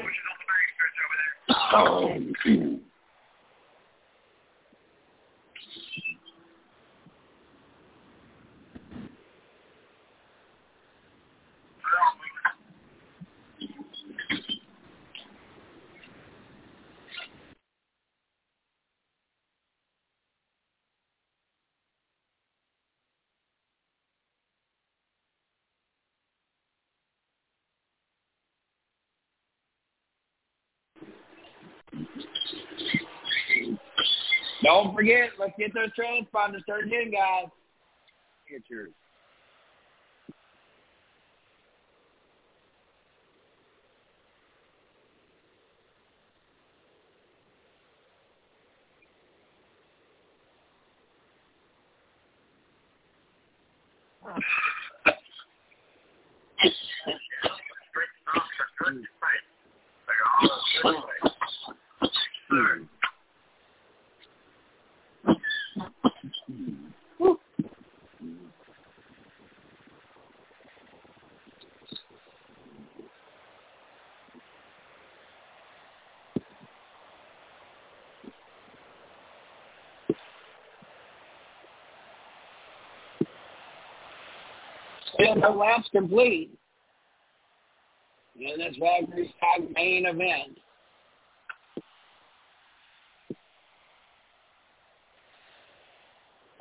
Oh, Don't forget, let's get those transponders turned in, guys. Get yours. Still no laps complete in this Wagner's main event.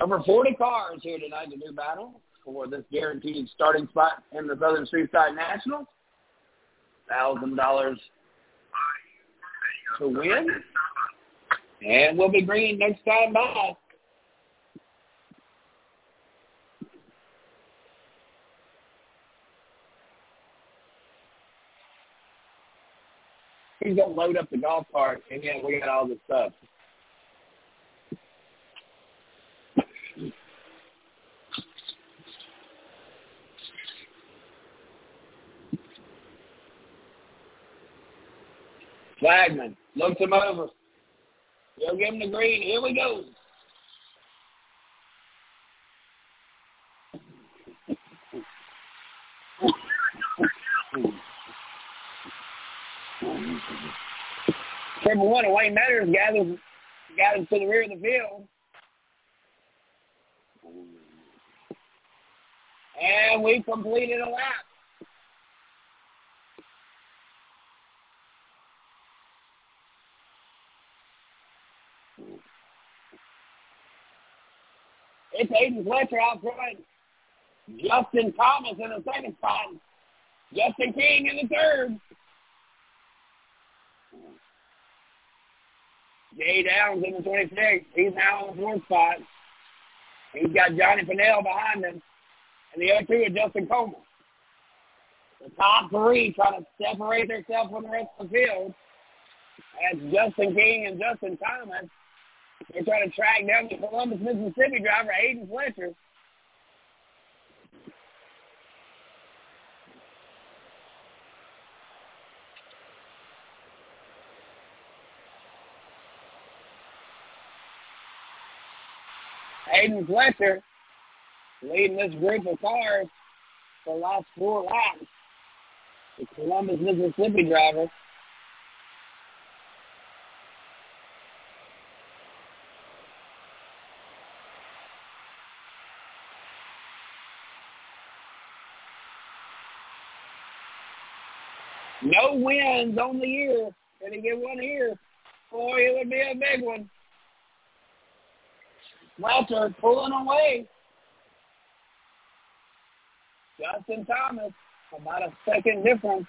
Over forty cars here tonight to do battle for this guaranteed starting spot in the Southern Street Stock National. one thousand dollars to win. And we'll be green next time by. He's going to load up the golf cart, and yeah, we got all this stuff. Flagman looks him over. He'll give him the green. Here we go. Number one, away matters gathers, gathers to the rear of the field. And we completed a lap. It's Aiden Fletcher out front. Justin Thomas in the second spot. Justin King in the third. Jay Downs in the twenty-six. He's now on the fourth spot. He's got Johnny Pinnell behind him. And the other two are Justin Coleman. The top three trying to separate themselves from the rest of the field. That's Justin King and Justin Thomas. They're trying to track down the Columbus, Mississippi driver, Aiden Fletcher. Aiden Fletcher leading this group of cars for the last four laps. The Columbus, Mississippi driver. No wins on the year. Did he get one here? Boy, it would be a big one. Fletcher pulling away. Justin Thomas, about a second difference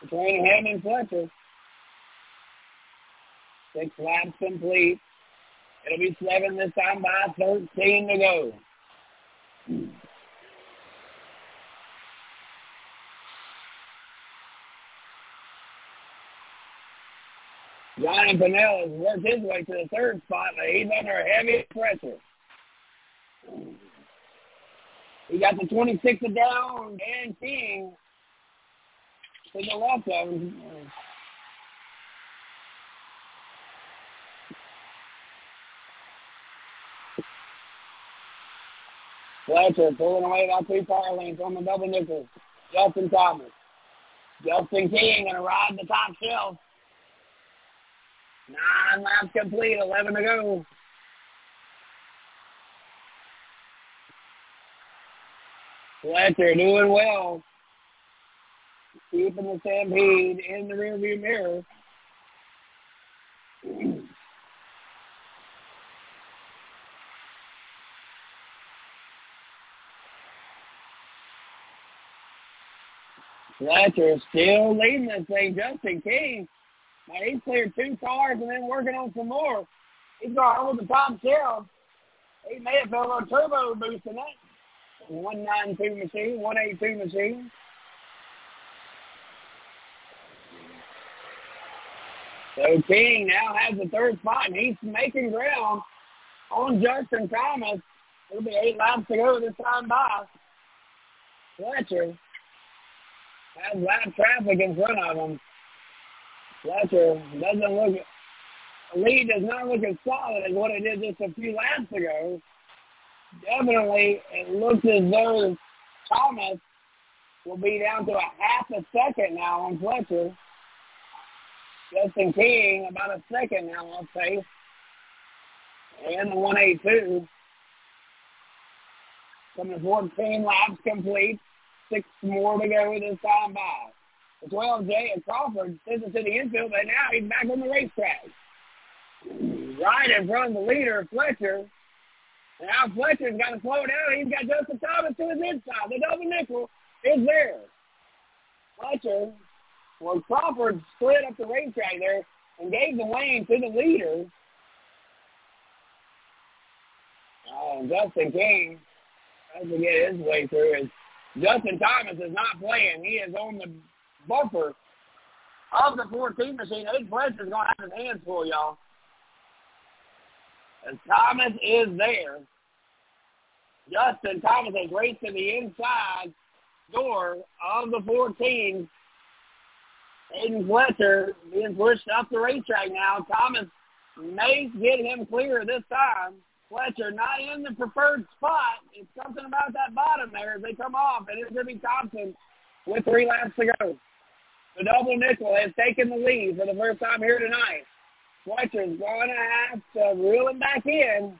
between him and Fletcher. Six laps complete. It'll be seven this time by thirteen to go. Johnny Pinnell has worked his way to the third spot, but he's under heavy pressure. He got the twenty-six down, Dan King to the left of him. Fletcher pulling away about three power lengths on the double nickel. Justin Thomas. Justin King going to ride the top shelf. Nine laps complete, eleven to go. Fletcher doing well. Keeping the stampede in the rearview mirror. Fletcher still leading this thing. Justin King Now, he's cleared two cars and then working on some more. He's going to hold the top shelf. He may have felt a little turbo boost in that. one ninety-two machine, one eighty-two machine. So King now has the third spot, and he's making ground on Justin Thomas. It'll be eight laps to go this time by. Fletcher has lap traffic in front of him. Fletcher doesn't look, the lead does not look as solid as what it did just a few laps ago. Definitely, it looks as though Thomas will be down to a half a second now on Fletcher. Justin King about a second now, I'll say. And the one eighty-two. Coming fourteen laps complete. Six more to go this time by. The twelve J at Crawford sends it to the infield, but now he's back on the racetrack. Right in front of the leader, Fletcher. Now Fletcher's got to slow down. He's got Justin Thomas to his inside. The double nickel is there. Fletcher. Well, Crawford split up the racetrack there and gave the lane to the leader. Oh, Justin King has to get his way through it. Justin Thomas is not playing. He is on the bumper of the fourteen machine. Aiden Fletcher's going to have his hands full, y'all. And Thomas is there. Justin Thomas has raced to the inside door of the fourteen. Aiden Fletcher being pushed up the racetrack now. Thomas may get him clear this time. Fletcher not in the preferred spot. It's something about that bottom there as they come off. And it's Jimmy Thompson with three laps to go. The double nickel has taken the lead for the first time here tonight. Fletcher's going to have to reel it back in.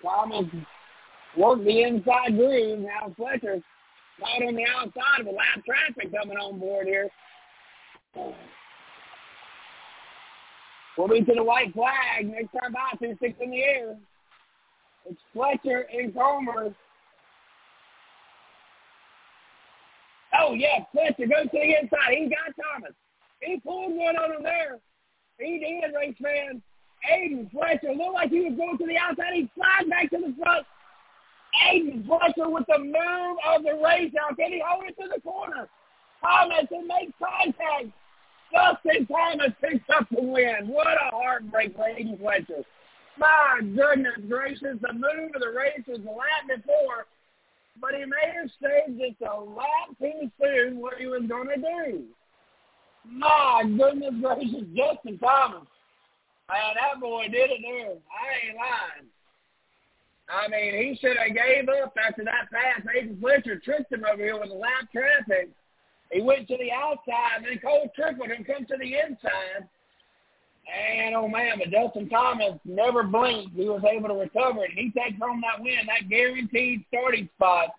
Thomas worked the inside groove. Now Fletcher caught on the outside with live traffic coming on board here. We'll be to the white flag. Next time by, two six in the air. It's Fletcher and Comer. Oh, yeah, Fletcher goes to the inside. He got Thomas. He pulled one on him there. He did, race fans. Aiden Fletcher looked like he was going to the outside. He slides back to the front. Aiden Fletcher with the move of the race out. Can he hold it to the corner? Thomas and make contact. Justin Thomas picks up the win. What a heartbreak for Aiden Fletcher. My goodness gracious, the move of the race was the lap before, but he may have stayed just a lap too soon what he was going to do. My goodness gracious, Justin Thomas. Man, that boy did it there. I ain't lying. I mean, he should have gave up after that pass. Aiden Fletcher tricked him over here with the lap traffic. He went to the outside, and then Cole trickled him, come to the inside. And, oh, man, but Justin Thomas never blinked. He was able to recover it. He takes home that win, that guaranteed starting spot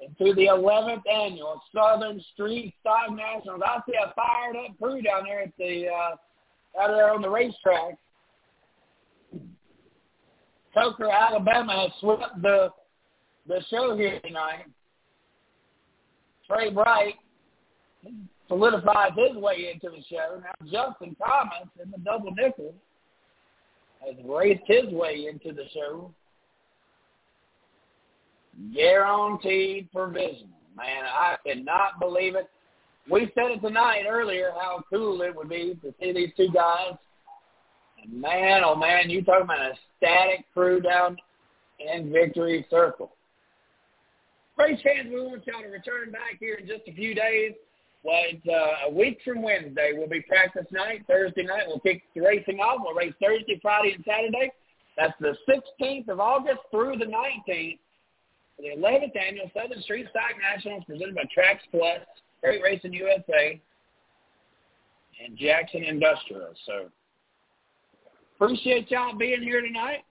into the eleventh annual Southern Street Stock Nationals. I see a fired-up crew down there at the uh, out there on the racetrack. Coker, Alabama, has swept the the show here tonight. Trey Bright solidifies his way into the show. Now Justin Thomas in the double nickel has raced his way into the show. Guaranteed provision. Man, I cannot believe it. We said it tonight earlier how cool it would be to see these two guys. And man, oh man, you talking about a static crew down in Victory Circle. Great chance we want y'all to return back here in just a few days. But uh, a week from Wednesday will be practice night. Thursday night we'll kick the racing off. We'll race Thursday, Friday, and Saturday. That's the sixteenth of August through the nineteenth. For the eleventh annual Southern Street Stock Nationals presented by Trax Plus, Great Racing U S A, and Jackson Industrial. So appreciate y'all being here tonight.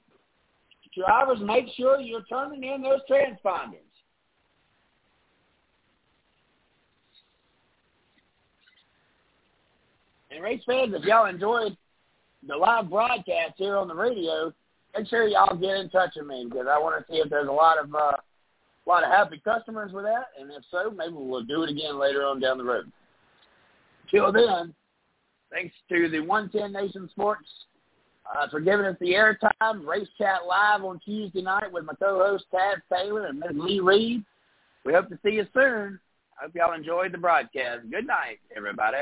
Drivers, make sure you're turning in those transponders. And race fans, if y'all enjoyed the live broadcast here on the radio, make sure y'all get in touch with me because I want to see if there's a lot of uh, a lot of happy customers with that, and if so, maybe we'll do it again later on down the road. Till then, thanks to the one ten Nation Sports uh, for giving us the airtime. Race Chat Live on Tuesday night with my co-host Tad Taylor and Miz Lee Reed. We hope to see you soon. I hope y'all enjoyed the broadcast. Good night, everybody.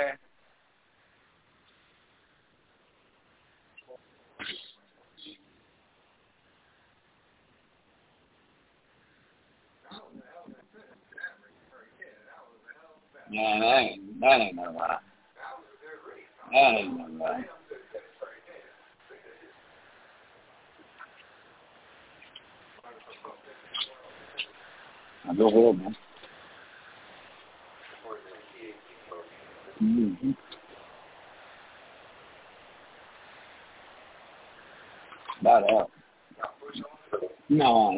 Man, that ain't, that ain't no lie. That ain't no lie. Now go ahead, man. Mm-hmm. About up. No.